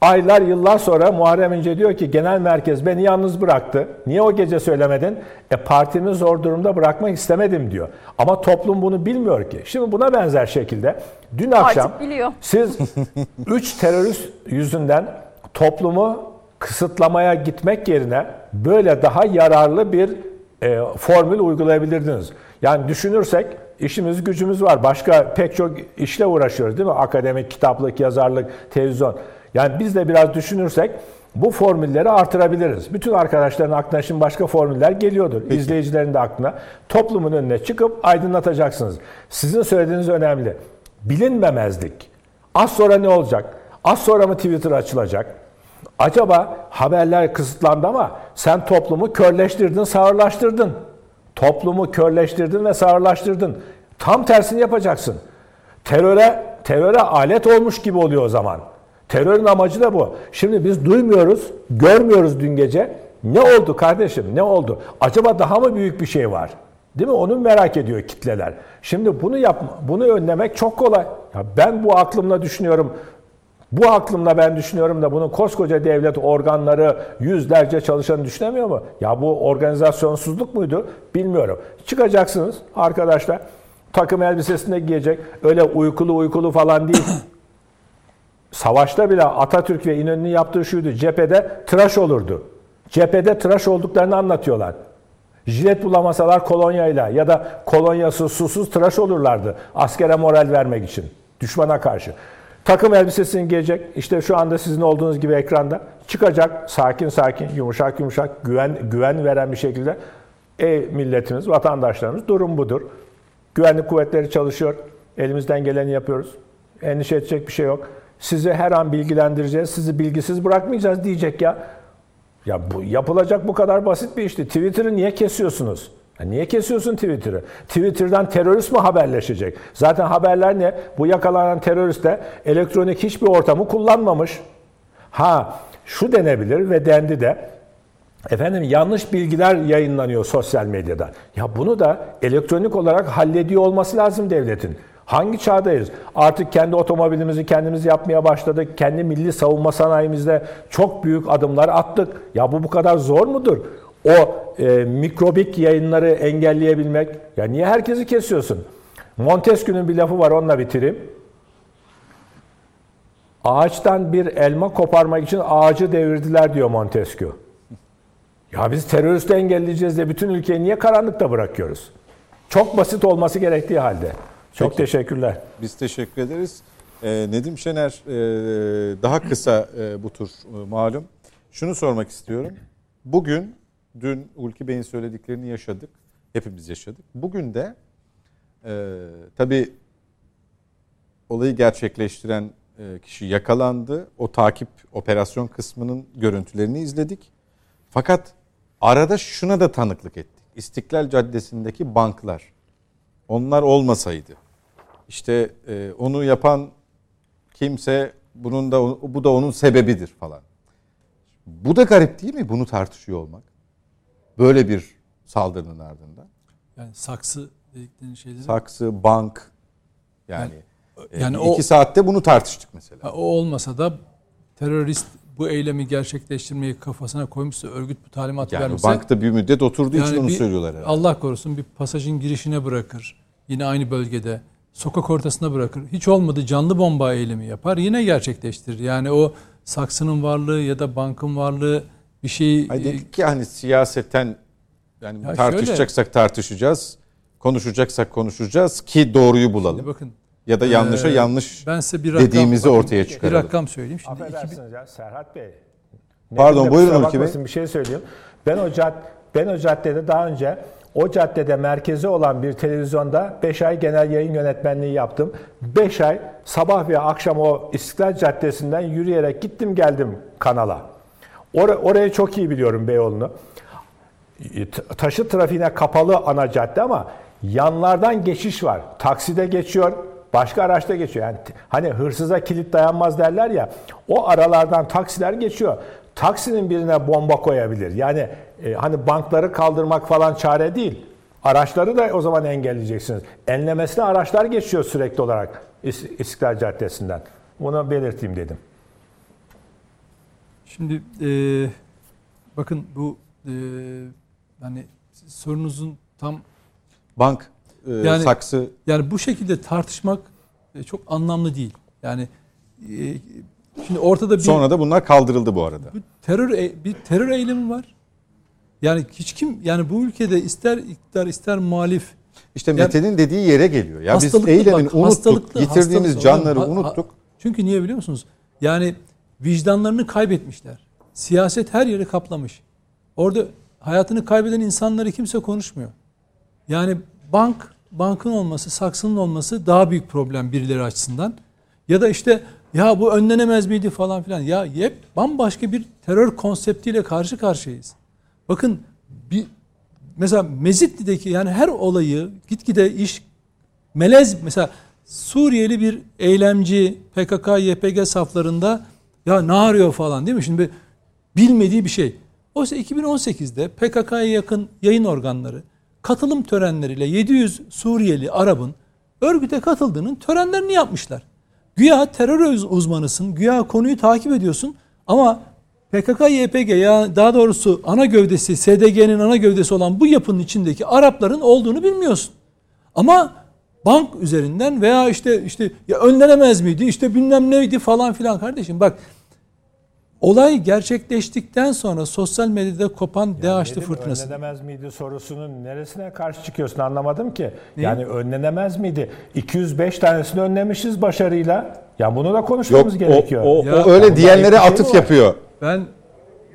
Aylar, yıllar sonra Muharrem İnce diyor ki genel merkez beni yalnız bıraktı. Niye o gece söylemedin? Partimi zor durumda bırakmak istemedim diyor. Ama toplum bunu bilmiyor ki. Şimdi buna benzer şekilde dün akşam siz 3 terörist yüzünden toplumu kısıtlamaya gitmek yerine böyle daha yararlı bir formül uygulayabilirdiniz. Yani düşünürsek işimiz gücümüz var. Başka pek çok işle uğraşıyoruz değil mi? Akademik, kitaplık, yazarlık, televizyon. Yani biz de biraz düşünürsek bu formülleri artırabiliriz. Bütün arkadaşların aklına şimdi başka formüller geliyordur. Peki. İzleyicilerin de aklına. Toplumun önüne çıkıp aydınlatacaksınız. Sizin söylediğiniz önemli. Bilinmemezlik. Az sonra ne olacak? Az sonra mı Twitter açılacak? Acaba haberler kısıtlandı ama sen toplumu körleştirdin, sağırlaştırdın. Toplumu körleştirdin ve sağırlaştırdın. Tam tersini yapacaksın. Teröre alet olmuş gibi oluyor o zaman. Terörün amacı da bu. Şimdi biz duymuyoruz, görmüyoruz dün gece. Ne oldu kardeşim, ne oldu? Acaba daha mı büyük bir şey var? Değil mi? Onu merak ediyor kitleler. Şimdi bunu önlemek çok kolay. Ya ben bu aklımla düşünüyorum. Bu aklımla ben düşünüyorum da bunun koskoca devlet organları yüzlerce çalışanı düşünemiyor mu? Ya bu organizasyonsuzluk muydu? Bilmiyorum. Çıkacaksınız arkadaşlar. Takım elbisesini giyecek. Öyle uykulu falan değil. Savaşta bile Atatürk ve İnönü'nün yaptığı şuydu. Cephede tıraş olurdu. Cephede tıraş olduklarını anlatıyorlar. Jilet bulamasalar kolonyayla ya da kolonyasız, susuz tıraş olurlardı askere moral vermek için, düşmana karşı. Takım elbisesini giyecek, işte şu anda sizin olduğunuz gibi ekranda çıkacak, sakin sakin, yumuşak yumuşak, güven veren bir şekilde. Milletimiz, vatandaşlarımız, durum budur. Güvenlik kuvvetleri çalışıyor, elimizden geleni yapıyoruz. Endişe edecek bir şey yok. Sizi her an bilgilendireceğiz, sizi bilgisiz bırakmayacağız diyecek ya. Ya bu yapılacak bu kadar basit bir işti. Twitter'ı niye kesiyorsunuz? Ya niye kesiyorsun Twitter'ı? Twitter'dan terörist mi haberleşecek? Zaten haberler ne? Bu yakalanan terörist de elektronik hiçbir ortamı kullanmamış. Ha, şu denebilir ve dendi de. Efendim yanlış bilgiler yayınlanıyor sosyal medyada. Ya bunu da elektronik olarak hallediyor olması lazım devletin. Hangi çağdayız? Artık kendi otomobilimizi kendimiz yapmaya başladık. Kendi milli savunma sanayimizde çok büyük adımlar attık. Ya bu kadar zor mudur? O mikrobik yayınları engelleyebilmek. Ya niye herkesi kesiyorsun? Montesquieu'nun bir lafı var, onunla bitireyim. Ağaçtan bir elma koparmak için ağacı devirdiler diyor Montesquieu. Ya biz teröristi engelleyeceğiz de bütün ülkeyi niye karanlıkta bırakıyoruz? Çok basit olması gerektiği halde. Çok teşekkürler. Biz teşekkür ederiz. Nedim Şener daha kısa bu tur malum. Şunu sormak istiyorum. Bugün, dün Hulki Bey'in söylediklerini yaşadık. Hepimiz yaşadık. Bugün de tabii olayı gerçekleştiren kişi yakalandı. O takip operasyon kısmının görüntülerini izledik. Fakat arada şuna da tanıklık ettik. İstiklal Caddesi'ndeki banklar. Onlar olmasaydı. İşte onu yapan kimse bu da onun sebebidir falan. Bu da garip değil mi? Bunu tartışıyor olmak. Böyle bir saldırının ardından. Yani saksı dedikleri şeyleri. Saksı, bank. Yani iki saatte bunu tartıştık mesela. O olmasa da terörist bu eylemi gerçekleştirmeyi kafasına koymuşsa, örgüt bu talimatı vermişse... Yani bankta bir müddet oturduğu için onu söylüyorlar herhalde. Allah korusun bir pasajın girişine bırakır. Yine aynı bölgede. Sokak ortasına bırakır. Hiç olmadı canlı bomba eylemi yapar. Yine gerçekleştirir. Yani o saksının varlığı ya da bankın varlığı bir şeyi... Dedik ki hani siyaseten yani ya tartışacaksak şöyle, tartışacağız. Konuşacaksak konuşacağız ki doğruyu bulalım. Bakın. Ya da yanlışa yanlış dediğimizi ortaya çıkaralım. Bir rakam söyleyeyim. Şimdi affedersiniz ya Serhat Bey. Pardon, buyurun Hulki Bey. Bir şey söyleyeyim. Ben o caddede daha önce o caddede merkezi olan bir televizyonda 5 ay genel yayın yönetmenliği yaptım. 5 ay sabah ve akşam o İstiklal Caddesi'nden yürüyerek gittim geldim kanala. Orayı çok iyi biliyorum, Beyoğlu'nu. Taşı trafiğine kapalı ana cadde ama yanlardan geçiş var. Takside geçiyor. Başka araçta geçiyor. Yani hani hırsıza kilit dayanmaz derler ya. O aralardan taksiler geçiyor. Taksinin birine bomba koyabilir. Yani hani bankları kaldırmak falan çare değil. Araçları da o zaman engelleyeceksiniz. Enlemesine araçlar geçiyor sürekli olarak İstiklal Caddesi'nden. Bunu belirteyim dedim. Şimdi bakın bu hani sorunuzun tam bank saksı. Yani bu şekilde tartışmak çok anlamlı değil. Yani şimdi ortada bir... Sonra da bunlar kaldırıldı bu arada. Bir terör eylemi var. Yani hiç kim, yani bu ülkede ister iktidar ister muhalif. İşte Mete'nin dediği yere geliyor. Ya biz eylemin unuttuk, yitirdiğimiz canları unuttuk. Çünkü niye biliyor musunuz? Yani vicdanlarını kaybetmişler. Siyaset her yeri kaplamış. Orada hayatını kaybeden insanları kimse konuşmuyor. Yani bankın olması, saksının olması daha büyük problem birileri açısından. Ya da işte ya bu önlenemez miydi falan filan. Ya hep bambaşka bir terör konseptiyle karşı karşıyayız. Bakın mesela Mezitli'deki yani her olayı gitgide mesela Suriyeli bir eylemci PKK, YPG saflarında ya ne arıyor falan değil mi? Şimdi bilmediği bir şey. Oysa 2018'de PKK'ya yakın yayın organları katılım törenleriyle 700 Suriyeli Arap'ın örgüte katıldığının törenlerini yapmışlar. Güya terör uzmanısın, güya konuyu takip ediyorsun ama PKK-YPG ya daha doğrusu ana gövdesi, SDG'nin ana gövdesi olan bu yapının içindeki Arapların olduğunu bilmiyorsun. Ama bank üzerinden veya işte ya önlenemez miydi, işte bilmem neydi falan filan kardeşim bak Olay gerçekleştikten sonra sosyal medyada kopan DAEŞ'li fırtınası. Önlenemez miydi sorusunun neresine karşı çıkıyorsun anlamadım ki. Neyi? Yani önlenemez miydi? 205 tanesini önlemişiz başarıyla. Ya bunu da konuşmamız gerekiyor. O öyle diyenlere atıf şey yapıyor. Ben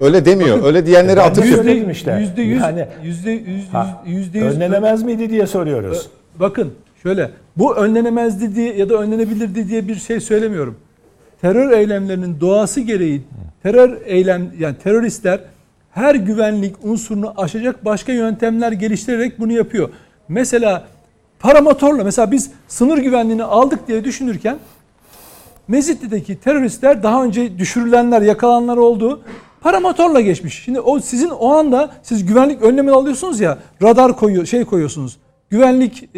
öyle demiyor. Bakın, öyle diyenlere atıf yapıyor. %100 yani %100 önlenemez miydi diye soruyoruz. Bakın şöyle, bu önlenemezdi diye ya da önlenebilirdi diye bir şey söylemiyorum. Terör eylemlerinin doğası gereği teröristler her güvenlik unsurunu aşacak başka yöntemler geliştirerek bunu yapıyor. Mesela paramotorla, mesela biz sınır güvenliğini aldık diye düşünürken Mezitli'deki teröristler, daha önce düşürülenler, yakalananlar oldu, paramotorla geçmiş. Şimdi o sizin o anda siz güvenlik önlemi alıyorsunuz ya, radar koyuyor, koyuyorsunuz. Güvenlik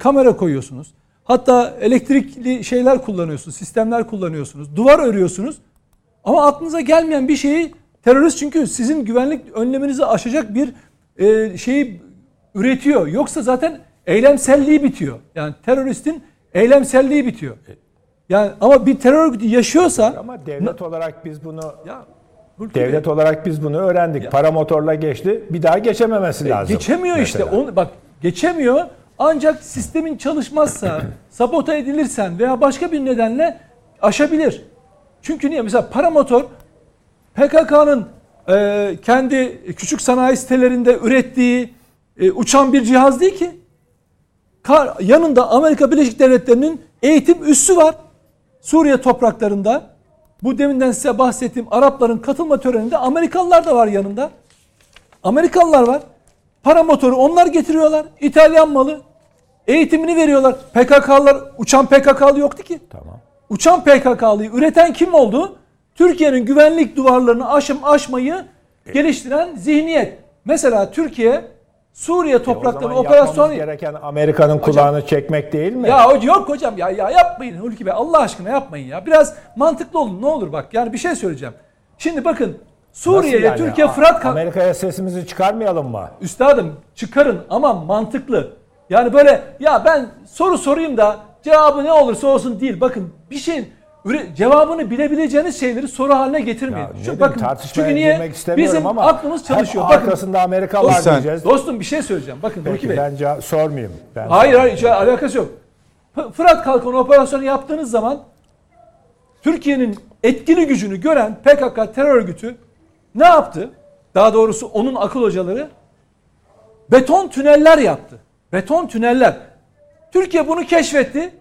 kamera koyuyorsunuz. Hatta elektrikli şeyler kullanıyorsunuz, sistemler kullanıyorsunuz, duvar örüyorsunuz. Ama aklınıza gelmeyen bir şeyi terörist, çünkü sizin güvenlik önleminizi aşacak bir şeyi üretiyor. Yoksa zaten eylemselliği bitiyor. Yani teröristin eylemselliği bitiyor. Yani ama bir terör örgütü yaşıyorsa, ama devlet olarak biz bunu öğrendik. Ya. Paramotorla geçti. Bir daha geçememesi lazım. Geçemiyor mesela. İşte. Geçemiyor. Ancak sistemin çalışmazsa, sabote edilirsen veya başka bir nedenle aşabilir. Çünkü niye? Mesela paramotor PKK'nın kendi küçük sanayi sitelerinde ürettiği uçan bir cihaz değil ki. Yanında Amerika Birleşik Devletleri'nin eğitim üssü var. Suriye topraklarında. Bu deminden size bahsettiğim Arapların katılma töreninde Amerikalılar da var yanında. Amerikalılar var. Paramotoru onlar getiriyorlar. İtalyan malı. Eğitimini veriyorlar. PKK'lılar, uçan PKK'lı yoktu ki. Tamam. Uçan PKK'lıyı üreten kim oldu? Türkiye'nin güvenlik duvarlarını aşmayı geliştiren zihniyet. Mesela Türkiye Suriye topraklarına operasyonu gereken Amerika'nın hocam, kulağını çekmek değil mi? Ya yok hocam ya yapmayın Hulki Bey, Allah aşkına yapmayın ya. Biraz mantıklı olun ne olur bak. Yani bir şey söyleyeceğim. Şimdi bakın Suriye'ye yani? Türkiye Fırat Amerika'ya sesimizi çıkarmayalım mı? Üstadım çıkarın ama mantıklı. Yani böyle ya ben soru sorayım da cevabı ne olursa olsun değil. Bakın bir şeyin cevabını bilebileceğiniz şeyleri soru haline getirmeyin. Bakın, çünkü niye? Bizim aklımız çalışıyor. Bakın, arkasında Amerika var diyeceğiz. Dostum bir şey söyleyeceğim. Bakın Hulki Bey. Ben sormayayım. Hayır hiç alakası yok. Fırat Kalkanı operasyonu yaptığınız zaman Türkiye'nin etkili gücünü gören PKK terör örgütü ne yaptı? Daha doğrusu onun akıl hocaları beton tüneller yaptı. Beton tüneller. Türkiye bunu keşfetti.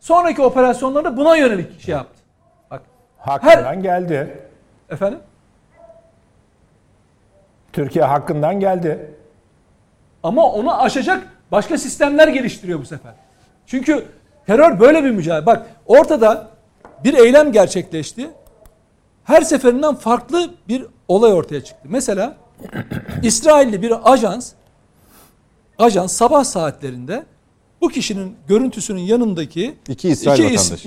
Sonraki operasyonlarda buna yönelik şey yaptı. Bak. Hakkından geldi. Efendim? Türkiye hakkından geldi. Ama onu aşacak başka sistemler geliştiriyor bu sefer. Çünkü terör böyle bir mücadele. Bak ortada bir eylem gerçekleşti. Her seferinden farklı bir olay ortaya çıktı. Mesela İsrailli bir ajans sabah saatlerinde bu kişinin görüntüsünün yanındaki iki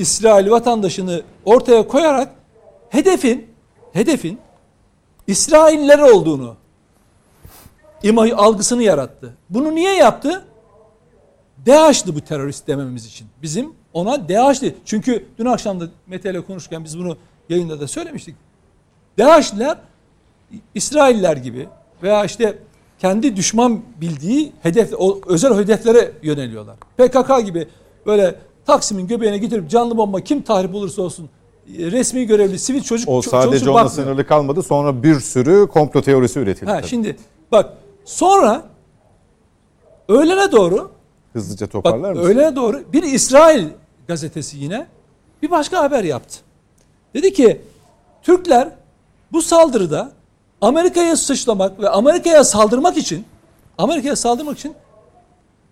İsrail vatandaşını ortaya koyarak hedefin İsrailler olduğunu imajı algısını yarattı. Bunu niye yaptı? DAEŞ'li bu terörist dememiz için. Bizim ona DAEŞ'li. Çünkü dün akşam da Mete ile konuşurken biz bunu yayında da söylemiştik. DAEŞ'liler İsrailler gibi veya işte kendi düşman bildiği hedef, özel hedeflere yöneliyorlar. PKK gibi böyle Taksim'in göbeğine getirip canlı bomba kim tahrip olursa olsun resmi görevli sivil çocuk o sadece onunla sınırlı kalmadı. Sonra bir sürü komplo teorisi üretildi. Şimdi bak sonra öğlene doğru hızlıca toparlar mısın? Öğlene doğru bir İsrail gazetesi yine bir başka haber yaptı. Dedi ki Türkler bu saldırıda Amerika'ya suçlamak ve Amerika'ya saldırmak için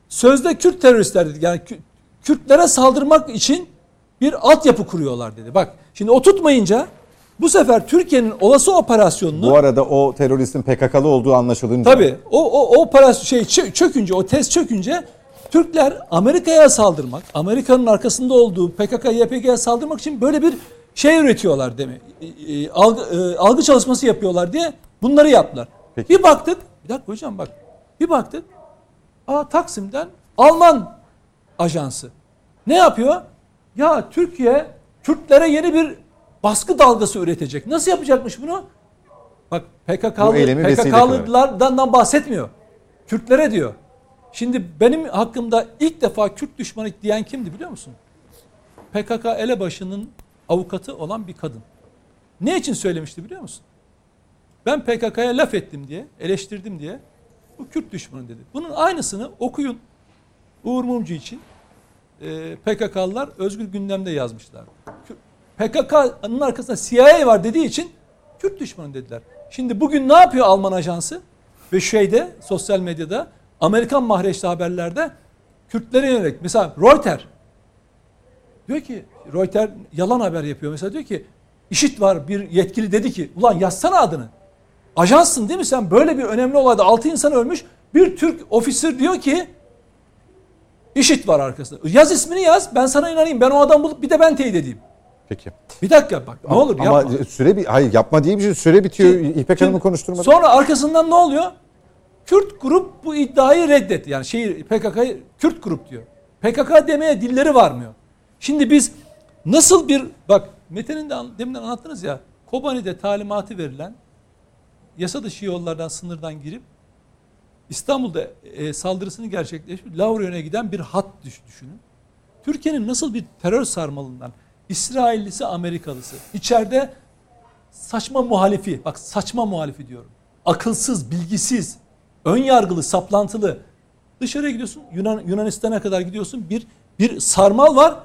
sözde Kürt teröristler dedi. Yani Kürtlere saldırmak için bir altyapı kuruyorlar dedi. Bak şimdi o tutmayınca bu sefer Türkiye'nin olası operasyonunu... Bu arada o teröristin PKK'lı olduğu anlaşılınca... Tabii o operasyon çökünce, o test çökünce Türkler Amerika'ya saldırmak, Amerika'nın arkasında olduğu PKK, YPG'ye saldırmak için böyle bir şey üretiyorlar demek. Algı çalışması yapıyorlar diye bunları yaptılar. Peki. Bir dakika hocam. Taksim'den Alman ajansı. Ne yapıyor? Ya Türkiye Kürtlere yeni bir baskı dalgası üretecek. Nasıl yapacakmış bunu? Bak PKK'lılardan bahsetmiyor. Kürtlere diyor. Şimdi benim hakkımda ilk defa Kürt düşmanı diyen kimdi biliyor musun? PKK elebaşının avukatı olan bir kadın. Ne için söylemişti biliyor musun? Ben PKK'ya laf ettim diye, eleştirdim diye bu Kürt düşmanı dedi. Bunun aynısını okuyun. Uğur Mumcu için PKK'lılar Özgür Gündem'de yazmışlar. PKK'nın arkasında CIA var dediği için Kürt düşmanı dediler. Şimdi bugün ne yapıyor Alman ajansı? Ve şeyde, sosyal medyada, Amerikan mahreçli haberlerde Kürtlere yönelik. Mesela Reuters diyor ki, Reuters yalan haber yapıyor. Mesela diyor ki, IŞİD var, bir yetkili dedi ki, ulan yazsana adını. Ajanssın değil mi sen? Böyle bir önemli olayda 6 insan ölmüş. Bir Türk ofisir diyor ki, IŞİD var arkasında. Yaz ismini yaz, ben sana inanayım. Ben o adamı bulup bir de ben teyit edeyim. Peki. Bir dakika bak, ne olur yapma. Ama hayır yapma diye bir şey, süre bitiyor. İpek Hanım'ı konuşturmadı. Sonra arkasından ne oluyor? Kürt grup bu iddiayı reddetti. Yani PKK'yı Kürt grup diyor. PKK demeye dilleri varmıyor. Şimdi biz nasıl bir, bak Mete'nin de deminden anlattınız ya, Kobani'de talimatı verilen yasa dışı yollardan sınırdan girip İstanbul'da saldırısını gerçekleştirip Lavriyo'ya giden bir hat düşünün. Türkiye'nin nasıl bir terör sarmalından, İsraillisi, Amerikalısı, içeride saçma muhalifi, bak saçma muhalifi diyorum, akılsız, bilgisiz, ön yargılı, saplantılı, dışarıya gidiyorsun, Yunanistan'a kadar gidiyorsun, bir sarmal var.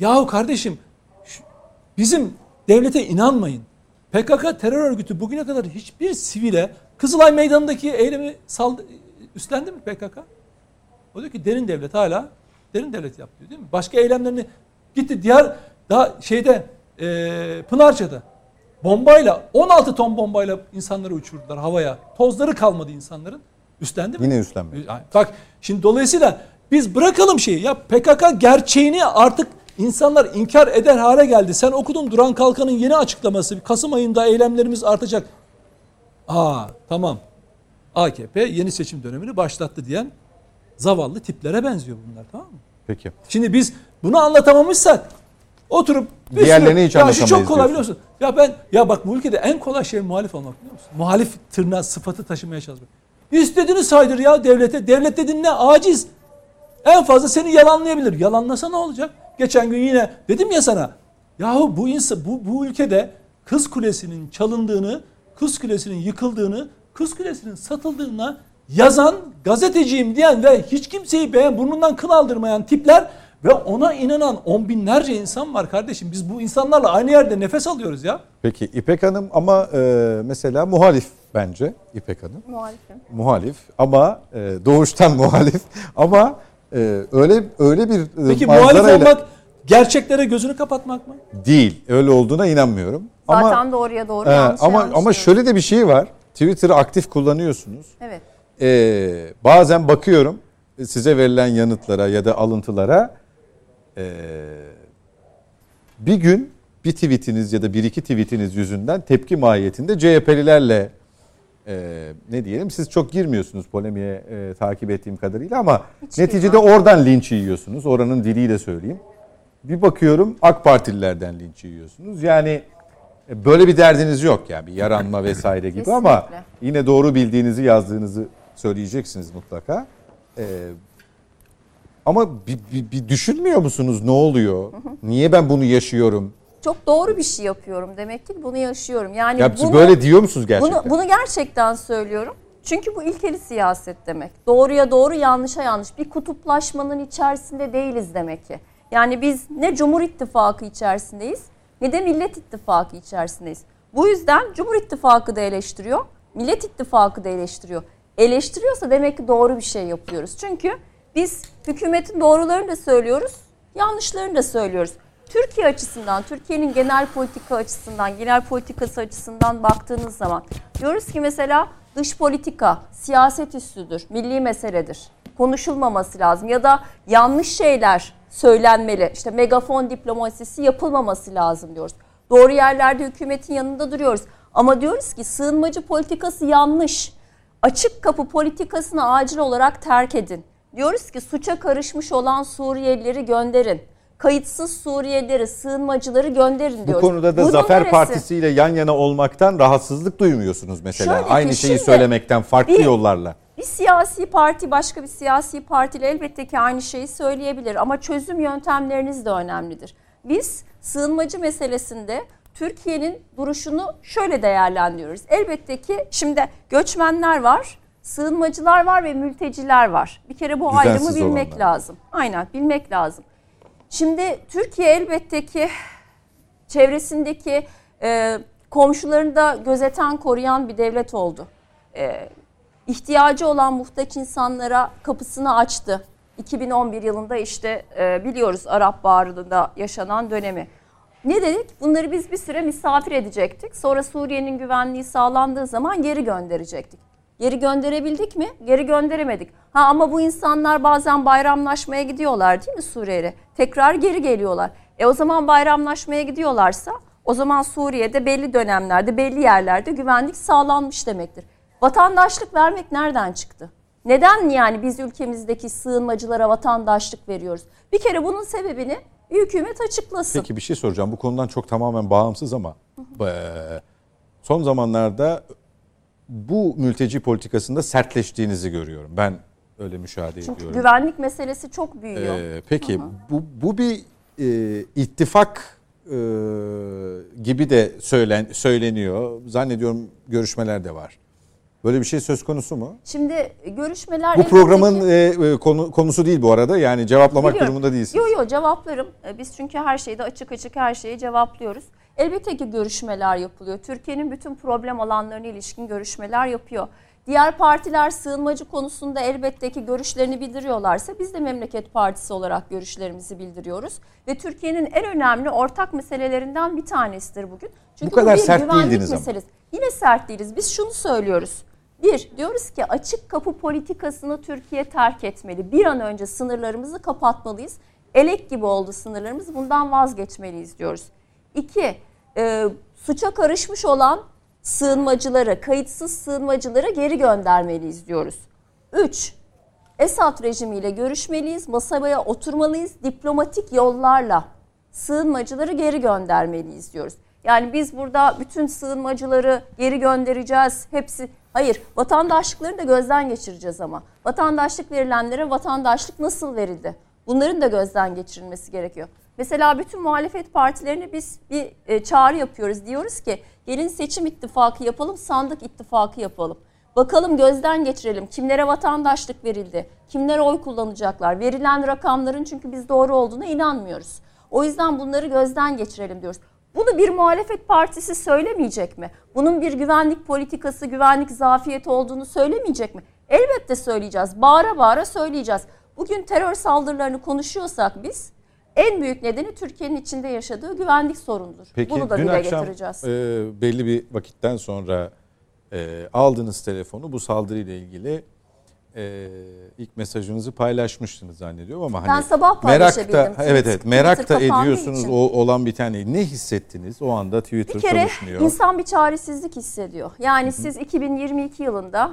Yahu kardeşim, bizim devlete inanmayın. PKK terör örgütü bugüne kadar hiçbir sivile, Kızılay Meydanı'ndaki eylemi üstlendi mi PKK? O diyor ki derin devlet, hala derin devlet yapıyor değil mi? Başka eylemlerini gitti diğer, daha şeyde Pınarca'da bombayla 16 ton bombayla insanları uçurdular havaya. Tozları kalmadı insanların. Üstlendi mi? Yine üstlenmedi. Bak şimdi dolayısıyla biz bırakalım şeyi ya, PKK gerçeğini artık insanlar inkar eder hale geldi. Sen okudun Duran Kalkan'ın yeni açıklaması. Kasım ayında eylemlerimiz artacak. Tamam. AKP yeni seçim dönemini başlattı diyen zavallı tiplere benziyor bunlar, tamam mı? Peki. Şimdi biz bunu anlatamamışsak oturup diğerlerini hiç anlatamayız. Çok kolay biliyorsun. Ya bak bu ülkede en kolay şey muhalif olmak biliyor musun? Muhalif tırnağı sıfatı taşımaya çalışmak. İstediğini saydır ya devlete. Devlet dediğin ne? Aciz. En fazla seni yalanlayabilir. Yalanlasa ne olacak? Geçen gün yine dedim ya sana. Yahu bu ülkede Kız Kulesi'nin çalındığını, Kız Kulesi'nin yıkıldığını, Kız Kulesi'nin satıldığına yazan, gazeteciyim diyen ve hiç kimseyi burnundan kıl aldırmayan tipler ve ona inanan on binlerce insan var kardeşim. Biz bu insanlarla aynı yerde nefes alıyoruz ya. Peki İpek Hanım ama mesela muhalif bence İpek Hanım. Muhalif ama doğuştan muhalif ama öyle bir manzarayla. Peki muhalif olmak gerçeklere gözünü kapatmak mı? Değil. Öyle olduğuna inanmıyorum. Zaten ama, doğruya doğru yanlış. Ama şöyle de bir şey var. Twitter'ı aktif kullanıyorsunuz. Evet. Bazen bakıyorum size verilen yanıtlara ya da alıntılara. Bir gün bir tweetiniz ya da bir iki tweetiniz yüzünden tepki mahiyetinde CHP'lilerle ne diyelim, siz çok girmiyorsunuz polemiğe takip ettiğim kadarıyla ama hiç neticede oradan linç yiyorsunuz. Oranın diliyle söyleyeyim. Bir bakıyorum AK Partililerden linç yiyorsunuz. Yani böyle bir derdiniz yok yani bir yaranma vesaire gibi. Kesinlikle. Ama yine doğru bildiğinizi yazdığınızı söyleyeceksiniz mutlaka. Ama bir düşünmüyor musunuz ne oluyor? Niye ben bunu yaşıyorum? Çok doğru bir şey yapıyorum demek ki, bunu yaşıyorum. Yani bunu, böyle diyor musunuz gerçekten? Bunu gerçekten söylüyorum. Çünkü bu ilkeli siyaset demek. Doğruya doğru, yanlışa yanlış. Bir kutuplaşmanın içerisinde değiliz demek ki. Yani biz ne Cumhur İttifakı içerisindeyiz ne de Millet İttifakı içerisindeyiz. Bu yüzden Cumhur İttifakı da eleştiriyor, Millet İttifakı da eleştiriyor. Eleştiriyorsa demek ki doğru bir şey yapıyoruz. Çünkü biz hükümetin doğrularını da söylüyoruz, yanlışlarını da söylüyoruz. Türkiye açısından, Türkiye'nin genel politikası açısından baktığınız zaman diyoruz ki mesela dış politika siyaset üstüdür, milli meseledir. Konuşulmaması lazım ya da yanlış şeyler söylenmeli. İşte megafon diplomasisi yapılmaması lazım diyoruz. Doğru yerlerde hükümetin yanında duruyoruz. Ama diyoruz ki sığınmacı politikası yanlış. Açık kapı politikasını acil olarak terk edin. Diyoruz ki suça karışmış olan Suriyelileri gönderin. kayıtsız Suriyelileri, sığınmacıları gönderin diyoruz. Bu konuda da Zafer Partisi ile yan yana olmaktan rahatsızlık duymuyorsunuz mesela. Şöyle ki, aynı şeyi söylemekten farklı yollarla. Bir siyasi parti başka bir siyasi partiyle elbette ki aynı şeyi söyleyebilir ama çözüm yöntemleriniz de önemlidir. Biz sığınmacı meselesinde Türkiye'nin duruşunu şöyle değerlendiriyoruz. Elbette ki şimdi göçmenler var, sığınmacılar var ve mülteciler var. Bir kere bu düzensiz ayrımı bilmek olanlar lazım. Aynen, bilmek lazım. Şimdi Türkiye elbette ki çevresindeki komşularını da gözeten, koruyan bir devlet oldu. İhtiyacı olan muhtaç insanlara kapısını açtı. 2011 yılında işte biliyoruz Arap Baharı'nda yaşanan dönemi. Ne dedik? Bunları biz bir süre misafir edecektik. Sonra Suriye'nin güvenliği sağlandığı zaman geri gönderecektik. Geri gönderebildik mi? Geri gönderemedik. Ama bu insanlar bazen bayramlaşmaya gidiyorlar değil mi Suriye'ye? Tekrar geri geliyorlar. O zaman bayramlaşmaya gidiyorlarsa o zaman Suriye'de belli dönemlerde, belli yerlerde güvenlik sağlanmış demektir. Vatandaşlık vermek nereden çıktı? Neden yani biz ülkemizdeki sığınmacılara vatandaşlık veriyoruz? Bir kere bunun sebebini hükümet açıklasın. Peki bir şey soracağım. Bu konudan çok tamamen bağımsız ama son zamanlarda bu mülteci politikasında sertleştiğinizi görüyorum. Ben öyle müşahede ediyorum. Çünkü güvenlik meselesi çok büyüyor. Peki bu bir ittifak gibi de söyleniyor. Zannediyorum görüşmeler de var. Böyle bir şey söz konusu mu? Şimdi görüşmeler... Bu programın konusu değil bu arada. Yani cevaplamak durumunda değilsiniz. Yok cevaplarım. Biz çünkü her şeyde açık her şeyi cevaplıyoruz. Elbette ki görüşmeler yapılıyor. Türkiye'nin bütün problem alanlarına ilişkin görüşmeler yapıyor. Diğer partiler sığınmacı konusunda elbette ki görüşlerini bildiriyorlarsa biz de Memleket Partisi olarak görüşlerimizi bildiriyoruz. Ve Türkiye'nin en önemli ortak meselelerinden bir tanesidir bugün. Çünkü bu kadar sert değildiniz meselesi. Yine sert değiliz. Biz şunu söylüyoruz. Diyoruz ki açık kapı politikasını Türkiye terk etmeli. Bir an önce sınırlarımızı kapatmalıyız. Elek gibi oldu sınırlarımız. Bundan vazgeçmeliyiz diyoruz. 2. Suça karışmış olan sığınmacıları, kayıtsız sığınmacıları geri göndermeliyiz diyoruz. 3. Esad rejimiyle görüşmeliyiz. Masaya oturmalıyız. Diplomatik yollarla sığınmacıları geri göndermeliyiz diyoruz. Yani biz burada bütün sığınmacıları geri göndereceğiz. Hayır, vatandaşlıklarını da gözden geçireceğiz ama. Vatandaşlık verilenlere vatandaşlık nasıl verildi? Bunların da gözden geçirilmesi gerekiyor. Mesela bütün muhalefet partilerine biz bir çağrı yapıyoruz. Diyoruz ki gelin seçim ittifakı yapalım, sandık ittifakı yapalım. Bakalım gözden geçirelim. Kimlere vatandaşlık verildi? Kimlere oy kullanacaklar? Verilen rakamların çünkü biz doğru olduğuna inanmıyoruz. O yüzden bunları gözden geçirelim diyoruz. Bunu bir muhalefet partisi söylemeyecek mi? Bunun bir güvenlik politikası, güvenlik zafiyeti olduğunu söylemeyecek mi? Elbette söyleyeceğiz. Bağıra bağıra söyleyeceğiz. Bugün terör saldırılarını konuşuyorsak biz en büyük nedeni Türkiye'nin içinde yaşadığı güvenlik sorunudur. Peki, bunu da dile getireceğiz. Belli bir vakitten sonra aldığınız telefonu bu saldırıyla ilgili ilk mesajınızı paylaşmıştınız zannediyorum ama ben sabah paylaşabildim. Merak da ediyorsunuz için. O olan bir tane. Ne hissettiniz o anda? Twitter çalışmıyor. Bir kere insan bir çaresizlik hissediyor. Yani siz 2022 yılında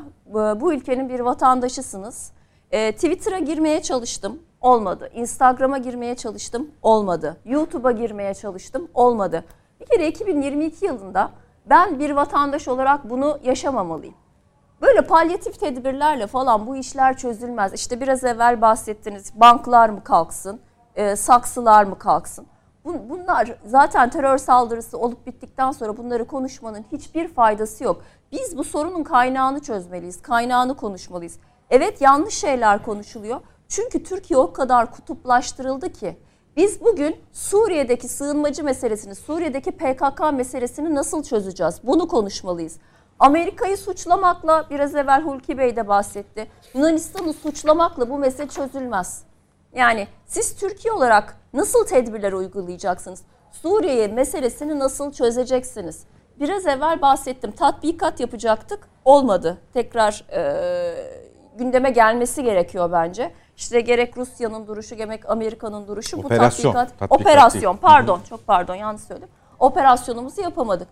bu ülkenin bir vatandaşısınız. Twitter'a girmeye çalıştım. Olmadı. Instagram'a girmeye çalıştım. Olmadı. YouTube'a girmeye çalıştım. Olmadı. Bir kere 2022 yılında ben bir vatandaş olarak bunu yaşamamalıyım. Böyle palyatif tedbirlerle falan bu işler çözülmez. İşte biraz evvel bahsettiniz, banklar mı kalksın, saksılar mı kalksın? Bunlar zaten terör saldırısı olup bittikten sonra bunları konuşmanın hiçbir faydası yok. Biz bu sorunun kaynağını çözmeliyiz, kaynağını konuşmalıyız. Evet, yanlış şeyler konuşuluyor. Çünkü Türkiye o kadar kutuplaştırıldı ki biz bugün Suriye'deki sığınmacı meselesini, Suriye'deki PKK meselesini nasıl çözeceğiz? Bunu konuşmalıyız. Amerika'yı suçlamakla, biraz evvel Hulki Bey de bahsetti, Yunanistan'ı suçlamakla bu mesele çözülmez. Yani siz Türkiye olarak nasıl tedbirler uygulayacaksınız? Suriye meselesini nasıl çözeceksiniz? Biraz evvel bahsettim, tatbikat yapacaktık, olmadı. Tekrar gündeme gelmesi gerekiyor bence. İşte gerek Rusya'nın duruşu, gerek Amerika'nın duruşu, operasyon, bu operasyon değil. Pardon, yanlış söyledim. Operasyonumuzu yapamadık.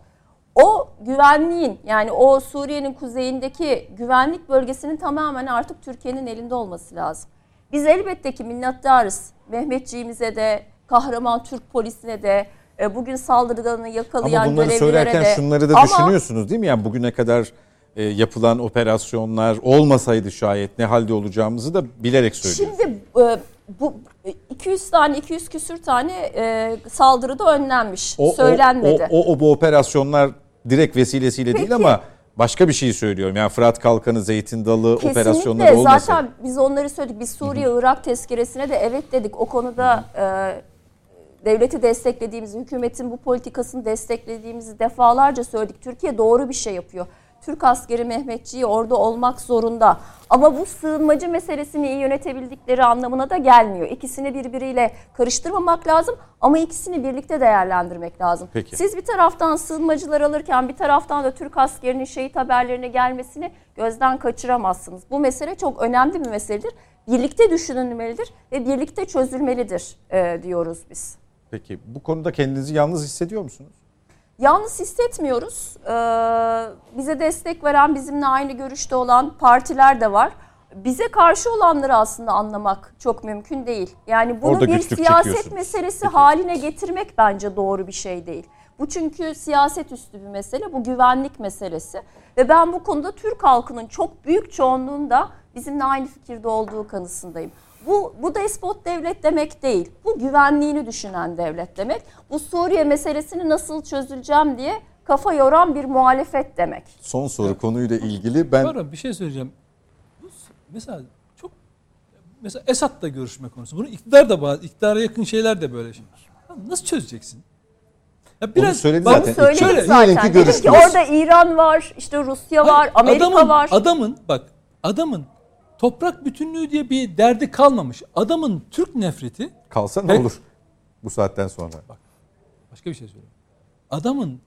O güvenliğin, yani o Suriye'nin kuzeyindeki güvenlik bölgesinin tamamen artık Türkiye'nin elinde olması lazım. Biz elbette ki minnettarız. Mehmetçiğimize de, kahraman Türk polisine de, bugün saldırganı yakalayan görevlilere de. Ama bunları söylerken şunları da düşünüyorsunuz değil mi? Yani bugüne kadar yapılan operasyonlar olmasaydı şayet ne halde olacağımızı da bilerek söylüyoruz. Şimdi bu 200 küsür tane saldırı da önlenmiş, söylenmedi. Bu operasyonlar direkt vesilesiyle değil ama başka bir şey söylüyorum. Yani Fırat Kalkanı, Zeytin Dalı operasyonları olmasaydı. Zaten biz onları söyledik. Biz Suriye, Irak tezkeresine de evet dedik. O konuda devleti desteklediğimiz, hükümetin bu politikasını desteklediğimizi defalarca söyledik. Türkiye doğru bir şey yapıyor. Türk askeri Mehmetçiği orada olmak zorunda. Ama bu sığınmacı meselesini iyi yönetebildikleri anlamına da gelmiyor. İkisini birbiriyle karıştırmamak lazım ama ikisini birlikte değerlendirmek lazım. Peki. Siz bir taraftan sığınmacılar alırken bir taraftan da Türk askerinin şehit haberlerine gelmesini gözden kaçıramazsınız. Bu mesele çok önemli bir meseledir. Birlikte düşünülmelidir ve birlikte çözülmelidir diyoruz biz. Peki bu konuda kendinizi yalnız hissediyor musunuz? Yalnız hissetmiyoruz. Bize destek veren, bizimle aynı görüşte olan partiler de var. Bize karşı olanları aslında anlamak çok mümkün değil. Yani bunu orada bir siyaset meselesi haline getirmek bence doğru bir şey değil. Bu çünkü siyaset üstü bir mesele, bu güvenlik meselesi. Ve ben bu konuda Türk halkının çok büyük çoğunluğunda bizimle aynı fikirde olduğu kanısındayım. Bu despot devlet demek değil. Bu güvenliğini düşünen devlet demek. Bu Suriye meselesini nasıl çözüleceğim diye kafa yoran bir muhalefet demek. Son soru konuyla ilgili ben... Sonra bir şey söyleyeceğim. Mesela çok... Mesela Esad'la görüşme konusu. Bunu iktidar da bazı, iktidara yakın şeyler de böyle şeyler. Nasıl çözeceksin? Ya biraz, onu söyledi zaten. Söyledik zaten. Dedim ki orada İran var, işte Rusya var, Amerika var. Adamın toprak bütünlüğü diye bir derdi kalmamış. Adamın Türk nefreti... Kalsa ne olur bu saatten sonra? Bak, başka bir şey söyleyeyim.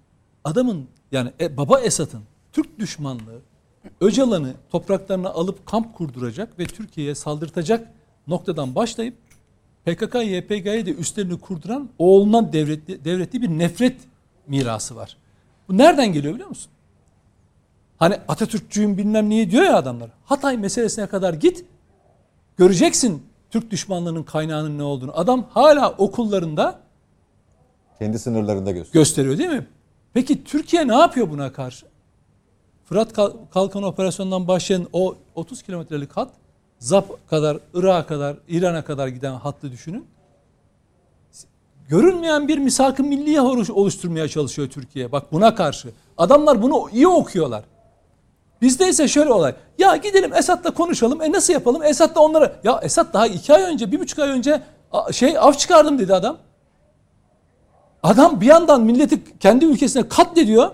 Adamın yani baba Esad'ın Türk düşmanlığı, Öcalan'ı topraklarına alıp kamp kurduracak ve Türkiye'ye saldırtacak noktadan başlayıp PKK, YPG'ye de üstlerini kurduran oğlundan devretli bir nefret mirası var. Bu nereden geliyor biliyor musun? Hani Atatürkçüyüm bilmem niye diyor ya adamlar. Hatay meselesine kadar git. Göreceksin Türk düşmanlığının kaynağının ne olduğunu. Adam hala okullarında kendi sınırlarında gösteriyor değil mi? Peki Türkiye ne yapıyor buna karşı? Fırat Kalkan operasyonundan başlayan o 30 kilometrelik hat Zap kadar, Irak'a kadar, İran'a kadar giden hattı düşünün. Görünmeyen bir misak-ı milliye oluşturmaya çalışıyor Türkiye. Bak buna karşı. Adamlar bunu iyi okuyorlar. Bizde ise şöyle olay. Ya gidelim Esad'la konuşalım. Nasıl yapalım? Esad da onlara... Ya Esad daha 2 ay önce, 1,5 ay önce af çıkardım dedi adam. Adam bir yandan milleti kendi ülkesine katlediyor.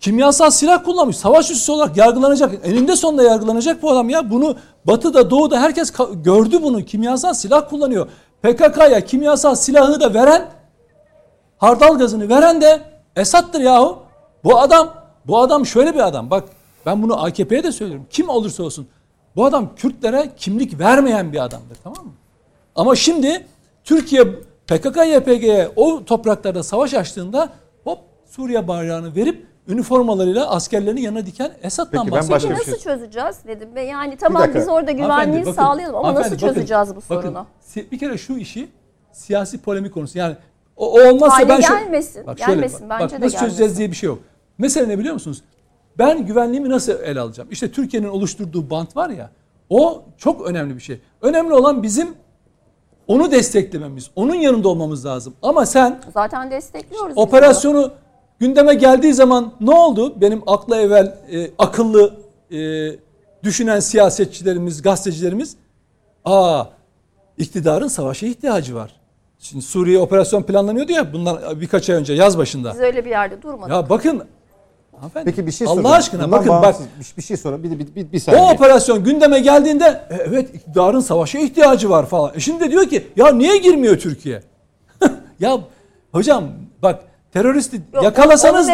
Kimyasal silah kullanmış. Savaş üssü olarak yargılanacak. Eninde sonunda yargılanacak bu adam ya. Bunu batıda, doğuda herkes gördü bunu. Kimyasal silah kullanıyor. PKK'ya kimyasal silahı da veren, hardal gazını veren de Esad'tır yahu. Bu adam şöyle bir adam. Bak ben bunu AKP'ye de söylüyorum. Kim olursa olsun. Bu adam Kürtlere kimlik vermeyen bir adamdır, tamam mı? Ama şimdi Türkiye PKK-YPG'ye o topraklarda savaş açtığında hop Suriye bayrağını verip üniformalarıyla askerlerini yanına diken Esad'dan bahsediyor. Peki nasıl çözeceğiz dedim. Yani tamam biz orada güvenliği sağlayalım ama nasıl çözeceğiz bu sorunu? Bir kere şu işi siyasi polemik konusu. Yani o olmazsa hale ben gelmesin. Bence de nasıl çözeceğiz diye bir şey yok. Mesele ne biliyor musunuz? Ben güvenliğimi nasıl ele alacağım? İşte Türkiye'nin oluşturduğu bant var ya, o çok önemli bir şey. Önemli olan bizim onu desteklememiz, onun yanında olmamız lazım. Ama sen zaten destekliyoruz. Operasyonu bunu. Gündeme geldiği zaman ne oldu? Benim akla evvel akıllı düşünen siyasetçilerimiz, gazetecilerimiz iktidarın savaşa ihtiyacı var. Şimdi Suriye operasyon planlanıyordu ya bundan birkaç ay önce yaz başında. Biz öyle bir yerde durmadık. Ya bakın hanımefendi. Peki bir şey sorayım. Allah aşkına bundan bakın bak. Bir şey sorayım. Bir saniye. O operasyon gündeme geldiğinde evet iktidarın savaşa ihtiyacı var falan. Şimdi diyor ki ya niye girmiyor Türkiye? Ya hocam bak teröristi yakalasanız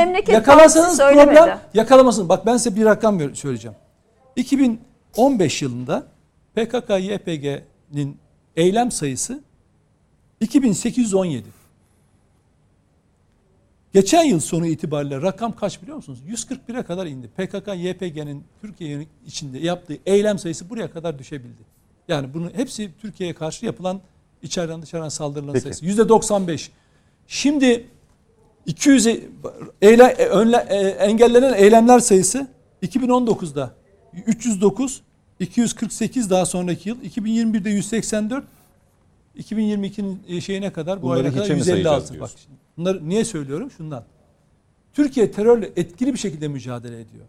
problem yakalamasın. Bak ben size bir rakam söyleyeceğim. 2015 yılında PKK-YPG'nin eylem sayısı 2817. Geçen yıl sonu itibariyle rakam kaç biliyor musunuz? 141'e kadar indi. PKK-YPG'nin Türkiye içinde yaptığı eylem sayısı buraya kadar düşebildi. Yani bunu hepsi Türkiye'ye karşı yapılan İçeriden dışarıdan saldırılan sayısı. %95. Şimdi 200 engellenen eylemler sayısı 2019'da 309, 248 daha sonraki yıl, 2021'de 184, 2022'nin şeyine kadar, bu ayına kadar 156. Bak şimdi. Bunları niye söylüyorum? Şundan. Türkiye terörle etkili bir şekilde mücadele ediyor.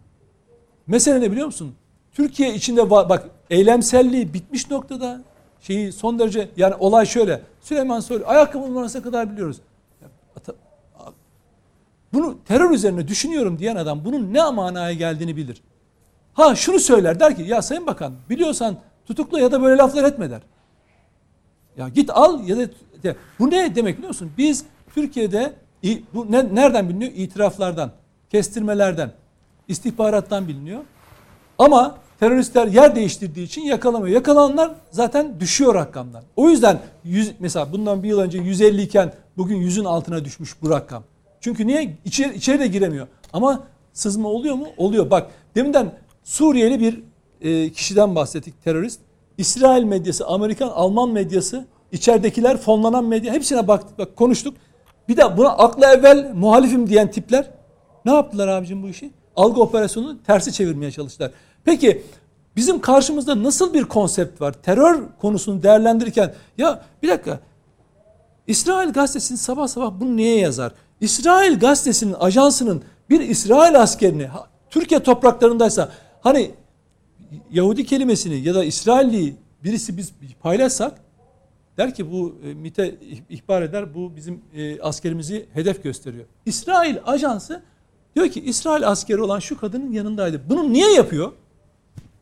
Mesele ne biliyor musun? Türkiye içinde bak eylemselliği bitmiş noktada, şeyi son derece, yani olay şöyle. Süleyman Soylu ayakkabı numarasına kadar biliyoruz. Bunu terör üzerine düşünüyorum diyen adam bunun ne manaya geldiğini bilir. Ha şunu söyler, der ki ya Sayın Bakan biliyorsan tutukla ya da böyle laflar etme der. Ya git al ya da de. Bu ne demek biliyor musun? Biz Türkiye'de bu nereden biliniyor? İtiraflardan, kestirmelerden, istihbarattan biliniyor. Ama teröristler yer değiştirdiği için yakalamıyor. Yakalananlar zaten düşüyor rakamdan. O yüzden mesela bundan bir yıl önce 150 iken bugün 100'ün altına düşmüş bu rakam. Çünkü niye? İçeri de giremiyor. Ama sızma oluyor mu? Oluyor. Bak deminden Suriyeli bir kişiden bahsettik, terörist. İsrail medyası, Amerikan, Alman medyası, içeridekiler, fonlanan medya, hepsine baktık, bak konuştuk. Bir de buna akla evvel muhalifim diyen tipler ne yaptılar abicim bu işi? Algı operasyonunu tersi çevirmeye çalıştılar. Peki bizim karşımızda nasıl bir konsept var? Terör konusunu değerlendirirken ya bir dakika, İsrail gazetesinin sabah sabah bunu niye yazar? İsrail gazetesinin, ajansının bir İsrail askerini Türkiye topraklarındaysa, hani Yahudi kelimesini ya da İsrailli birisi biz paylaşsak der ki bu MİT'e ihbar eder, bu bizim askerimizi hedef gösteriyor. İsrail ajansı diyor ki İsrail askeri olan şu kadının yanındaydı. Bunu niye yapıyor?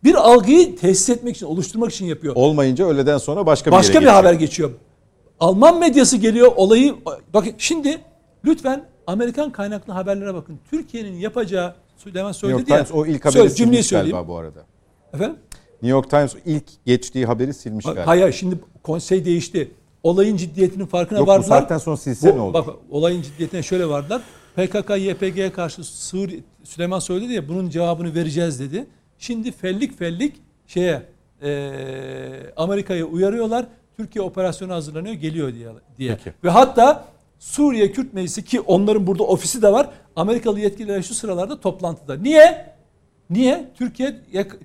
Bir algıyı tesis etmek için, oluşturmak için yapıyor. Olmayınca öğleden sonra başka bir haber geçiyor. Alman medyası geliyor olayı. Bakın şimdi lütfen Amerikan kaynaklı haberlere bakın. Türkiye'nin yapacağı Süleyman söyledi diye. O ilk haberi silmiş galiba bu arada. Efendim? New York Times ilk geçtiği haberi silmiş galiba. Hayır, şimdi konsey değişti. Olayın ciddiyetinin farkına vardılar. Yok bu saatten sonra silse ne oldu? Bak olayın ciddiyetine şöyle vardılar. PKK, YPG'ye karşı Süleyman söyledi diye bunun cevabını vereceğiz dedi. Şimdi fellik Amerika'yı uyarıyorlar. Türkiye operasyonu hazırlanıyor, geliyor diye. Peki. Ve hatta Suriye Kürt Meclisi, ki onların burada ofisi de var, Amerikalı yetkililer şu sıralarda toplantıda. Niye?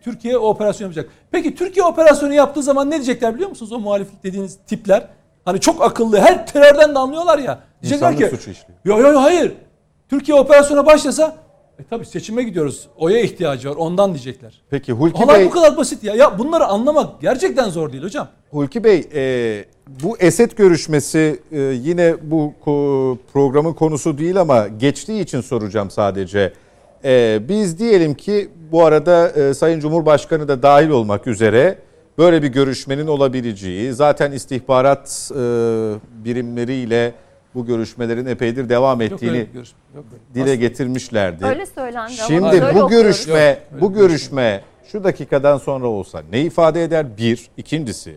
Türkiye o operasyonu yapacak. Peki Türkiye operasyonu yaptığı zaman ne diyecekler biliyor musunuz? O muhaliflik dediğiniz tipler. Hani çok akıllı, her terörden de anlıyorlar ya. Diyecekler ki suç işliyor. Yok hayır. Türkiye operasyona başlasa tabii seçime gidiyoruz. Oya ihtiyacı var. Ondan diyecekler. Peki Hulki Bey. Bu kadar basit ya. Ya bunları anlamak gerçekten zor değil hocam. Hulki Bey bu Esed görüşmesi yine bu programın konusu değil ama geçtiği için soracağım sadece. Biz diyelim ki bu arada Sayın Cumhurbaşkanı da dahil olmak üzere böyle bir görüşmenin olabileceği, zaten istihbarat birimleriyle bu görüşmelerin epeydir devam ettiğini dile getirmişlerdi. Öyle söylendi. Şimdi bu görüşme şu dakikadan sonra olsa ne ifade eder? Bir. İkincisi,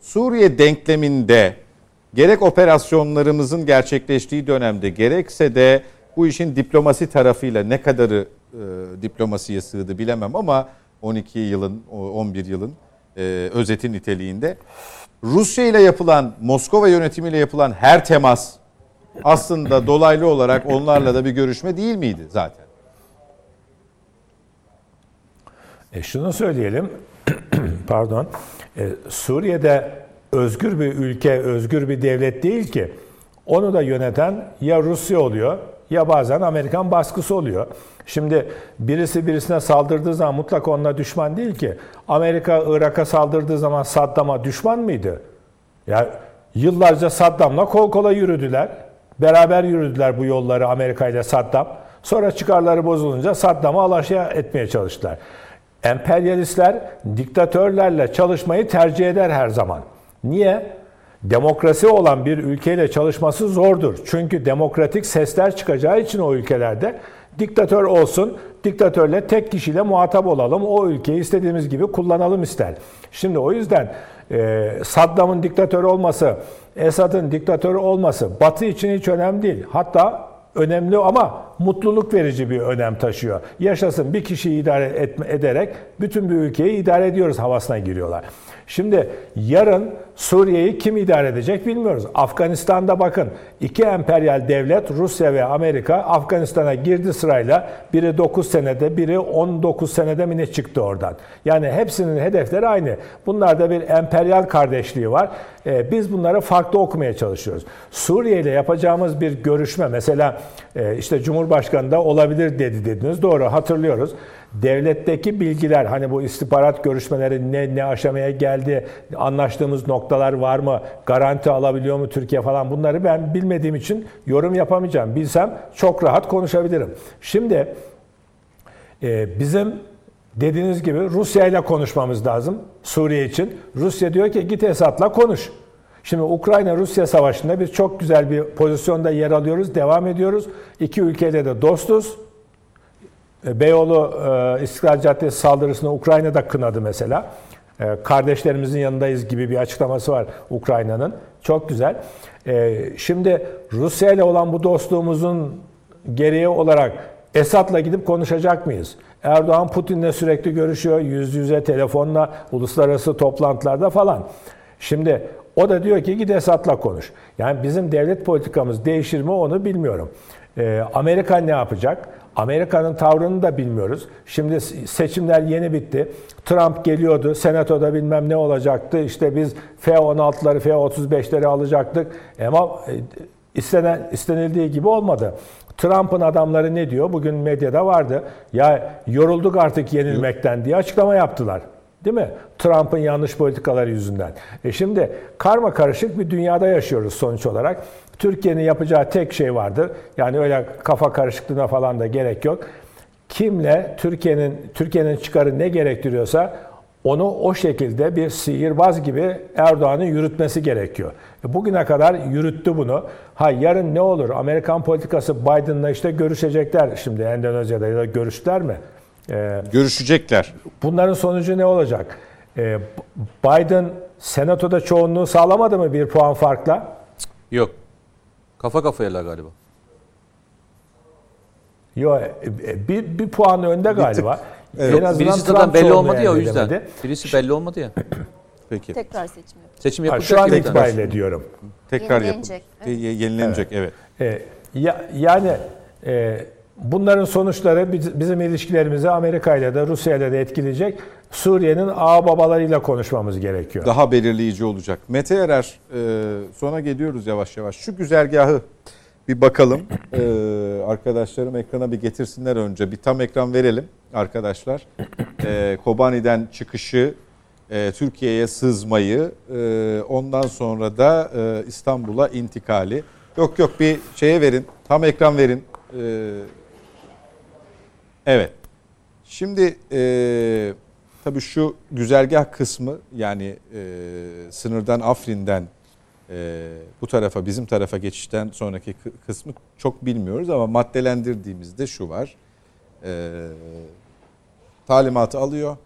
Suriye denkleminde gerek operasyonlarımızın gerçekleştiği dönemde gerekse de bu işin diplomasi tarafıyla ne kadarı diplomasiye sığdı bilemem ama 12 yılın, 11 yılın özeti niteliğinde Rusya ile yapılan, Moskova yönetimiyle yapılan her temas aslında dolaylı olarak onlarla da bir görüşme değil miydi zaten? Şunu söyleyelim, pardon, Suriye'de özgür bir ülke, özgür bir devlet değil ki. Onu da yöneten ya Rusya oluyor ya bazen Amerikan baskısı oluyor. Şimdi birisi birisine saldırdığı zaman mutlaka onunla düşman değil ki. Amerika Irak'a saldırdığı zaman Saddam'a düşman mıydı? Yani yıllarca Saddam'la kol kola yürüdüler. Beraber yürüdüler bu yolları Amerika ile Saddam. Sonra çıkarları bozulunca Saddam'ı alaşağı etmeye çalıştılar. Emperyalistler diktatörlerle çalışmayı tercih eder her zaman. Niye? Demokrasi olan bir ülkeyle çalışması zordur. Çünkü demokratik sesler çıkacağı için o ülkelerde diktatör olsun, diktatörle tek kişiyle muhatap olalım, o ülkeyi istediğimiz gibi kullanalım ister. Şimdi o yüzden Saddam'ın diktatör olması, Esad'ın diktatör olması Batı için hiç önemli değil. Hatta önemli ama mutluluk verici bir önem taşıyor. Yaşasın, bir kişiyi idare ederek bütün bir ülkeyi idare ediyoruz havasına giriyorlar. Şimdi yarın Suriye'yi kim idare edecek bilmiyoruz. Afganistan'da bakın, iki emperyal devlet Rusya ve Amerika Afganistan'a girdi sırayla, biri 9 senede biri 19 senede mi ne çıktı oradan. Yani hepsinin hedefleri aynı. Bunlarda bir emperyal kardeşliği var. Biz bunları farklı okumaya çalışıyoruz. Suriye ile yapacağımız bir görüşme mesela işte Cumhurbaşkanı da olabilir dediniz. Doğru, hatırlıyoruz. Devletteki bilgiler, hani bu istihbarat görüşmeleri ne aşamaya geldi, anlaştığımız noktalar var mı, garanti alabiliyor mu Türkiye falan, bunları ben bilmediğim için yorum yapamayacağım. Bilsem çok rahat konuşabilirim. Şimdi bizim dediğiniz gibi Rusya ile konuşmamız lazım Suriye için. Rusya diyor ki git Esad'la konuş. Şimdi Ukrayna-Rusya savaşında biz çok güzel bir pozisyonda yer alıyoruz, devam ediyoruz. İki ülkeyle de dostuz. Beyoğlu İstiklal Caddesi saldırısını Ukrayna'da kınadı mesela. Kardeşlerimizin yanındayız gibi bir açıklaması var Ukrayna'nın. Çok güzel. Şimdi Rusya ile olan bu dostluğumuzun gereği olarak Esad'la gidip konuşacak mıyız? Erdoğan Putin'le sürekli görüşüyor. Yüz yüze, telefonla, uluslararası toplantılarda falan. Şimdi o da diyor ki git Esad'la konuş. Yani bizim devlet politikamız değişir mi onu bilmiyorum. Amerika ne yapacak? Amerika'nın tavrını da bilmiyoruz. Şimdi seçimler yeni bitti. Trump geliyordu. Senatoda bilmem ne olacaktı. İşte biz F-16'ları, F-35'leri alacaktık. Ama istenildiği gibi olmadı. Trump'ın adamları ne diyor? Bugün medyada vardı. Ya yorulduk artık yenilmekten diye açıklama yaptılar. Değil mi? Trump'ın yanlış politikaları yüzünden. Şimdi karma karışık bir dünyada yaşıyoruz sonuç olarak. Türkiye'nin yapacağı tek şey vardır. Yani öyle kafa karışıklığına falan da gerek yok. Kimle Türkiye'nin çıkarı ne gerektiriyorsa onu o şekilde bir sihirbaz gibi Erdoğan'ın yürütmesi gerekiyor. Bugüne kadar yürüttü bunu. Ha yarın ne olur? Amerikan politikası, Biden'la işte görüşecekler. Şimdi Endonezya'da ya da görüştüler mi? Görüşecekler. Bunların sonucu ne olacak? Biden senatoda çoğunluğu sağlamadı mı bir puan farkla? Yok. Kafa kafayalar galiba. Yok, bir puan önde galiba. Evet. En azından birisi Trump belli olmadı ya, o yüzden. Edemedi. Birisi belli olmadı ya. Peki. Tekrar seçim yapacak. Seçim yapacak. Şu an itibariyle diyorum. Tekrar yenilenecek. Yenilenecek, evet. Bunların sonuçları bizim ilişkilerimizi Amerika ile de Rusya ile de etkileyecek. Suriye'nin ağababalarıyla konuşmamız gerekiyor. Daha belirleyici olacak. Mete Yarar, sona geliyoruz yavaş yavaş. Şu güzergahı bir bakalım. Arkadaşlarım ekrana bir getirsinler önce. Bir tam ekran verelim arkadaşlar. Kobani'den çıkışı, Türkiye'ye sızmayı, ondan sonra da İstanbul'a intikali. Yok bir şeye verin, tam ekran verin. Evet. Şimdi tabii şu güzergah kısmı, yani sınırdan, Afrin'den bu tarafa, bizim tarafa geçişten sonraki kısmı çok bilmiyoruz ama maddelendirdiğimizde şu var. Talimatı alıyor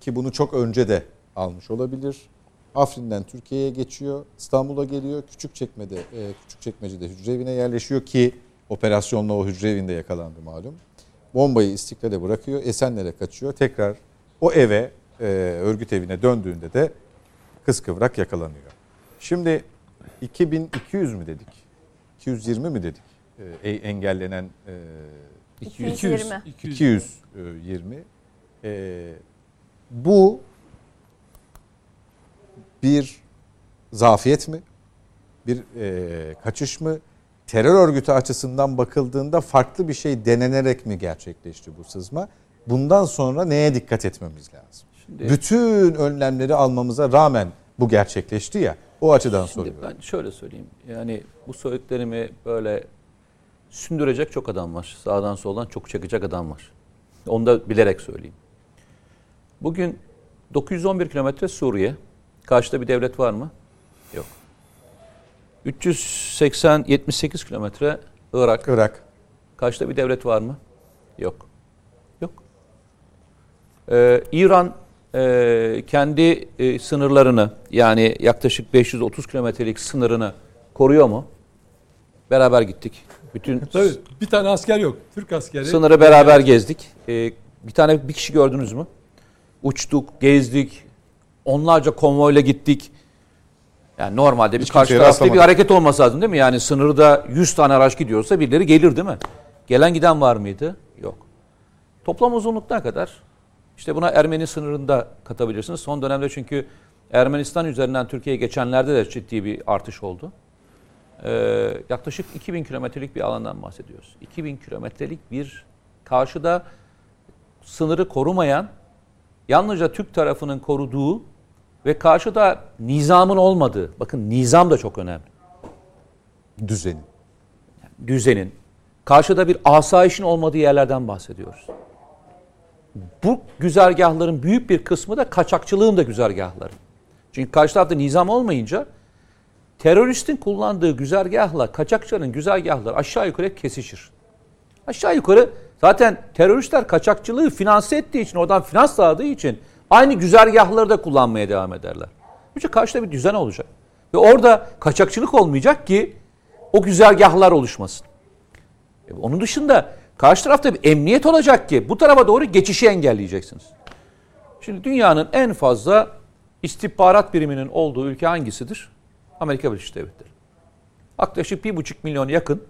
ki bunu çok önce de almış olabilir. Afrin'den Türkiye'ye geçiyor, İstanbul'a geliyor, Küçükçekmece'de hücreevine yerleşiyor ki operasyonla o hücreevinde yakalandı malum. Bombayı İstiklal'e bırakıyor, Esenler'e kaçıyor. Tekrar o eve, örgüt evine döndüğünde de kıskıvrak yakalanıyor. Şimdi 2200 mü dedik? 220 mi dedik? Engellenen 220. Bu bir zafiyet mi? Bir kaçış mı? Terör örgütü açısından bakıldığında farklı bir şey denenerek mi gerçekleşti bu sızma? Bundan sonra neye dikkat etmemiz lazım? Şimdi, bütün önlemleri almamıza rağmen bu gerçekleşti ya, o açıdan soruyorum. Ben şöyle söyleyeyim, yani bu söylediklerimi böyle sündürecek çok adam var. Sağdan soldan çok çekecek adam var. Onu da bilerek söyleyeyim. Bugün 911 kilometre Suriye. Karşıda bir devlet var mı? Yok. 378 kilometre Irak. Karşıda bir devlet var mı? Yok. İran kendi sınırlarını, yani yaklaşık 530 kilometrelik sınırını koruyor mu? Beraber gittik. Bütün tabii bir tane asker yok. Türk askeri. Sınırı beraber gezdik. Bir tane bir kişi gördünüz mü? Uçtuk, gezdik. Onlarca konvoyla gittik. Yani normalde bir karşı tarafta bir hareket olması lazım değil mi? Yani sınırda 100 tane araç gidiyorsa birileri gelir değil mi? Gelen giden var mıydı? Yok. Toplam uzunluktan kadar. İşte buna Ermeni sınırında katabilirsiniz. Son dönemde çünkü Ermenistan üzerinden Türkiye'ye geçenlerde de ciddi bir artış oldu. Yaklaşık 2000 kilometrelik bir alandan bahsediyoruz. 2000 kilometrelik bir karşıda sınırı korumayan, yalnızca Türk tarafının koruduğu ve karşıda nizamın olmadığı. Bakın nizam da çok önemli. Düzenin. Karşıda bir asayişin olmadığı yerlerden bahsediyoruz. Bu güzergahların büyük bir kısmı da kaçakçılığın da güzergahları. Çünkü karşı tarafta nizam olmayınca teröristin kullandığı güzergahla kaçakçının güzergahları aşağı yukarı kesişir. Aşağı yukarı zaten teröristler kaçakçılığı finanse ettiği için, oradan finans sağladığı için aynı güzergahları da kullanmaya devam ederler. Çünkü karşıda bir düzen olacak. Ve orada kaçakçılık olmayacak ki o güzergahlar oluşmasın. Onun dışında karşı tarafta bir emniyet olacak ki bu tarafa doğru geçişi engelleyeceksiniz. Şimdi dünyanın en fazla istihbarat biriminin olduğu ülke hangisidir? Amerika Birleşik Devletleri. Yaklaşık 1,5 milyon yakın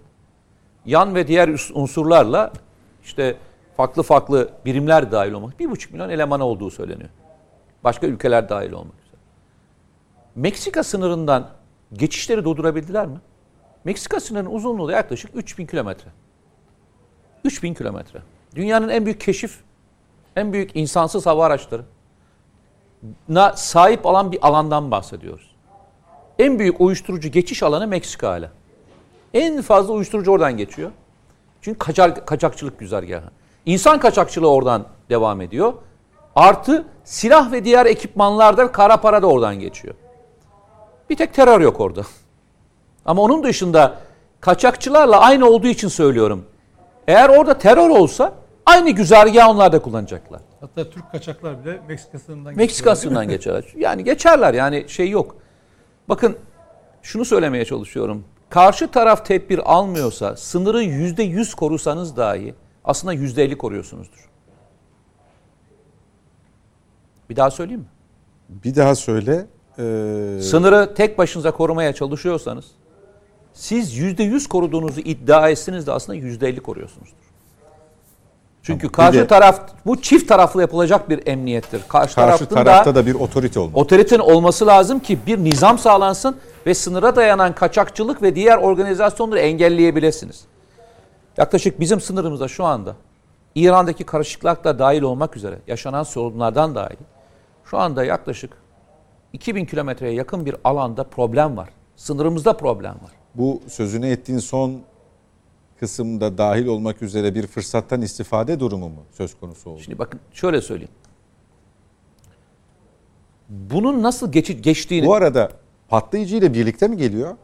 yan ve diğer unsurlarla işte farklı birimler dahil olmak. 1,5 milyon eleman olduğu söyleniyor. Başka ülkeler dahil olmak üzere. Meksika sınırından geçişleri durdurabildiler mi? Meksika sınırının uzunluğu da yaklaşık 3000 kilometre. 3000 kilometre. Dünyanın en büyük keşif, en büyük insansız hava araçlarına sahip olan bir alandan bahsediyoruz. En büyük uyuşturucu geçiş alanı Meksika hala. En fazla uyuşturucu oradan geçiyor. Çünkü kaçakçılık güzergahı. İnsan kaçakçılığı oradan devam ediyor. Artı silah ve diğer ekipmanlarda kara para da oradan geçiyor. Bir tek terör yok orada. Ama onun dışında kaçakçılarla aynı olduğu için söylüyorum. Eğer orada terör olsa aynı güzergahı onlar da kullanacaklar. Hatta Türk kaçaklar bile Meksika sınırından geçerler. Yani geçerler, yani şey yok. Bakın şunu söylemeye çalışıyorum. Karşı taraf tedbir almıyorsa, sınırı %100 korusanız dahi aslında %50 koruyorsunuzdur. Bir daha söyleyeyim mi? Bir daha söyle. Sınırı tek başınıza korumaya çalışıyorsanız, siz %100 koruduğunuzu iddia etsiniz de aslında %50 koruyorsunuzdur. Çünkü karşı taraf, bu çift taraflı yapılacak bir emniyettir. Karşı tarafta da bir otorite olmalı. Otoritenin olması lazım ki bir nizam sağlansın ve sınıra dayanan kaçakçılık ve diğer organizasyonları engelleyebilirsiniz. Yaklaşık bizim sınırımızda şu anda İran'daki karışıklıkla dahil olmak üzere yaşanan sorunlardan dahil şu anda yaklaşık 2000 kilometreye yakın bir alanda problem var. Sınırımızda problem var. Bu sözünü ettiğin son kısımda dahil olmak üzere bir fırsattan istifade durumu mu söz konusu oldu? Şimdi bakın şöyle söyleyeyim. Bunun nasıl geçtiğini... Bu arada patlayıcı ile birlikte mi geliyor?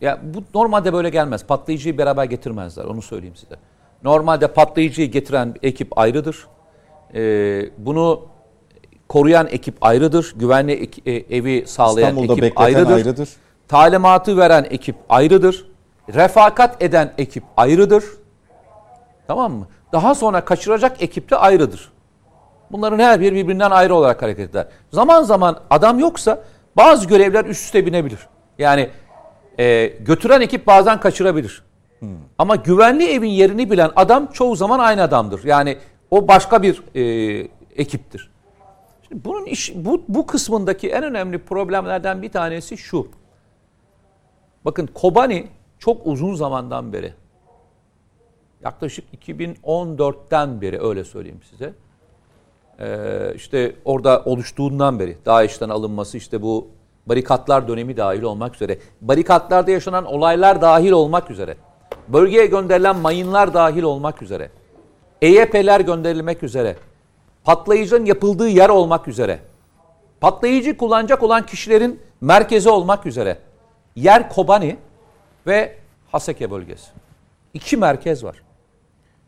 Ya bu normalde böyle gelmez. Patlayıcıyı beraber getirmezler, onu söyleyeyim size. Normalde patlayıcıyı getiren ekip ayrıdır. Bunu koruyan ekip ayrıdır. Güvenli evi sağlayan ekip ayrıdır. Talimatı veren ekip ayrıdır. Refakat eden ekip ayrıdır. Tamam mı? Daha sonra kaçıracak ekip de ayrıdır. Bunların her biri birbirinden ayrı olarak hareket eder. Zaman zaman adam yoksa bazı görevler üst üste binebilir. Yani götüren ekip bazen kaçırabilir. Ama güvenli evin yerini bilen adam çoğu zaman aynı adamdır. Yani o başka bir ekiptir. Şimdi bunun bu kısmındaki en önemli problemlerden bir tanesi şu. Bakın Kobani çok uzun zamandan beri, yaklaşık 2014'ten beri öyle söyleyeyim size, işte orada oluştuğundan beri, DAEŞ'ten alınması, işte bu barikatlar dönemi dahil olmak üzere, barikatlarda yaşanan olaylar dahil olmak üzere, bölgeye gönderilen mayınlar dahil olmak üzere, EYP'ler gönderilmek üzere, patlayıcının yapıldığı yer olmak üzere, patlayıcı kullanacak olan kişilerin merkezi olmak üzere, yer Kobani ve Haseke bölgesi. 2 merkez var.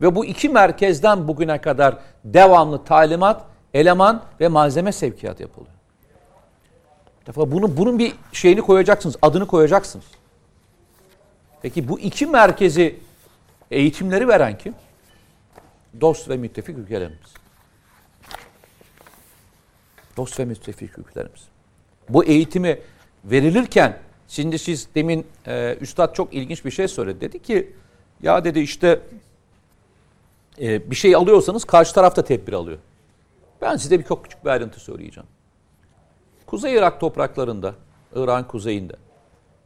Ve bu 2 merkezden bugüne kadar devamlı talimat, eleman ve malzeme sevkiyatı yapılıyor. Bir defa bunun bir şeyini koyacaksınız, adını koyacaksınız. Peki bu iki merkezi eğitimleri veren kim? Dost ve müttefik ülkelerimiz. Dost ve müttefik ülkelerimiz. Bu eğitimi verilirken, şimdi siz demin üstad çok ilginç bir şey söyledi. Dedi ki, ya dedi işte bir şey alıyorsanız karşı tarafta tedbir alıyor. Ben size bir çok küçük bir ayrıntı söyleyeceğim. Kuzey Irak topraklarında, Irak'ın kuzeyinde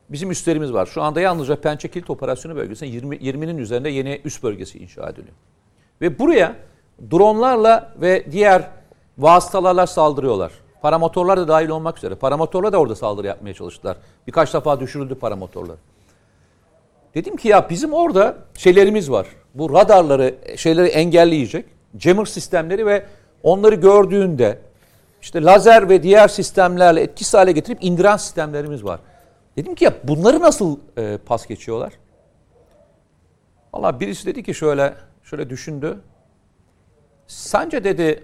bizim üslerimiz var. Şu anda yalnızca Pençekilit Operasyonu Bölgesi'nde 20'nin üzerinde yeni üs bölgesi inşa ediliyor. Ve buraya dronlarla ve diğer vasıtalarla saldırıyorlar. Paramotorlar da dahil olmak üzere. Paramotorlar da orada saldırı yapmaya çalıştılar. Birkaç defa düşürüldü paramotorlar. Dedim ki ya bizim orada şeylerimiz var. Bu radarları, şeyleri engelleyecek. Jammer sistemleri ve onları gördüğünde işte lazer ve diğer sistemlerle etkisiz hale getirip indiren sistemlerimiz var. Dedim ki ya bunları nasıl pas geçiyorlar? Valla birisi dedi ki şöyle düşündü. Sence dedi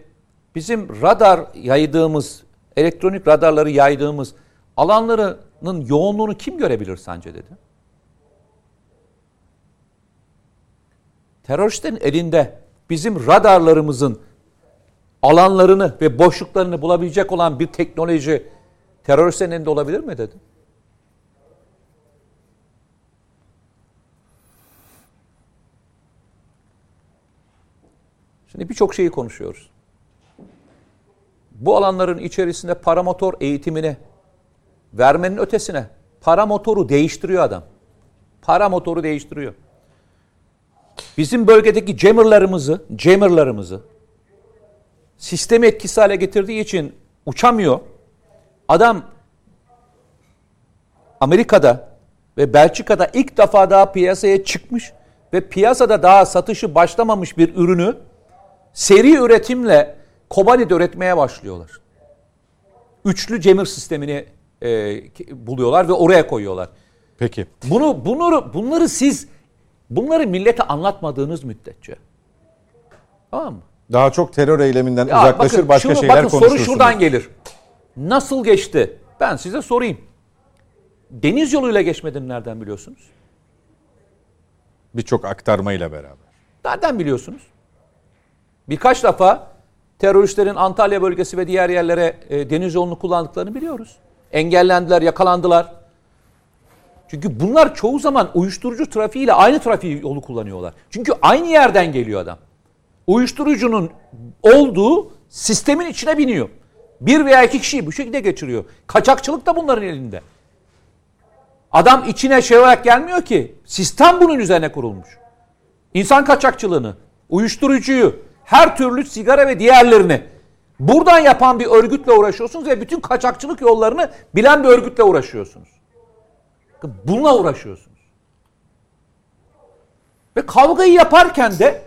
bizim radar yaydığımız, elektronik radarları yaydığımız alanlarının yoğunluğunu kim görebilir sence dedi. Teröristlerin elinde bizim radarlarımızın alanlarını ve boşluklarını bulabilecek olan bir teknoloji teröristlerin elinde olabilir mi dedi. Şimdi birçok şeyi konuşuyoruz. Bu alanların içerisinde paramotor eğitimini vermenin ötesine paramotoru değiştiriyor adam. Paramotoru değiştiriyor. Bizim bölgedeki jammerlarımızı sistemi etkisiz hale getirdiği için uçamıyor. Adam Amerika'da ve Belçika'da ilk defa daha piyasaya çıkmış ve piyasada daha satışı başlamamış bir ürünü seri üretimle Kobani'de üretmeye başlıyorlar. Üçlü jammer sistemini buluyorlar ve oraya koyuyorlar. Peki. Bunları millete anlatmadığınız müddetçe. Tamam mı? Daha çok terör eyleminden ya uzaklaşır, bakın, başka şeyler konuşursunuz. Soru şuradan gelir. Nasıl geçti? Ben size sorayım. Deniz yoluyla geçmediğini nereden biliyorsunuz? Birçok aktarmayla beraber. Nereden biliyorsunuz? Birkaç defa teröristlerin Antalya bölgesi ve diğer yerlere deniz yolunu kullandıklarını biliyoruz. Engellendiler, yakalandılar. Çünkü bunlar çoğu zaman uyuşturucu trafiğiyle aynı trafiği yolu kullanıyorlar. Çünkü aynı yerden geliyor adam. Uyuşturucunun olduğu sistemin içine biniyor. Bir veya iki kişiyi bu şekilde geçiriyor. Kaçakçılık da bunların elinde. Adam içine şey olarak gelmiyor ki. Sistem bunun üzerine kurulmuş. İnsan kaçakçılığını, uyuşturucuyu, her türlü sigara ve diğerlerini buradan yapan bir örgütle uğraşıyorsunuz ve bütün kaçakçılık yollarını bilen bir örgütle uğraşıyorsunuz. Bununla uğraşıyorsunuz. Ve kavgayı yaparken de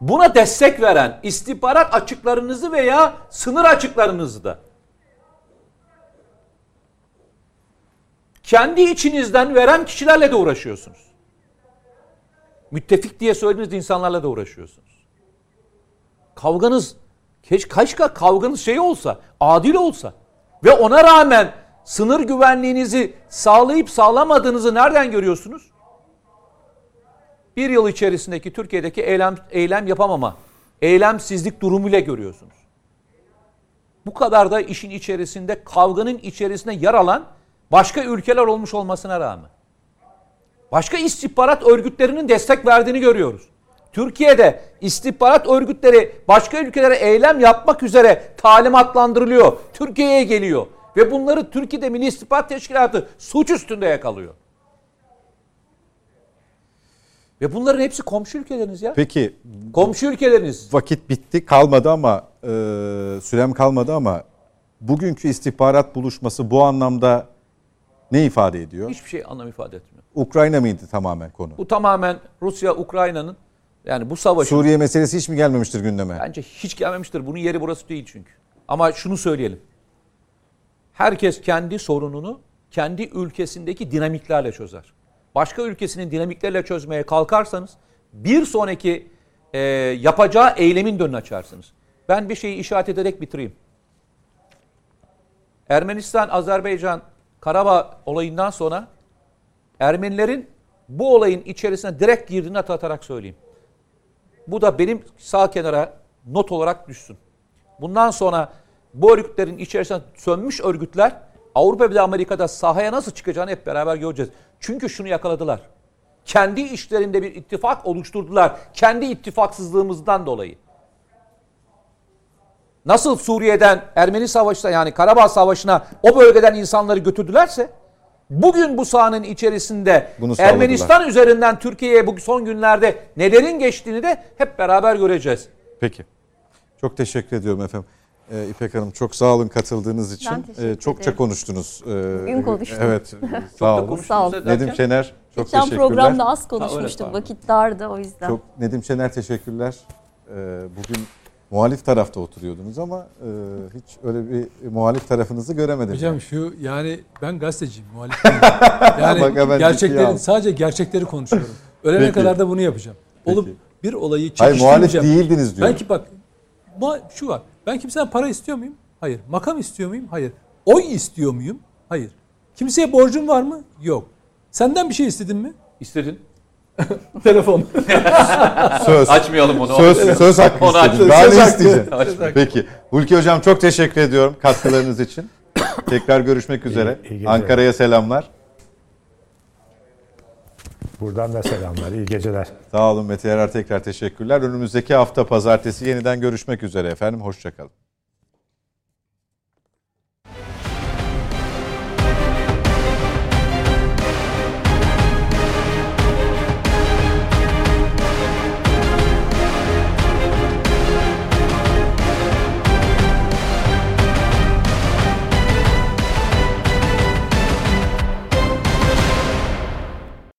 buna destek veren istihbarat açıklarınızı veya sınır açıklarınızı da kendi içinizden veren kişilerle de uğraşıyorsunuz. Müttefik diye söylediğiniz insanlarla da uğraşıyorsunuz. Kavganız, keşke kavganız şey olsa, adil olsa ve ona rağmen sınır güvenliğinizi sağlayıp sağlamadığınızı nereden görüyorsunuz? Bir yıl içerisindeki Türkiye'deki eylem yapamama, eylemsizlik durumuyla görüyorsunuz. Bu kadar da işin içerisinde, kavganın içerisinde yer alan başka ülkeler olmuş olmasına rağmen. Başka istihbarat örgütlerinin destek verdiğini görüyoruz. Türkiye'de istihbarat örgütleri başka ülkelere eylem yapmak üzere talimatlandırılıyor. Türkiye'ye geliyor. Ve bunları Türkiye'de Milli İstihbarat Teşkilatı suç üstünde yakalıyor. Ve bunların hepsi komşu ülkeleriniz ya. Peki. Komşu ülkeleriniz. Vakit bitti, kalmadı ama sürem kalmadı ama bugünkü istihbarat buluşması bu anlamda ne ifade ediyor? Hiçbir şey anlam ifade etmiyor. Ukrayna mıydı tamamen konu? Bu tamamen Rusya, Ukrayna'nın. Yani bu savaş. Suriye meselesi hiç mi gelmemiştir gündeme? Bence hiç gelmemiştir. Bunun yeri burası değil çünkü. Ama şunu söyleyelim. Herkes kendi sorununu kendi ülkesindeki dinamiklerle çözer. Başka ülkesinin dinamikleriyle çözmeye kalkarsanız bir sonraki yapacağı eylemin önünü açarsınız. Ben bir şeyi işaret ederek bitireyim. Ermenistan, Azerbaycan, Karabağ olayından sonra Ermenilerin bu olayın içerisine direkt girdiğini hatırlatarak söyleyeyim. Bu da benim sağ kenara not olarak düşsün. Bundan sonra bu örgütlerin içerisine sönmüş örgütler Avrupa ve Amerika'da sahaya nasıl çıkacağını hep beraber göreceğiz. Çünkü şunu yakaladılar. Kendi işlerinde bir ittifak oluşturdular. Kendi ittifaksızlığımızdan dolayı. Nasıl Suriye'den, Ermeni Savaşı'na yani Karabağ Savaşı'na o bölgeden insanları götürdülerse bugün bu sahanın içerisinde Ermenistan üzerinden Türkiye'ye bu son günlerde nelerin geçtiğini de hep beraber göreceğiz. Peki. Çok teşekkür ediyorum efendim. İpek Hanım çok sağ olun katıldığınız için. Çokça konuştunuz. Gün konuştuk. Evet. Sağ olun. Nedim Şener çok teşekkürler. Geçen programda az konuşmuştuk. Vakit dardı o yüzden. Çok Nedim Şener teşekkürler. Bugün muhalif tarafta oturuyordunuz ama hiç öyle bir muhalif tarafınızı göremedim. Hocam yani. Şu yani ben gazeteciyim muhalif. Yani sadece gerçekleri konuşuyorum. Ölene Peki. kadar da bunu yapacağım. Peki. Olup bir olayı çekiştireceğim. Hayır muhalif değildiniz diyorum. Belki bak şu var. Ben kimseden para istiyor muyum? Hayır. Makam istiyor muyum? Hayır. Oy istiyor muyum? Hayır. Kimseye borcum var mı? Yok. Senden bir şey istedin mi? İstedin. Telefon. Söz. Açmayalım onu. Söz hakkı istedim. Daha ne isteyeceğim? Peki. Hulki Hocam çok teşekkür ediyorum katkılarınız için. Tekrar görüşmek üzere. İyi Ankara'ya selamlar. Buradan da selamlar. İyi geceler. Sağ olun Mete Yarar. Tekrar teşekkürler. Önümüzdeki hafta pazartesi yeniden görüşmek üzere efendim. Hoşça kalın.